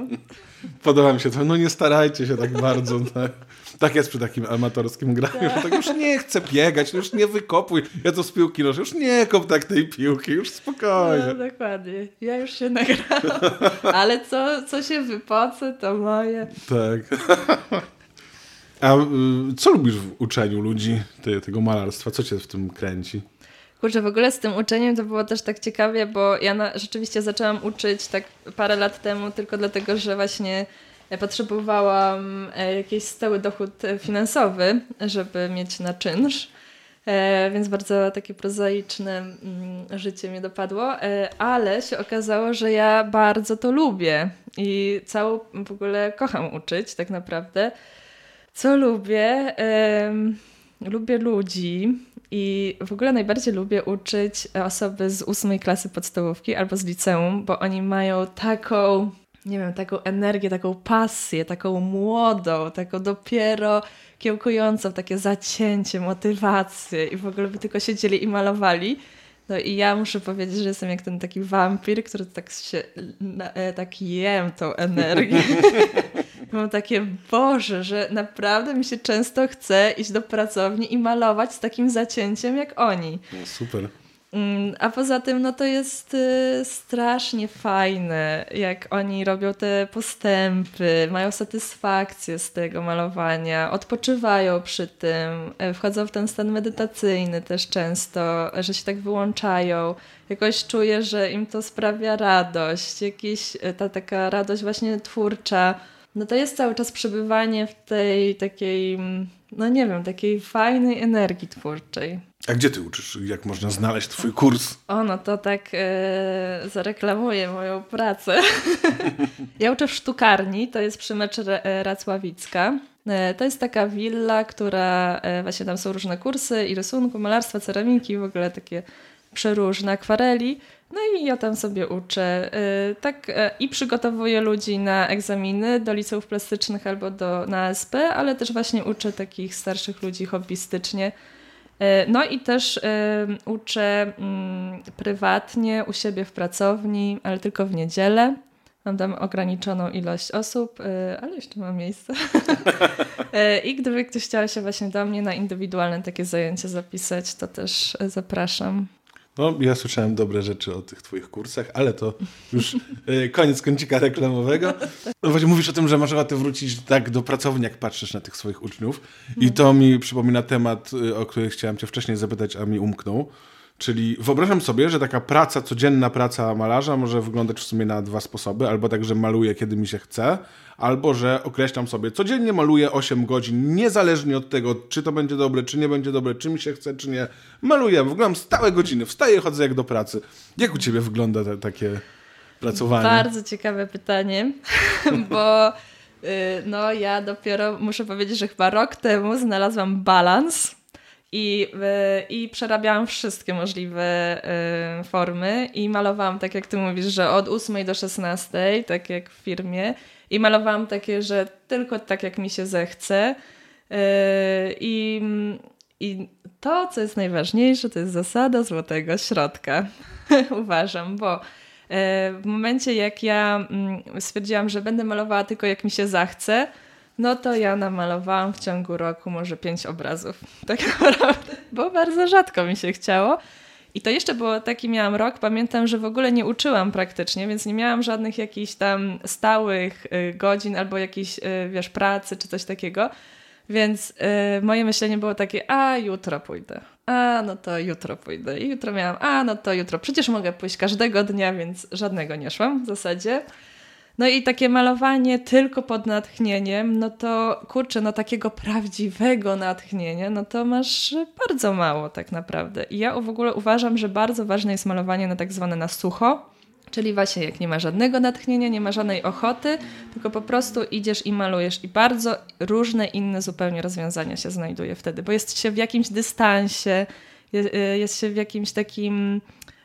Podoba mi się to, no nie starajcie się tak bardzo, tak. Tak jest przy takim amatorskim graniu, że tak już nie chcę biegać, już nie wykopuj, ja to z piłki noszę, już nie kop tak tej piłki, już spokojnie. No dokładnie, ja już się nagrałam, ale co się wypocę, to moje. Tak. A co lubisz w uczeniu ludzi tego malarstwa, co cię w tym kręci? Kurczę, w ogóle z tym uczeniem to było też tak ciekawie, bo ja rzeczywiście zaczęłam uczyć tak parę lat temu tylko dlatego, że właśnie potrzebowałam jakiś stały dochód finansowy, żeby mieć na czynsz, więc bardzo takie prozaiczne życie mnie dopadło, ale się okazało, że ja bardzo to lubię i w ogóle kocham uczyć tak naprawdę. Co lubię? Lubię ludzi i w ogóle najbardziej lubię uczyć osoby z 8 klasy podstawówki albo z liceum, bo oni mają taką, nie wiem, taką energię, taką pasję, taką młodą, taką dopiero kiełkującą, takie zacięcie, motywację i w ogóle by tylko siedzieli i malowali. No i ja muszę powiedzieć, że jestem jak ten taki wampir, który tak jem tą energię. Mam takie, Boże, że naprawdę mi się często chce iść do pracowni i malować z takim zacięciem jak oni. Super. A poza tym, no to jest strasznie fajne, jak oni robią te postępy, mają satysfakcję z tego malowania, odpoczywają przy tym, wchodzą w ten stan medytacyjny też często, że się tak wyłączają. Jakoś czuję, że im to sprawia radość, ta taka radość właśnie twórcza. No to jest cały czas przebywanie w tej takiej, no nie wiem, takiej fajnej energii twórczej. A gdzie ty uczysz? Jak można znaleźć twój kurs? O, no to tak zareklamuję moją pracę. Ja uczę w sztukarni, to jest przy meczu Racławicka. To jest taka willa, która właśnie tam są różne kursy i rysunku, malarstwa, ceramiki, w ogóle takie przeróżne akwareli. No i ja tam sobie uczę i przygotowuję ludzi na egzaminy do liceów plastycznych albo na ASP, ale też właśnie uczę takich starszych ludzi hobbystycznie. No i też uczę prywatnie u siebie w pracowni, ale tylko w niedzielę. Mam tam ograniczoną ilość osób, ale jeszcze mam miejsce. I gdyby ktoś chciał się właśnie do mnie na indywidualne takie zajęcia zapisać, to też zapraszam. No, ja słyszałem dobre rzeczy o tych twoich kursach, ale to już koniec kącika reklamowego. No właśnie mówisz o tym, że masz ochotę wrócić tak do pracowni, jak patrzysz na tych swoich uczniów. I to mi przypomina temat, o który chciałem cię wcześniej zapytać, a mi umknął. Czyli wyobrażam sobie, że taka praca, codzienna praca malarza może wyglądać w sumie na dwa sposoby. Albo tak, że maluję, kiedy mi się chce, albo że określam sobie, codziennie maluję 8 godzin, niezależnie od tego, czy to będzie dobre, czy nie będzie dobre, czy mi się chce, czy nie. Maluję, wyglądam stałe godziny, wstaję, chodzę jak do pracy. Jak u ciebie wygląda takie pracowanie? Bardzo ciekawe pytanie, bo no ja dopiero muszę powiedzieć, że chyba rok temu znalazłam balans. I przerabiałam wszystkie możliwe formy i malowałam, tak jak ty mówisz, że od 8 do 16, tak jak w firmie. I malowałam takie, że tylko tak jak mi się zechce. I to, co jest najważniejsze, to jest zasada złotego środka. Uważam, bo w momencie jak ja stwierdziłam, że będę malowała tylko jak mi się zachce, no to ja namalowałam w ciągu roku może 5 obrazów, tak naprawdę, bo bardzo rzadko mi się chciało. I to jeszcze było, taki miałam rok, pamiętam, że w ogóle nie uczyłam praktycznie, więc nie miałam żadnych jakichś tam stałych godzin albo jakiejś, wiesz, pracy czy coś takiego. Więc moje myślenie było takie, a jutro pójdę, a no to jutro pójdę. I jutro miałam, a no to jutro, przecież mogę pójść każdego dnia, więc żadnego nie szłam w zasadzie. No i takie malowanie tylko pod natchnieniem, no to kurczę, no takiego prawdziwego natchnienia, no to masz bardzo mało tak naprawdę. I ja w ogóle uważam, że bardzo ważne jest malowanie na tak zwane na sucho, czyli właśnie jak nie ma żadnego natchnienia, nie ma żadnej ochoty, tylko po prostu idziesz i malujesz i bardzo różne inne zupełnie rozwiązania się znajduje wtedy, bo jest się w jakimś dystansie, jest się w jakimś takim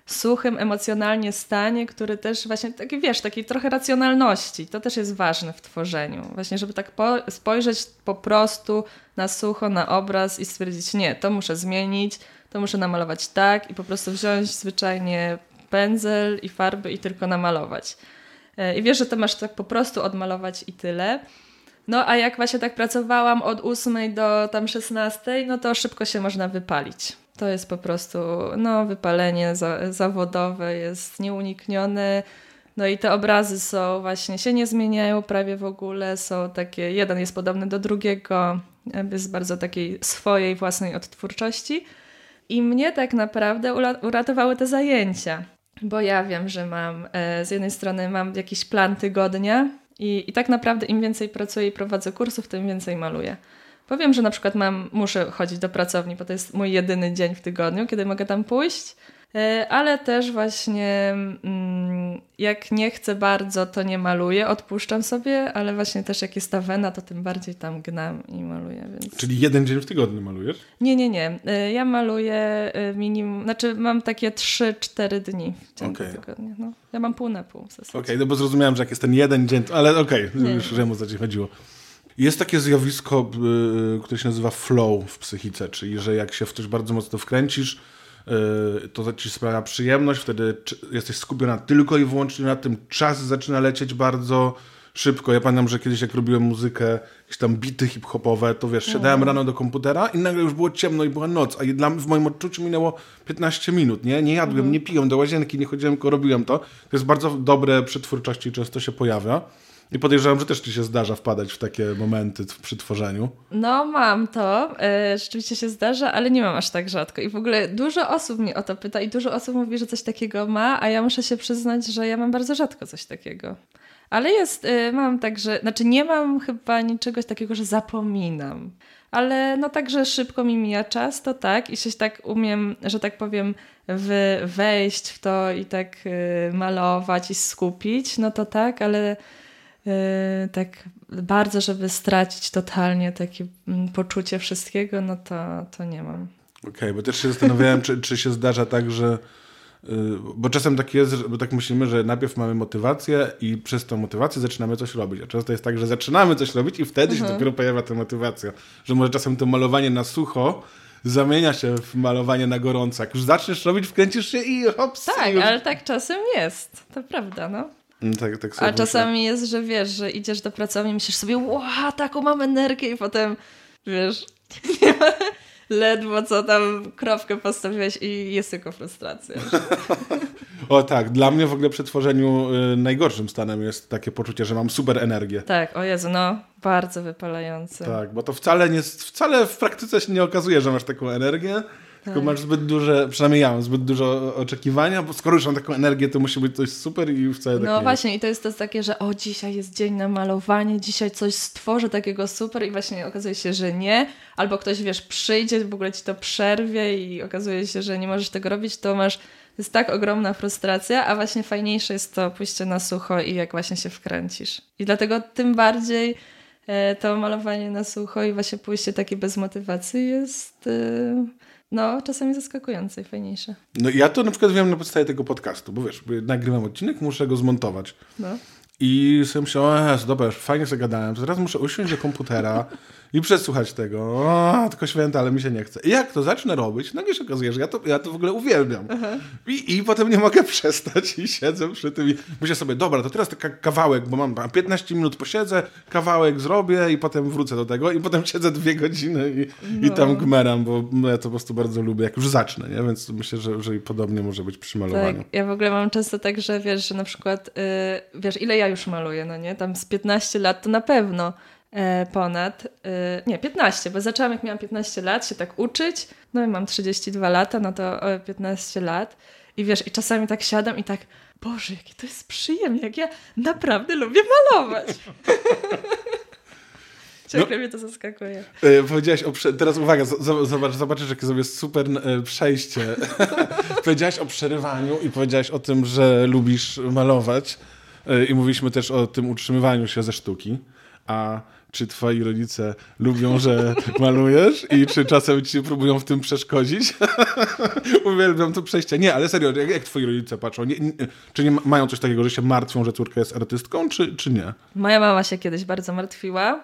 suchym emocjonalnie stanie, który też właśnie, taki, wiesz, takiej trochę racjonalności. To też jest ważne w tworzeniu. Właśnie, żeby tak spojrzeć po prostu na sucho, na obraz i stwierdzić, nie, to muszę zmienić, to muszę namalować tak i po prostu wziąć zwyczajnie pędzel i farby i tylko namalować. I wiesz, że to masz tak po prostu odmalować i tyle. No a jak właśnie tak pracowałam od 8 do tam 16, no to szybko się można wypalić. To jest po prostu, no, wypalenie zawodowe jest nieuniknione. No i te obrazy są właśnie, się nie zmieniają prawie w ogóle. Są takie, jeden jest podobny do drugiego, z bardzo takiej swojej własnej odtwórczości. I mnie tak naprawdę uratowały te zajęcia. Bo ja wiem, że mam, z jednej strony mam jakiś plan tygodnia i tak naprawdę im więcej pracuję i prowadzę kursów, tym więcej maluję. Powiem, że na przykład muszę chodzić do pracowni, bo to jest mój jedyny dzień w tygodniu, kiedy mogę tam pójść, ale też właśnie jak nie chcę bardzo, to nie maluję, odpuszczam sobie, ale właśnie też jak jest ta wena, to tym bardziej tam gnam i maluję. Więc... Czyli jeden dzień w tygodniu malujesz? Nie. Ja maluję minimum, znaczy mam takie 3-4 dni w ciągu tygodnia. No. Ja mam pół na pół w zasadzie. Okej, no bo zrozumiałem, że jak jest ten jeden dzień, ale okej, już wiem, o co ci chodziło. Jest takie zjawisko, które się nazywa flow w psychice, czyli że jak się w coś bardzo mocno wkręcisz, to ci sprawia przyjemność, wtedy jesteś skupiona tylko i wyłącznie na tym, czas zaczyna lecieć bardzo szybko. Ja pamiętam, że kiedyś jak robiłem muzykę, jakieś tam bity hip-hopowe, to wiesz, siadałem rano do komputera i nagle już było ciemno i była noc, a w moim odczuciu minęło 15 minut, nie? Nie jadłem, nie piłem, do łazienki nie chodziłem, tylko robiłem to. To jest bardzo dobre przy twórczości i często się pojawia. I podejrzewam, że też ci się zdarza wpadać w takie momenty przy tworzeniu. No mam to, rzeczywiście się zdarza, ale nie mam aż tak rzadko. I w ogóle dużo osób mnie o to pyta i dużo osób mówi, że coś takiego ma, a ja muszę się przyznać, że ja mam bardzo rzadko coś takiego. Ale jest, mam także, znaczy nie mam chyba niczego takiego, że zapominam. Ale no także szybko mi mija czas, to tak. I się tak umiem, że tak powiem, wejść w to i tak malować i skupić, no to tak, ale... tak bardzo, żeby stracić totalnie takie poczucie wszystkiego, no to nie mam. Okej, bo też się zastanawiałem, czy się zdarza tak, że... Bo czasem tak jest, bo tak myślimy, że najpierw mamy motywację i przez tą motywację zaczynamy coś robić. A często jest tak, że zaczynamy coś robić i wtedy się dopiero pojawia ta motywacja. Że może czasem to malowanie na sucho zamienia się w malowanie na gorąco. Jak już zaczniesz robić, wkręcisz się i hops. Tak, już... ale tak czasem jest. To prawda, no. Tak sobie a czasami myślę. Jest, że wiesz, że idziesz do pracowni i myślisz sobie, wow, taką mam energię i potem, wiesz, nie ma... Ledwo co tam kropkę postawiłeś i jest tylko frustracja. O tak, dla mnie w ogóle przy tworzeniu najgorszym stanem jest takie poczucie, że mam super energię. Tak, o Jezu, no bardzo wypalające. Tak, bo to wcale w praktyce się nie okazuje, że masz taką energię, tylko masz zbyt duże, przynajmniej ja mam zbyt dużo oczekiwania, bo skoro już mam taką energię, to musi być coś super i wcale tak nie. No właśnie, i to jest to takie, że o, dzisiaj jest dzień na malowanie, dzisiaj coś stworzę takiego super i właśnie okazuje się, że nie. Albo ktoś, wiesz, przyjdzie, w ogóle ci to przerwie i okazuje się, że nie możesz tego robić, to masz, jest tak ogromna frustracja, a właśnie fajniejsze jest to pójście na sucho i jak właśnie się wkręcisz. I dlatego tym bardziej to malowanie na sucho i właśnie pójście takie bez motywacji jest... No, czasami zaskakujące i fajniejsze. No ja to na przykład wiem na podstawie tego podcastu, bo wiesz, nagrywam odcinek, muszę go zmontować. No. I sobie myślałem, dobra, już fajnie sobie gadałem, to teraz muszę usiąść do komputera i przesłuchać tego. O, tylko święta, ale mi się nie chce. I jak to zacznę robić, nagle się okazuje, że ja to w ogóle uwielbiam. I potem nie mogę przestać i siedzę przy tym i myślę sobie, dobra, to teraz taki kawałek, bo mam 15 minut posiedzę, kawałek zrobię i potem wrócę do tego i potem siedzę 2 godziny i tam gmeram, bo ja to po prostu bardzo lubię, jak już zacznę, nie? Więc myślę, że podobnie może być przy malowaniu. Tak, ja w ogóle mam często tak, że wiesz, że na przykład, wiesz, ile ja już maluję, no nie? Tam z 15 lat to na pewno ponad. Nie, 15, bo zaczęłam jak miałam 15 lat się tak uczyć, no i mam 32 lata, no to 15 lat i wiesz, i czasami tak siadam i tak, Boże, jakie to jest przyjemne, jak ja naprawdę lubię malować. Ciągle mnie to zaskakuje. Powiedziałaś o... Teraz uwaga, zobaczysz, jakie sobie super przejście. Powiedziałaś o przerywaniu i powiedziałaś o tym, że lubisz malować. I mówiliśmy też o tym utrzymywaniu się ze sztuki. A czy twoi rodzice lubią, że malujesz? I czy czasem ci próbują w tym przeszkodzić? Uwielbiam to przejście. Nie, ale serio, jak twoi rodzice patrzą? Czy nie mają coś takiego, że się martwią, że córka jest artystką, czy nie? Moja mama się kiedyś bardzo martwiła.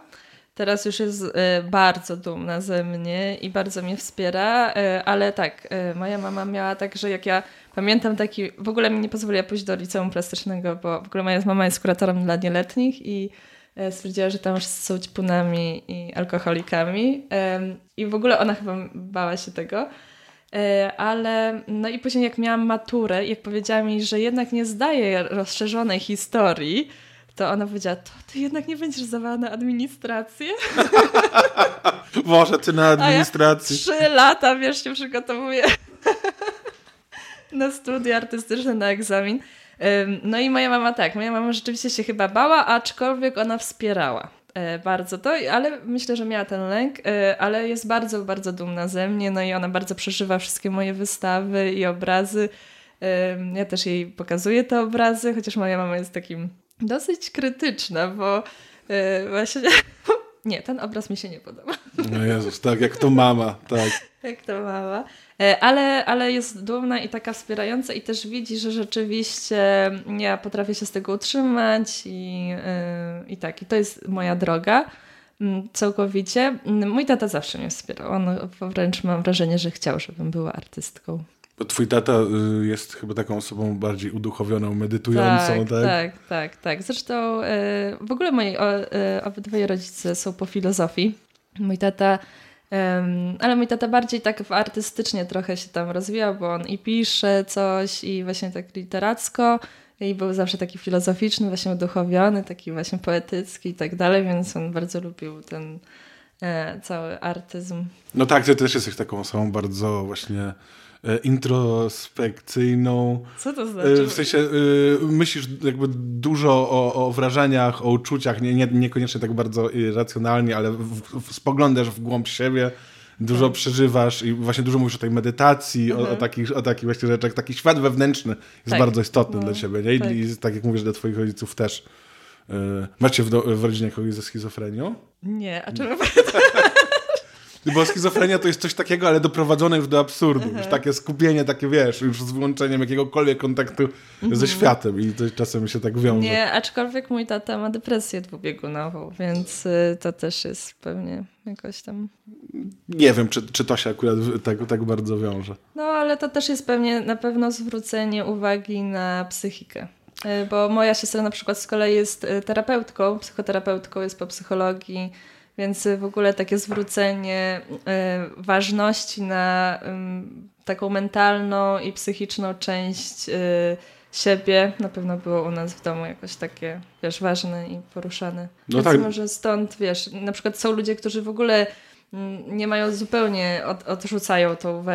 Teraz już jest bardzo dumna ze mnie i bardzo mnie wspiera, ale tak, moja mama miała tak, że jak ja pamiętam taki, w ogóle mi nie pozwoliła pójść do liceum plastycznego, bo w ogóle moja mama jest kuratorem dla nieletnich i stwierdziła, że tam są ćpunami i alkoholikami i w ogóle ona chyba bała się tego, ale no i później jak miałam maturę i jak powiedziała mi, że jednak nie zdaję rozszerzonej historii, to ona powiedziała, to ty jednak nie będziesz zdawała na administrację? Boże, ty na administracji. A ja 3 lata, wiesz, się przygotowuję na studia artystyczne, na egzamin. No i moja mama tak, moja mama rzeczywiście się chyba bała, aczkolwiek ona wspierała bardzo to, ale myślę, że miała ten lęk, ale jest bardzo, bardzo dumna ze mnie, no i ona bardzo przeżywa wszystkie moje wystawy i obrazy. Ja też jej pokazuję te obrazy, chociaż moja mama jest takim... dosyć krytyczna, bo właśnie... nie, ten obraz mi się nie podoba. No Jezus, tak, jak to mama, tak. Jak to mama. Ale jest dumna i taka wspierająca i też widzi, że rzeczywiście ja potrafię się z tego utrzymać i tak. I to jest moja droga całkowicie. Mój tata zawsze mnie wspierał. On wręcz mam wrażenie, że chciał, żebym była artystką. Twój tata jest chyba taką osobą bardziej uduchowioną, medytującą, tak? Tak. Zresztą w ogóle moi obydwoje rodzice są po filozofii. Mój tata, ale mój tata bardziej tak artystycznie trochę się tam rozwijał, bo on i pisze coś i właśnie tak literacko i był zawsze taki filozoficzny, właśnie uduchowiony, taki właśnie poetycki i tak dalej, więc on bardzo lubił ten cały artyzm. No tak, ty też jesteś taką osobą bardzo właśnie... introspekcyjną. Co to znaczy? W sensie myślisz jakby dużo o wrażeniach, o uczuciach, niekoniecznie tak bardzo racjonalnie, ale spoglądasz w głąb siebie, dużo przeżywasz i właśnie dużo mówisz o tej medytacji, o takich właśnie rzeczach. Taki świat wewnętrzny jest bardzo istotny dla ciebie. Nie? I tak jak mówisz, dla twoich rodziców też. Macie w rodzinie kogoś ze schizofrenią? Nie, a czemu? Bo schizofrenia to jest coś takiego, ale doprowadzone już do absurdu. Już takie skupienie, takie wiesz, już z wyłączeniem jakiegokolwiek kontaktu ze światem i to czasem się tak wiąże. Nie, aczkolwiek mój tata ma depresję dwubiegunową, więc to też jest pewnie jakoś tam... Nie wiem, czy to się akurat tak bardzo wiąże. No, ale to też jest pewnie na pewno zwrócenie uwagi na psychikę. Bo moja siostra na przykład z kolei jest terapeutką, psychoterapeutką, jest po psychologii, więc w ogóle takie zwrócenie ważności na taką mentalną i psychiczną część siebie na pewno było u nas w domu jakoś takie, wiesz, ważne i poruszane. No tak. Więc może stąd, wiesz, na przykład są ludzie, którzy w ogóle nie mają zupełnie, odrzucają tą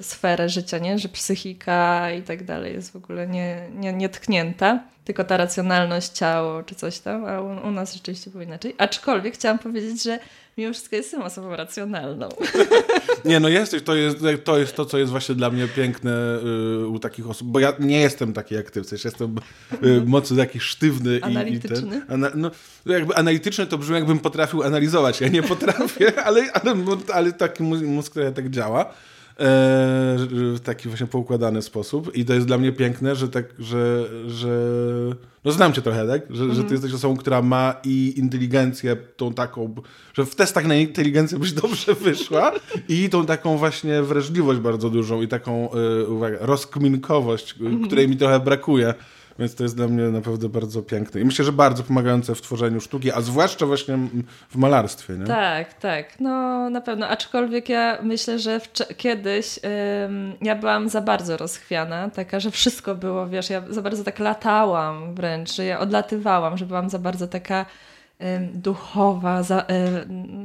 sferę życia, nie? Że psychika i tak dalej jest w ogóle nietknięta, tylko ta racjonalność, ciało czy coś tam, a u nas rzeczywiście było inaczej. Aczkolwiek chciałam powiedzieć, że mimo wszystko jestem osobą racjonalną. Nie, no jesteś, to jest to, co jest właśnie dla mnie piękne u takich osób, bo ja nie jestem taki jak ty, w sensie jestem mocno taki sztywny analityczny. Jakby analityczny to brzmi, jakbym potrafił analizować, ja nie potrafię, ale taki mózg, który tak działa w taki właśnie poukładany sposób i to jest dla mnie piękne, że tak, że no znam cię trochę, tak? Że ty jesteś osobą, która ma i inteligencję tą taką, że w testach na inteligencję byś dobrze wyszła i tą taką właśnie wrażliwość bardzo dużą i taką rozkminkowość, której mi trochę brakuje. Więc to jest dla mnie naprawdę bardzo piękne. I myślę, że bardzo pomagające w tworzeniu sztuki, a zwłaszcza właśnie w malarstwie, nie? Tak, tak. No na pewno. Aczkolwiek ja myślę, że kiedyś ja byłam za bardzo rozchwiana, taka, że wszystko było, wiesz, ja za bardzo tak latałam wręcz, ja odlatywałam, że byłam za bardzo taka duchowa,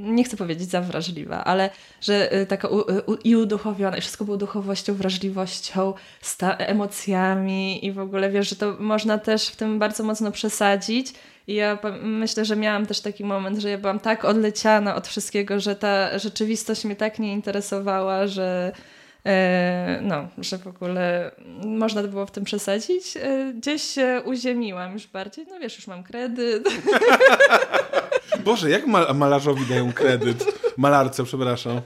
nie chcę powiedzieć za wrażliwa, ale że taka i uduchowiona, i wszystko było duchowością, wrażliwością, emocjami i w ogóle wiesz, że to można też w tym bardzo mocno przesadzić i ja myślę, że miałam też taki moment, że ja byłam tak odleciana od wszystkiego, że ta rzeczywistość mnie tak nie interesowała, że no, że w ogóle można było w tym przesadzić. Gdzieś się uziemiłam już bardziej. No wiesz, już mam kredyt. Boże, jak malarzowi dają kredyt? Malarce, przepraszam.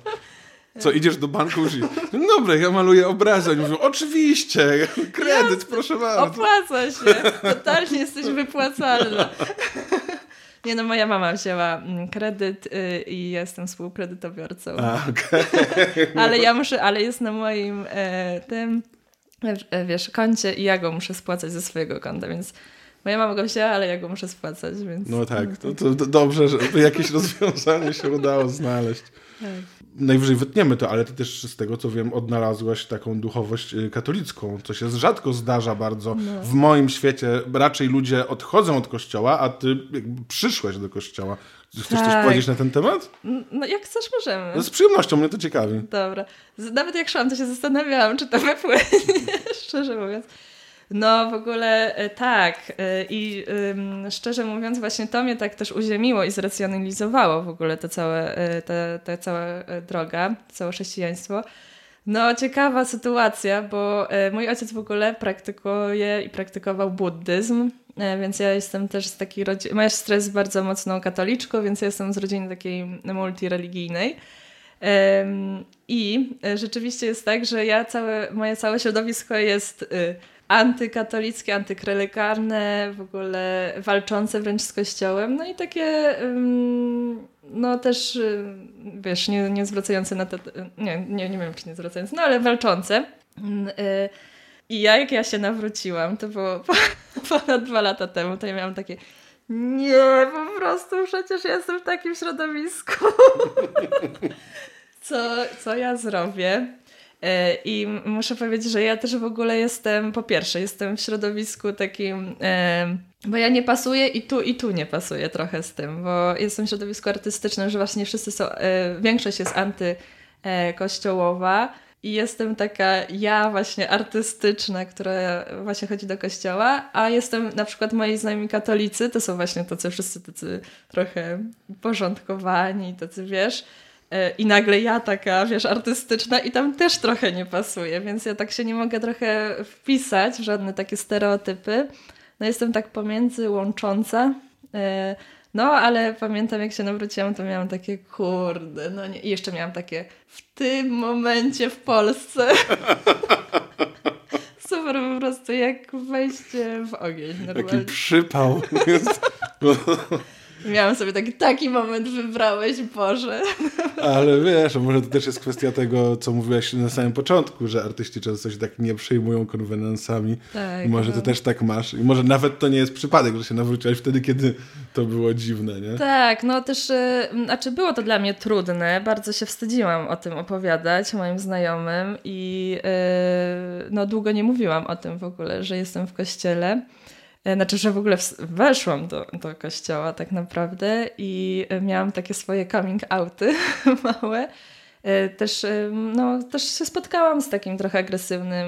Co, idziesz do banku i dobra, ja maluję obrazek. Oni mówią, oczywiście, kredyt, jasne, proszę bardzo. Opłaca się. Totalnie jesteś wypłacalna. Nie no, moja mama wzięła kredyt i jestem współkredytobiorcą. A, okay. Ale jest na moim koncie i ja go muszę spłacać ze swojego konta, więc moja mama go wzięła, ale ja go muszę spłacać, więc... No tak, to dobrze, że jakieś rozwiązanie się udało znaleźć. Tak. Najwyżej wytniemy to, ale ty też z tego, co wiem, odnalazłaś taką duchowość katolicką, co się rzadko zdarza bardzo. No. W moim świecie raczej ludzie odchodzą od kościoła, a ty jakby przyszłaś do kościoła. Chcesz coś powiedzieć na ten temat? No jak chcesz, możemy. No, z przyjemnością, mnie to ciekawi. Dobra. Nawet jak szłam, to się zastanawiałam, czy to wypłynie, szczerze mówiąc. No w ogóle tak i szczerze mówiąc właśnie to mnie tak też uziemiło i zracjonalizowało w ogóle ta cała droga, całe chrześcijaństwo. No ciekawa sytuacja, bo mój ojciec w ogóle praktykuje i praktykował buddyzm, więc ja jestem też z takiej rodziny, moja siostra jest bardzo mocną katoliczką, więc ja jestem z rodziny takiej multireligijnej. I rzeczywiście jest tak, że moje całe środowisko jest... antykatolickie, antyklerykalne, w ogóle walczące wręcz z Kościołem, no i takie no też wiesz, nie zwracające na to, nie wiem czy nie zwracające, no ale walczące. I jak ja się nawróciłam, to było ponad 2 lata temu, to ja miałam takie nie, po prostu przecież jestem w takim środowisku. Co ja zrobię? I muszę powiedzieć, że ja też w ogóle jestem, po pierwsze, jestem w środowisku takim, bo ja nie pasuję i tu nie pasuję trochę z tym, bo jestem w środowisku artystycznym, że właśnie wszyscy są, większość jest antykościołowa i jestem taka ja właśnie artystyczna, która właśnie chodzi do kościoła, a jestem na przykład moi znajomi katolicy, to są właśnie tacy wszyscy tacy trochę porządkowani, tacy wiesz... I nagle ja taka, wiesz, artystyczna i tam też trochę nie pasuje, więc ja tak się nie mogę trochę wpisać w żadne takie stereotypy. No jestem tak pomiędzy, łącząca. No, ale pamiętam, jak się nawróciłam, to miałam takie, kurde, no nie. I jeszcze miałam takie, w tym momencie w Polsce. Super, po prostu jak wejście w ogień. Normalnie. Taki przypał. Miałam sobie taki moment wybrałeś, Boże. Ale wiesz, może to też jest kwestia tego, co mówiłaś na samym początku, że artyści często się tak nie przejmują konwenansami. Tak, może ty też tak masz. I może nawet to nie jest przypadek, że się nawróciłaś wtedy, kiedy to było dziwne, nie? Tak, no też, znaczy było to dla mnie trudne. Bardzo się wstydziłam o tym opowiadać moim znajomym i no długo nie mówiłam o tym w ogóle, że jestem w kościele. Znaczy, że w ogóle weszłam do kościoła tak naprawdę i miałam takie swoje coming outy małe. Też się spotkałam z takim trochę agresywnym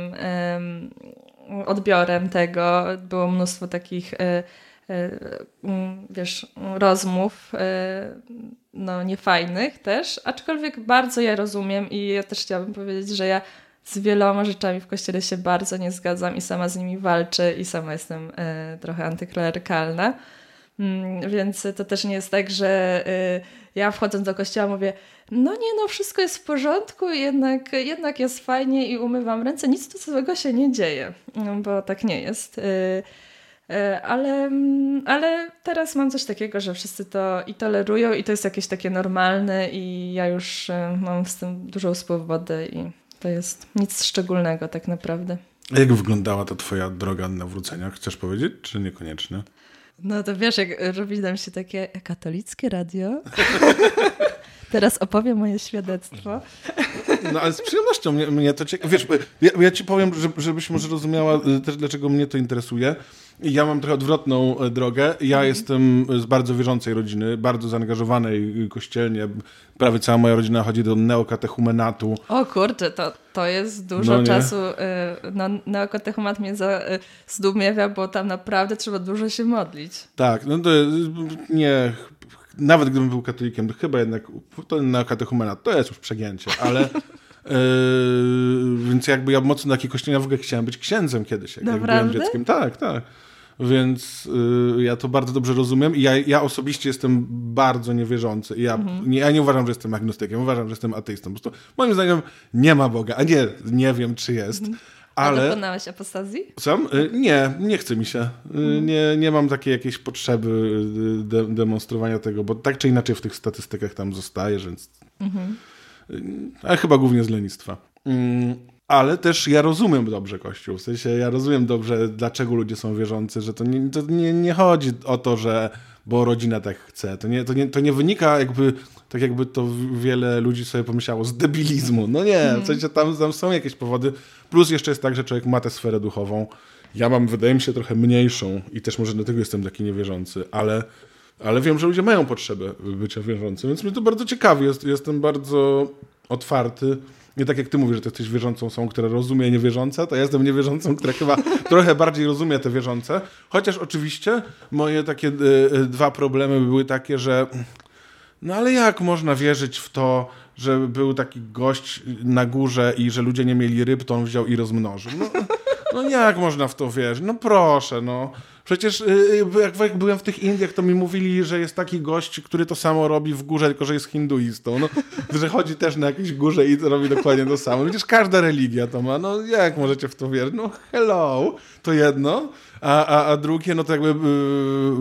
odbiorem tego. Było mnóstwo takich wiesz, rozmów no, niefajnych też, aczkolwiek bardzo ja rozumiem i ja też chciałabym powiedzieć, że ja z wieloma rzeczami w kościele się bardzo nie zgadzam i sama z nimi walczę i sama jestem trochę antyklerykalna. Więc to też nie jest tak, że ja wchodząc do kościoła mówię, no nie, no wszystko jest w porządku, jednak jest fajnie i umywam ręce, nic tu złego się nie dzieje, bo tak nie jest. Ale teraz mam coś takiego, że wszyscy to i tolerują i to jest jakieś takie normalne i ja już mam z tym dużą swobodę i to jest nic szczególnego tak naprawdę. A jak wyglądała ta twoja droga nawrócenia? Chcesz powiedzieć, czy niekoniecznie? No to wiesz, jak robi nam się takie katolickie radio. Teraz opowiem moje świadectwo. No ale z przyjemnością mnie to ciekawi. Wiesz, ja ci powiem, żebyś może rozumiała też, dlaczego mnie to interesuje. Ja mam trochę odwrotną drogę. Ja jestem z bardzo wierzącej rodziny, bardzo zaangażowanej kościelnie. Prawie cała moja rodzina chodzi do neokatechumenatu. O kurczę, to jest dużo czasu. No, neokatechumat mnie zdumiewia, bo tam naprawdę trzeba dużo się modlić. Tak, no to nie... Nawet gdybym był katolikiem, to chyba jednak ten neokatechumenat to jest już przegięcie, ale... Więc jakby ja mocno taki kościelny, w ogóle chciałem być księdzem kiedyś, jak byłem dzieckiem. Tak, tak. Więc ja to bardzo dobrze rozumiem i ja osobiście jestem bardzo niewierzący. Ja nie uważam, że jestem agnostykiem, uważam, że jestem ateistą. Po prostu moim zdaniem nie ma Boga, a nie wiem, czy jest. Ale dokonałaś apostazji? Sam? Nie chce mi się. Nie mam takiej jakiejś potrzeby demonstrowania tego, bo tak czy inaczej w tych statystykach tam zostaje, więc... Ale chyba głównie z lenistwa. Ale też ja rozumiem dobrze Kościół. W sensie ja rozumiem dobrze, dlaczego ludzie są wierzący, że to nie chodzi o to, że bo rodzina tak chce. To nie wynika jakby, tak jakby to wiele ludzi sobie pomyślało, z debilizmu. No nie, w sensie tam są jakieś powody. Plus jeszcze jest tak, że człowiek ma tę sferę duchową. Ja mam, wydaje mi się, trochę mniejszą i też może dlatego jestem taki niewierzący, ale wiem, że ludzie mają potrzebę bycia wierzącym, więc mnie to bardzo ciekawi. Jestem bardzo otwarty. Nie tak jak ty mówisz, że ty jesteś wierzącą osobą, która rozumie niewierzące, to ja jestem niewierzącą, która chyba trochę bardziej rozumie te wierzące. Chociaż oczywiście moje takie dwa problemy były takie, że no ale jak można wierzyć w to, że był taki gość na górze i że ludzie nie mieli ryb, to on wziął i rozmnożył. No jak można w to wierzyć? No proszę, no. Przecież jak byłem w tych Indiach, to mi mówili, że jest taki gość, który to samo robi w górze, tylko że jest hinduistą. No, że chodzi też na jakieś górze i robi dokładnie to samo. Przecież każda religia to ma. No jak możecie w to wierzyć? No hello, to jedno. A drugie, no to jakby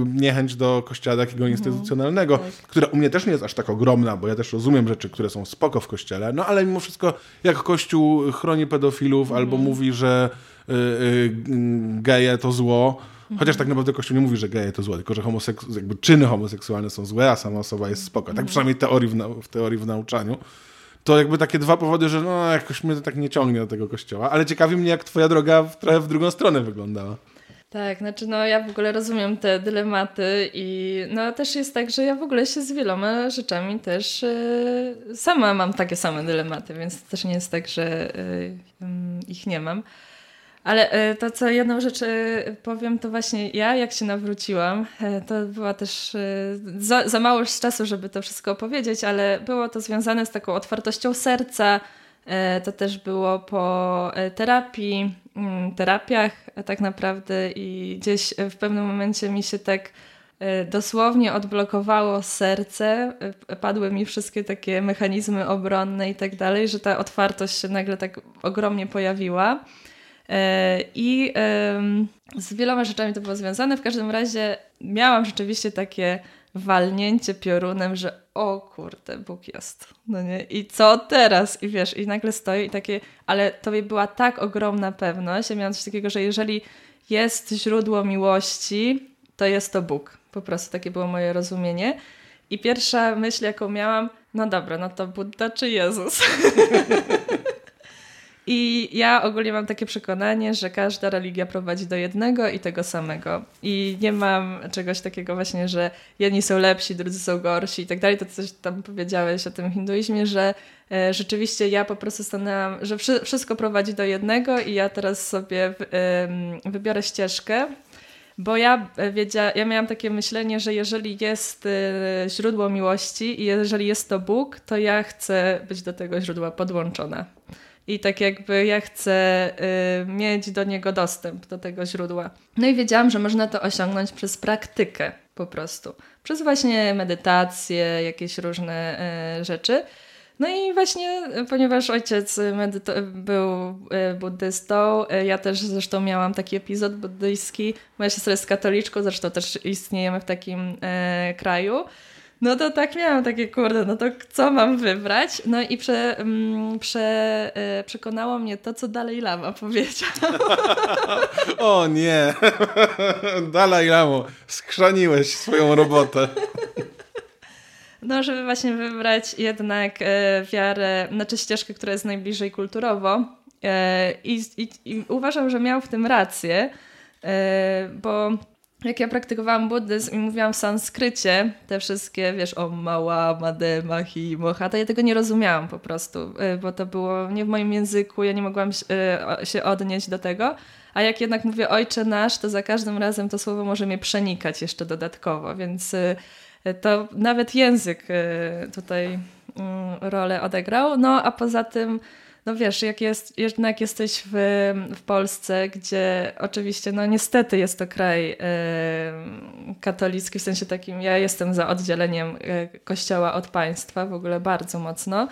niechęć do kościoła takiego instytucjonalnego, która u mnie też nie jest aż tak ogromna, bo ja też rozumiem rzeczy, które są spoko w kościele, no ale mimo wszystko jak kościół chroni pedofilów albo mówi, że geje to zło, chociaż tak naprawdę Kościół nie mówi, że geje to złe, tylko że jakby czyny homoseksualne są złe, a sama osoba jest spoko. Tak przynajmniej w teorii w nauczaniu. To jakby takie dwa powody, że no jakoś mnie to tak nie ciągnie do tego kościoła. Ale ciekawi mnie, jak twoja droga trochę w drugą stronę wyglądała. Tak, znaczy no ja w ogóle rozumiem te dylematy i no też jest tak, że ja w ogóle się z wieloma rzeczami też sama mam takie same dylematy, więc też nie jest tak, że ich nie mam. Ale to, co jedną rzecz powiem, to właśnie ja, jak się nawróciłam, to była też za mało czasu, żeby to wszystko opowiedzieć, ale było to związane z taką otwartością serca. To też było po terapii, terapiach tak naprawdę i gdzieś w pewnym momencie mi się tak dosłownie odblokowało serce, padły mi wszystkie takie mechanizmy obronne i tak dalej, że ta otwartość się nagle tak ogromnie pojawiła. I z wieloma rzeczami to było związane. W każdym razie miałam rzeczywiście takie walnięcie piorunem, że o kurde, Bóg jest. No nie? I co teraz? I wiesz, i nagle stoję i takie, ale tobie była tak ogromna pewność. Ja miałam coś takiego, że jeżeli jest źródło miłości, to jest to Bóg. Po prostu takie było moje rozumienie. I pierwsza myśl, jaką miałam, no dobra, no to Budda czy Jezus? I ja ogólnie mam takie przekonanie, że każda religia prowadzi do jednego i tego samego. I nie mam czegoś takiego właśnie, że jedni są lepsi, drudzy są gorsi i tak dalej. To coś tam powiedziałeś o tym hinduizmie, że rzeczywiście ja po prostu stanęłam, że wszystko prowadzi do jednego i ja teraz sobie wybiorę ścieżkę. Bo ja miałam takie myślenie, że jeżeli jest źródło miłości i jeżeli jest to Bóg, to ja chcę być do tego źródła podłączona. I tak jakby ja chcę mieć do niego dostęp, do tego źródła. No i wiedziałam, że można to osiągnąć przez praktykę po prostu. Przez właśnie medytację, jakieś różne rzeczy. No i właśnie, ponieważ ojciec był buddystą, ja też zresztą miałam taki epizod buddyjski. Moja siostra jest katoliczką, zresztą też istniejemy w takim kraju. No to tak miałam takie, kurde, no to co mam wybrać? No i przekonało mnie to, co Dalaj Lama powiedział. O nie! Dalaj Lamo, skrzaniłeś swoją robotę. No, żeby właśnie wybrać jednak wiarę, znaczy ścieżkę, która jest najbliżej kulturowo. I uważam, że miał w tym rację, bo jak ja praktykowałam buddyzm i mówiłam w sanskrycie, te wszystkie, wiesz, o mała, madema, hi, mocha, to ja tego nie rozumiałam po prostu, bo to było nie w moim języku, ja nie mogłam się odnieść do tego. A jak jednak mówię Ojcze Nasz, to za każdym razem to słowo może mnie przenikać jeszcze dodatkowo, więc to nawet język tutaj rolę odegrał. No a poza tym, no wiesz, jak jednak jesteś w Polsce, gdzie oczywiście, no niestety jest to kraj katolicki, w sensie takim, ja jestem za oddzieleniem kościoła od państwa w ogóle bardzo mocno,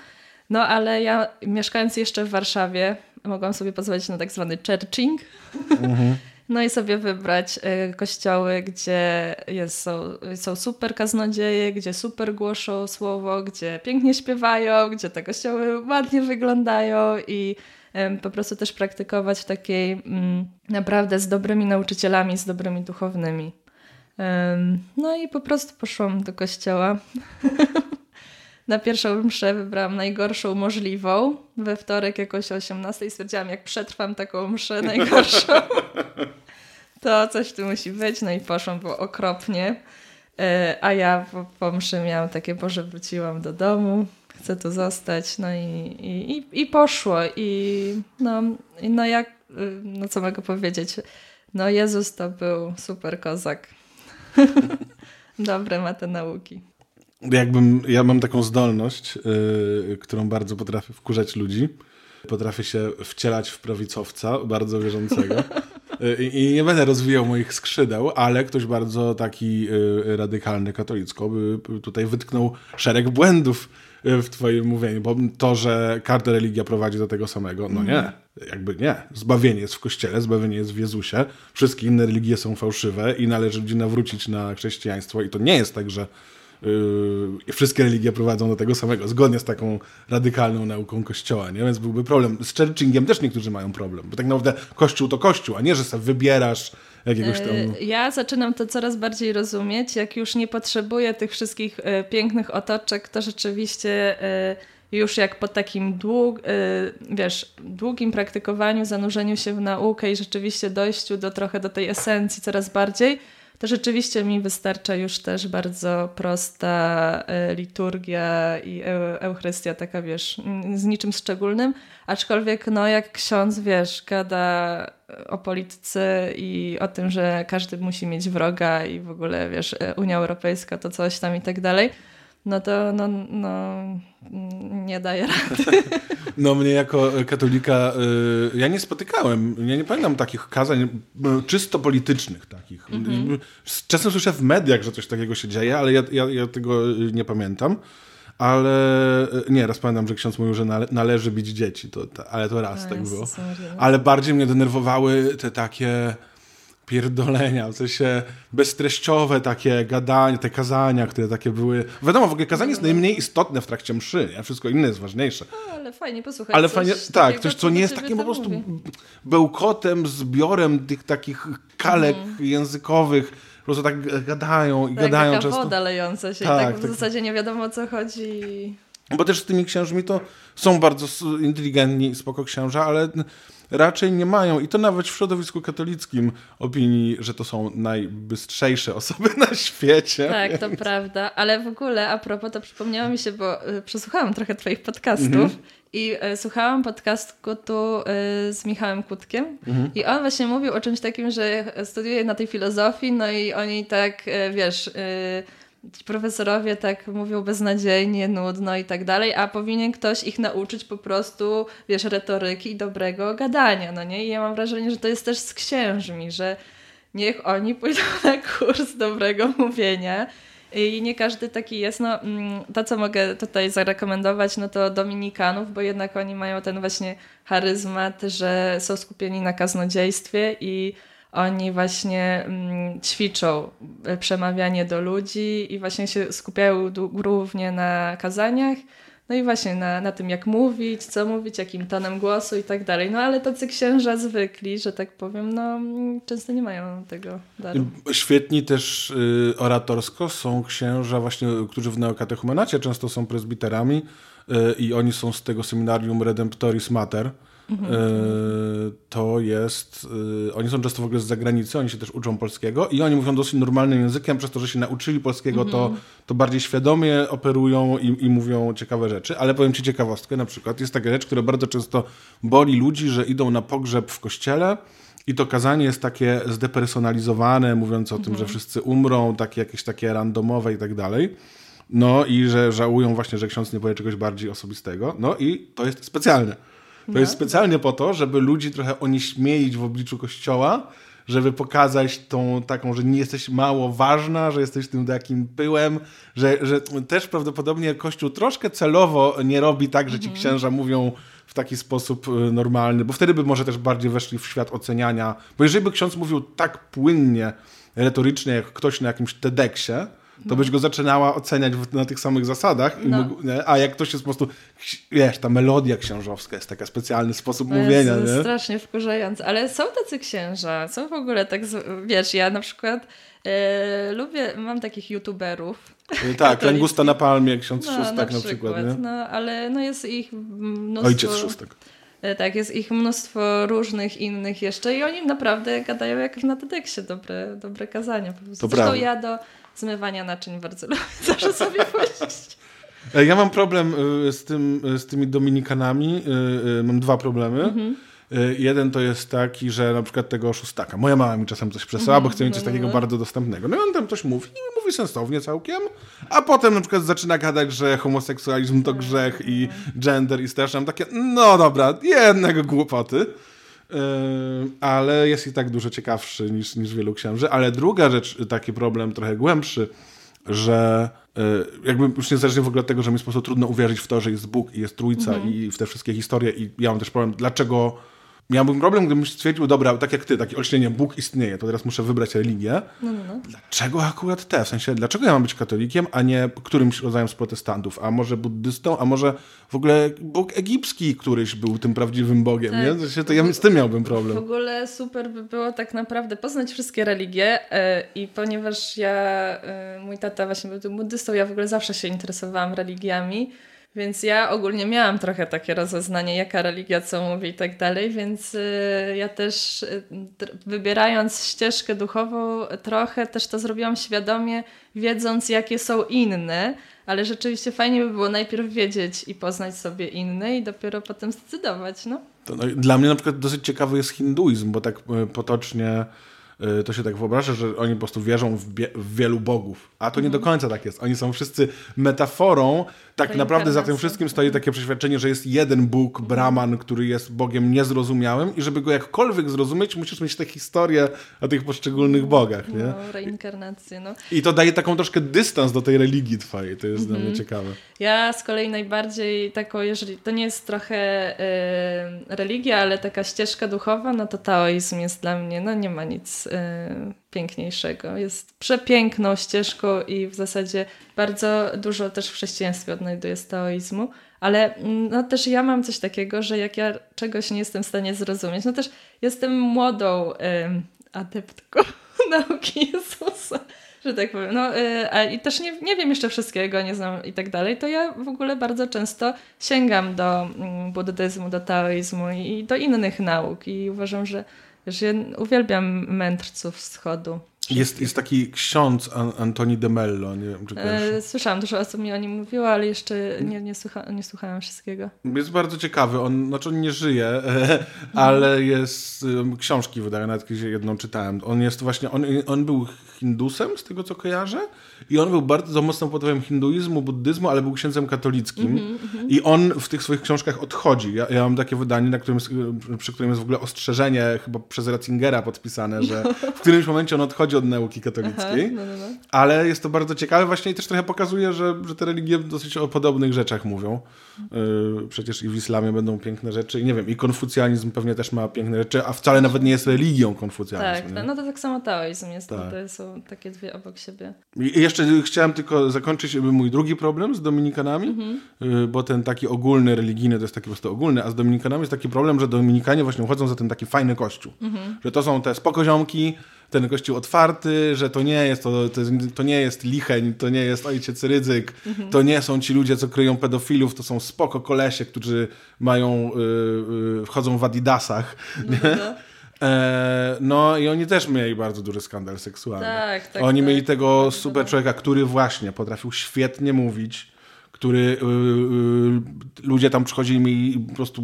no ale ja mieszkając jeszcze w Warszawie mogłam sobie pozwolić na tak zwany churching, no i sobie wybrać kościoły, gdzie są super kaznodzieje, gdzie super głoszą słowo, gdzie pięknie śpiewają, gdzie te kościoły ładnie wyglądają i po prostu też praktykować w takiej naprawdę z dobrymi nauczycielami, z dobrymi duchownymi. No i po prostu poszłam do kościoła. Na pierwszą mszę wybrałam najgorszą możliwą. We wtorek jakoś o 18:00 stwierdziłam, jak przetrwam taką mszę najgorszą, to coś tu musi być. No i poszłam, było okropnie. A ja po mszy miałam takie, Boże, wróciłam do domu, chcę tu zostać. No i poszło. No co mogę powiedzieć? No Jezus to był super kozak. Dobre ma te nauki. Ja mam taką zdolność, którą bardzo potrafię wkurzać ludzi. Potrafię się wcielać w prawicowca, bardzo wierzącego. I nie będę rozwijał moich skrzydeł, ale ktoś bardzo taki radykalny katolicko by tutaj wytknął szereg błędów w twoim mówieniu, bo to, że każda religia prowadzi do tego samego, no nie, jakby nie. Zbawienie jest w Kościele, zbawienie jest w Jezusie, wszystkie inne religie są fałszywe i należy ludzi nawrócić na chrześcijaństwo i to nie jest tak, że wszystkie religie prowadzą do tego samego, zgodnie z taką radykalną nauką Kościoła, nie? Więc byłby problem. Z churchingiem też niektórzy mają problem, bo tak naprawdę Kościół to Kościół, a nie, że sobie wybierasz jakiegoś tam... Ja zaczynam to coraz bardziej rozumieć, jak już nie potrzebuję tych wszystkich pięknych otoczek, to rzeczywiście już jak po takim długim praktykowaniu, zanurzeniu się w naukę i rzeczywiście dojściu trochę do tej esencji coraz bardziej, to rzeczywiście mi wystarcza już też bardzo prosta liturgia i Eucharystia, taka wiesz, z niczym szczególnym, aczkolwiek no jak ksiądz, wiesz, gada o polityce i o tym, że każdy musi mieć wroga i w ogóle, wiesz, Unia Europejska to coś tam i tak dalej, no to nie daje rady. No mnie jako katolika, ja nie spotykałem, ja nie pamiętam takich kazań czysto politycznych takich. Mm-hmm. Czasem słyszę w mediach, że coś takiego się dzieje, ale ja tego nie pamiętam. Ale nie, raz pamiętam, że ksiądz mówił, że należy bić dzieci, ale to raz tak było. Ale bardziej mnie denerwowały te takie pierdolenia, w sensie beztreściowe takie gadania, te kazania, które takie były. Wiadomo, w ogóle kazanie jest najmniej istotne w trakcie mszy, a wszystko inne jest ważniejsze. No, ale fajnie, posłuchaj. Ale fajnie, tak, coś, co nie jest takim po prostu bełkotem, zbiorem tych takich kalek językowych. Po prostu tak gadają i tak, gadają taka często. Taka woda lejąca się tak, i tak w zasadzie nie wiadomo, o co chodzi. Bo też z tymi księżmi to są bardzo inteligentni i spoko księża, ale raczej nie mają, i to nawet w środowisku katolickim, opinii, że to są najbystrzejsze osoby na świecie. Tak, więc to prawda. Ale w ogóle a propos, to przypomniało mi się, bo przesłuchałam trochę twoich podcastów i słuchałam podcastu z Michałem Kutkiem i on właśnie mówił o czymś takim, że studiuje na tej filozofii, no i oni tak, wiesz, ci profesorowie tak mówią beznadziejnie, nudno i tak dalej, a powinien ktoś ich nauczyć po prostu, wiesz, retoryki i dobrego gadania, no nie? I ja mam wrażenie, że to jest też z księżmi, że niech oni pójdą na kurs dobrego mówienia i nie każdy taki jest. No, to, co mogę tutaj zarekomendować, no to dominikanów, bo jednak oni mają ten właśnie charyzmat, że są skupieni na kaznodziejstwie i oni właśnie ćwiczą przemawianie do ludzi i właśnie się skupiają głównie na kazaniach, no i właśnie na tym, jak mówić, co mówić, jakim tonem głosu i tak dalej. No ale tacy księża zwykli, że tak powiem, no często nie mają tego daru. Świetni też oratorsko są księża właśnie, którzy w neokatechumenacie często są prezbiterami i oni są z tego seminarium Redemptoris Mater. To jest, oni są często w ogóle z zagranicy, oni się też uczą polskiego i oni mówią dosyć normalnym językiem, przez to, że się nauczyli polskiego, to bardziej świadomie operują i mówią ciekawe rzeczy, ale powiem ci ciekawostkę, na przykład jest taka rzecz, która bardzo często boli ludzi, że idą na pogrzeb w kościele i to kazanie jest takie zdepersonalizowane, mówiące o tym, że wszyscy umrą, takie jakieś takie randomowe i tak dalej. No i że żałują właśnie, że ksiądz nie powie czegoś bardziej osobistego, no i to jest specjalne. To jest specjalnie po to, żeby ludzi trochę onieśmielić w obliczu kościoła, żeby pokazać tą taką, że nie jesteś mało ważna, że jesteś tym takim pyłem, że też prawdopodobnie Kościół troszkę celowo nie robi tak, że ci księża mówią w taki sposób normalny, bo wtedy by może też bardziej weszli w świat oceniania. Bo jeżeli by ksiądz mówił tak płynnie, retorycznie, jak ktoś na jakimś TEDxie, to byś go zaczynała oceniać na tych samych zasadach. A jak ktoś jest po prostu, wiesz, ta melodia księżowska jest taka specjalny sposób mówienia. Jest, nie? Strasznie wkurzające. Ale są tacy księża, są w ogóle tak, wiesz, ja na przykład lubię, mam takich youtuberów. Tak, Langusta na palmie, ksiądz Szóstak na przykład. Nie? No, ale no jest ich mnóstwo. Ojciec Szóstak. Tak, jest ich mnóstwo różnych innych jeszcze i oni naprawdę gadają jak na TEDxie, dobre kazania. Po prostu. Zresztą ja do zmywania naczyń bardzo lubię zawsze sobie pójść. Ja mam problem z tymi dominikanami. Mam dwa problemy. Jeden to jest taki, że na przykład tego Szóstaka. Moja mama mi czasem coś przesyła, bo chce mi coś takiego bardzo dostępnego. No i on tam coś mówi i mówi sensownie całkiem, a potem na przykład zaczyna gadać, że homoseksualizm to grzech i gender i straszam takie, no dobra, jednego głupoty. Ale jest i tak dużo ciekawszy niż wielu księży. Ale druga rzecz, taki problem trochę głębszy, że jakby już niezależnie w ogóle od tego, że mi jest po prostu trudno uwierzyć w to, że jest Bóg i jest Trójca i w te wszystkie historie i ja mam też problem, dlaczego miałbym problem, gdybym stwierdził, dobra, tak jak ty, takie olśnienie, Bóg istnieje, to teraz muszę wybrać religię. No. Dlaczego akurat te? W sensie, dlaczego ja mam być katolikiem, a nie którymś rodzajem z protestantów? A może buddystą? A może w ogóle Bóg egipski któryś był tym prawdziwym Bogiem? Tak. Nie? W sensie, to ja z tym miałbym problem. W ogóle super by było tak naprawdę poznać wszystkie religie i ponieważ mój tata właśnie był tym buddystą, ja w ogóle zawsze się interesowałam religiami. Więc ja ogólnie miałam trochę takie rozeznanie, jaka religia co mówi i tak dalej, więc ja też wybierając ścieżkę duchową trochę też to zrobiłam świadomie, wiedząc jakie są inne, ale rzeczywiście fajnie by było najpierw wiedzieć i poznać sobie inne i dopiero potem zdecydować. No. Dla mnie na przykład dosyć ciekawy jest hinduizm, bo tak potocznie to się tak wyobraża, że oni po prostu wierzą w wielu bogów. A to nie do końca tak jest. Oni są wszyscy metaforą. Tak naprawdę za tym wszystkim stoi takie przeświadczenie, że jest jeden Bóg, Brahman, który jest Bogiem niezrozumiałym i żeby go jakkolwiek zrozumieć, musisz mieć tę historię o tych poszczególnych bogach. Nie? No, reinkarnację. No. I to daje taką troszkę dystans do tej religii twojej. To jest dla mnie ciekawe. Ja z kolei najbardziej taką, jeżeli to nie jest trochę religia, ale taka ścieżka duchowa, no to taoizm jest dla mnie, no nie ma nic piękniejszego. Jest przepiękną ścieżką i w zasadzie bardzo dużo też w chrześcijaństwie odnajduję z taoizmu, ale no też ja mam coś takiego, że jak ja czegoś nie jestem w stanie zrozumieć, no też jestem młodą adeptką nauki Jezusa, że tak powiem. No, i też nie wiem jeszcze wszystkiego, nie znam i tak dalej, to ja w ogóle bardzo często sięgam do buddyzmu, do taoizmu i do innych nauk i uważam, że wiesz, ja uwielbiam mędrców wschodu. Jest taki ksiądz Antoni de Mello, nie wiem, czy kojarzysz. Słyszałam, dużo osób mi o nim mówiło, ale jeszcze nie słuchałam wszystkiego. Jest bardzo ciekawy, on nie żyje, ale jest, książki wydaje, nawet kiedyś jedną czytałem. On jest właśnie, on był Hindusem, z tego co kojarzę, i on był bardzo mocno pod wpływem hinduizmu, buddyzmu, ale był księdzem katolickim i on w tych swoich książkach odchodzi. Ja mam takie wydanie, przy którym jest w ogóle ostrzeżenie chyba przez Ratzingera podpisane, że w którymś momencie on odchodzi od nauki katolickiej, ale jest to bardzo ciekawe właśnie i też trochę pokazuje, że te religie dosyć o podobnych rzeczach mówią. Przecież i w islamie będą piękne rzeczy i nie wiem, i konfucjanizm pewnie też ma piękne rzeczy, a wcale nawet nie jest religią konfucjanizm. Tak, nie? No to tak samo taoizm jest, tak. To są takie dwie obok siebie. I jeszcze chciałem tylko zakończyć mój drugi problem z dominikanami, bo ten taki ogólny, religijny to jest taki po prostu ogólny, a z dominikanami jest taki problem, że dominikanie właśnie uchodzą za ten taki fajny kościół. Że to są te spokoziomki, ten kościół otwarty, że to nie jest licheń, to nie jest ojciec Rydzyk, to nie są ci ludzie, co kryją pedofilów, to są spoko kolesie, którzy wchodzą w adidasach. No i oni też mieli bardzo duży skandal seksualny. Tak, oni mieli tego super człowieka, który właśnie potrafił świetnie mówić, który ludzie tam przychodzili i po prostu...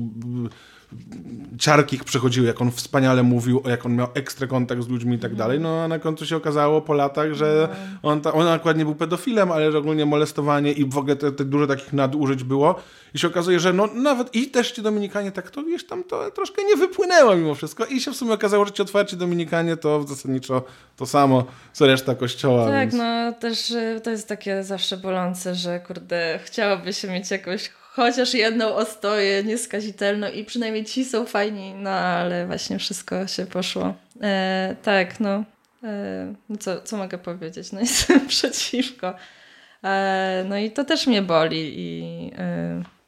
ciarki ich przychodziły, jak on wspaniale mówił, jak on miał ekstra kontakt z ludźmi i tak dalej, no a na końcu się okazało po latach, że on akurat nie był pedofilem, ale że ogólnie molestowanie i w ogóle te dużo takich nadużyć było i się okazuje, że no nawet i też ci dominikanie tak to, wiesz, tam to troszkę nie wypłynęło mimo wszystko i się w sumie okazało, że ci otwarci dominikanie to zasadniczo to samo, co reszta kościoła. Tak, więc... no też to jest takie zawsze bolące, że kurde, chciałoby się mieć jakąś chociaż jedną ostoję nieskazitelną i przynajmniej ci są fajni, no ale właśnie wszystko się poszło. Tak, no. Co mogę powiedzieć? No jestem przeciwko. No i to też mnie boli i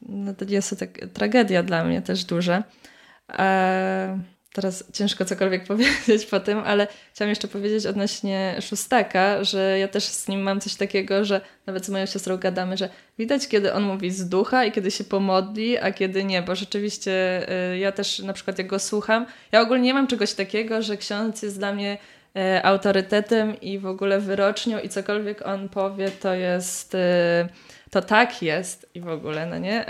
no to jest to tak, tragedia dla mnie też duża. Teraz ciężko cokolwiek powiedzieć po tym, ale chciałam jeszcze powiedzieć odnośnie Szóstaka, że ja też z nim mam coś takiego, że nawet z moją siostrą gadamy, że widać, kiedy on mówi z ducha i kiedy się pomodli, a kiedy nie, bo rzeczywiście ja też na przykład jak go słucham, ja ogólnie nie mam czegoś takiego, że ksiądz jest dla mnie autorytetem i w ogóle wyrocznią i cokolwiek on powie, to jest, to tak jest i w ogóle, no nie?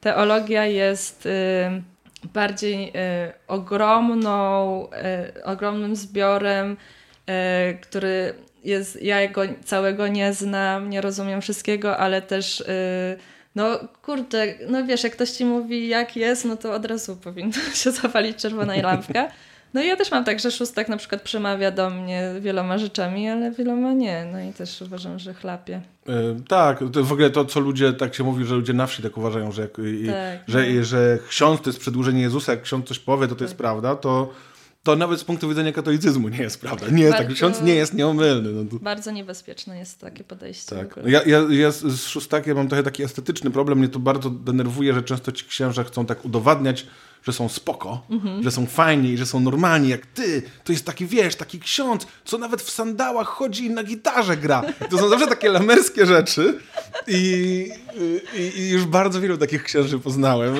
Teologia jest... bardziej ogromnym zbiorem, który jest, ja go całego nie znam, nie rozumiem wszystkiego, ale też no kurde, no wiesz, jak ktoś ci mówi jak jest, no to od razu powinno się zapalić czerwona lampka. No i ja też mam tak, że Szóstak na przykład przemawia do mnie wieloma rzeczami, ale wieloma nie. No i też uważam, że chlapie. Tak, w ogóle to, co ludzie, tak się mówi, że ludzie na wsi tak uważają, że ksiądz to jest przedłużenie Jezusa, jak ksiądz coś powie, to jest prawda, to nawet z punktu widzenia katolicyzmu nie jest prawda. Nie, tak, ksiądz nie jest nieomylny. No to... Bardzo niebezpieczne jest takie podejście. Tak. Ja z Szóstakiem mam trochę taki estetyczny problem. Mnie to bardzo denerwuje, że często ci księża chcą tak udowadniać, że są spoko, że są fajni, że są normalni jak ty. To jest taki, wiesz, taki ksiądz, co nawet w sandałach chodzi i na gitarze gra. To są zawsze takie lamerskie rzeczy i już bardzo wielu takich księży poznałem.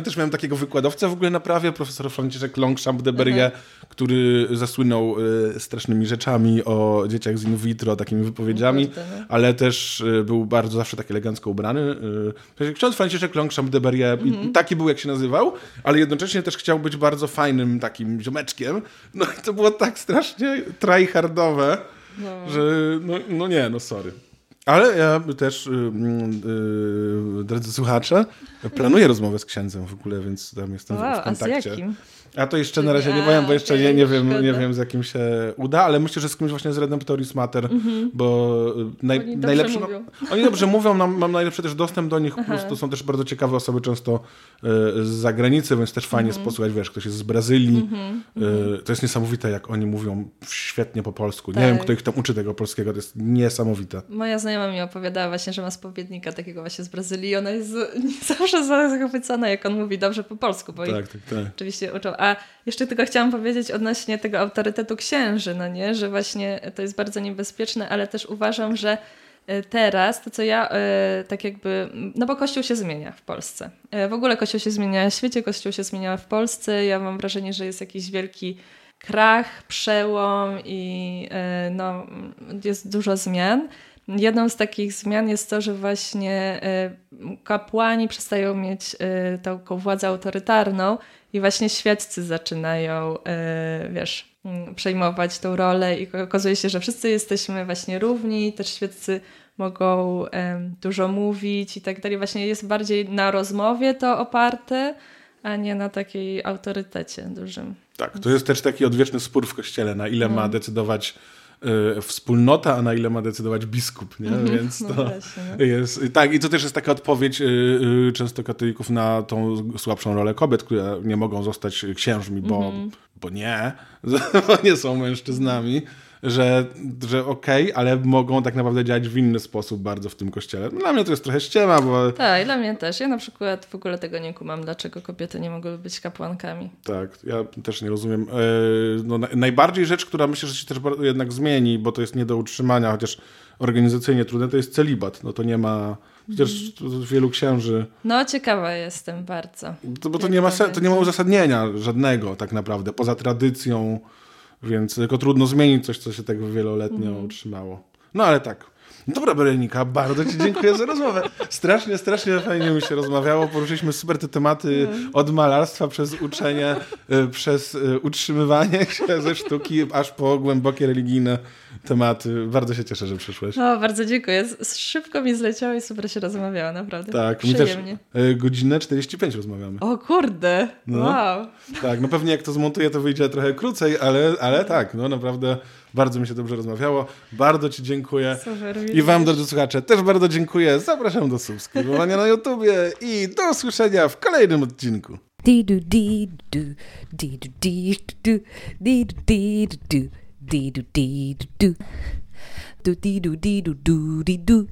I też miałem takiego wykładowcę w ogóle na prawie, profesor Franciszek Longchamp de Bérier, który zasłynął strasznymi rzeczami o dzieciach z in vitro, takimi wypowiedziami, ale też był bardzo zawsze tak elegancko ubrany. Ksiądz Franciszek Longchamp de Bérier, taki był, jak się nazywał, ale jednocześnie też chciał być bardzo fajnym takim ziomeczkiem. No i to było tak strasznie tryhardowe, że no nie, sorry. Ale ja też, drodzy słuchacze, planuję rozmowę z księdzem w ogóle, więc tam jestem w kontakcie. A z jakim? A to jeszcze na razie nie powiem, bo jeszcze nie wiem z jakim się uda, ale myślę, że z kimś właśnie z Redemptoris Mater, bo najlepsze... Oni dobrze mówią, mam najlepszy też dostęp do nich, po prostu są też bardzo ciekawe osoby często z zagranicy, więc też fajnie posłuchać, wiesz, ktoś jest z Brazylii. To jest niesamowite, jak oni mówią świetnie po polsku. Tak. Nie wiem, kto ich tam uczy tego polskiego, to jest niesamowite. Moja znajoma mi opowiadała właśnie, że ma spowiednika takiego właśnie z Brazylii i ona jest zawsze zachwycana, jak on mówi dobrze po polsku, bo tak. Oczywiście uczą. A jeszcze tylko chciałam powiedzieć odnośnie tego autorytetu księży, no nie? Że właśnie to jest bardzo niebezpieczne, ale też uważam, że teraz to, co ja tak jakby... No bo Kościół się zmienia w Polsce. W ogóle Kościół się zmienia w świecie, Kościół się zmienia w Polsce. Ja mam wrażenie, że jest jakiś wielki krach, przełom i no, jest dużo zmian. Jedną z takich zmian jest to, że właśnie kapłani przestają mieć taką władzę autorytarną i właśnie świeccy zaczynają, wiesz, przejmować tą rolę i okazuje się, że wszyscy jesteśmy właśnie równi, też świeccy mogą dużo mówić i tak dalej. Właśnie jest bardziej na rozmowie to oparte, a nie na takiej autorytecie dużym. Tak, to jest też taki odwieczny spór w kościele, na ile ma decydować wspólnota, a na ile ma decydować biskup, nie? Więc to jest... Tak, i to też jest taka odpowiedź często katolików na tą słabszą rolę kobiet, które nie mogą zostać księżmi, bo nie są mężczyznami, że okej, ale mogą tak naprawdę działać w inny sposób bardzo w tym kościele. Dla mnie to jest trochę ściema, bo... Tak, dla mnie też. Ja na przykład w ogóle tego nie kumam, dlaczego kobiety nie mogłyby być kapłankami. Tak, ja też nie rozumiem. No, najbardziej rzecz, która myślę, że się też jednak zmieni, bo to jest nie do utrzymania, chociaż organizacyjnie trudne, to jest celibat. No to nie ma... Przecież wielu księży... No, ciekawa jestem bardzo. Bo to nie ma uzasadnienia żadnego tak naprawdę, poza tradycją. Więc tylko trudno zmienić coś, co się tak wieloletnio utrzymało. No ale tak. Dobra, Berenika, bardzo Ci dziękuję za rozmowę. Strasznie fajnie mi się rozmawiało. Poruszyliśmy super te tematy od malarstwa przez uczenie, przez utrzymywanie się ze sztuki, aż po głębokie religijne tematy. Bardzo się cieszę, że przyszłeś. O, bardzo dziękuję. Szybko mi zleciało i super się rozmawiało, naprawdę. Tak, przyjemnie. Mi też godzinę 45 rozmawiamy. O kurde, wow. Tak, no pewnie jak to zmontuję, to wyjdzie trochę krócej, ale tak, no naprawdę... Bardzo mi się dobrze rozmawiało. Bardzo Ci dziękuję. Super, i Wam, drodzy słuchacze, też bardzo dziękuję. Zapraszam do subskrybowania na YouTubie i do usłyszenia w kolejnym odcinku.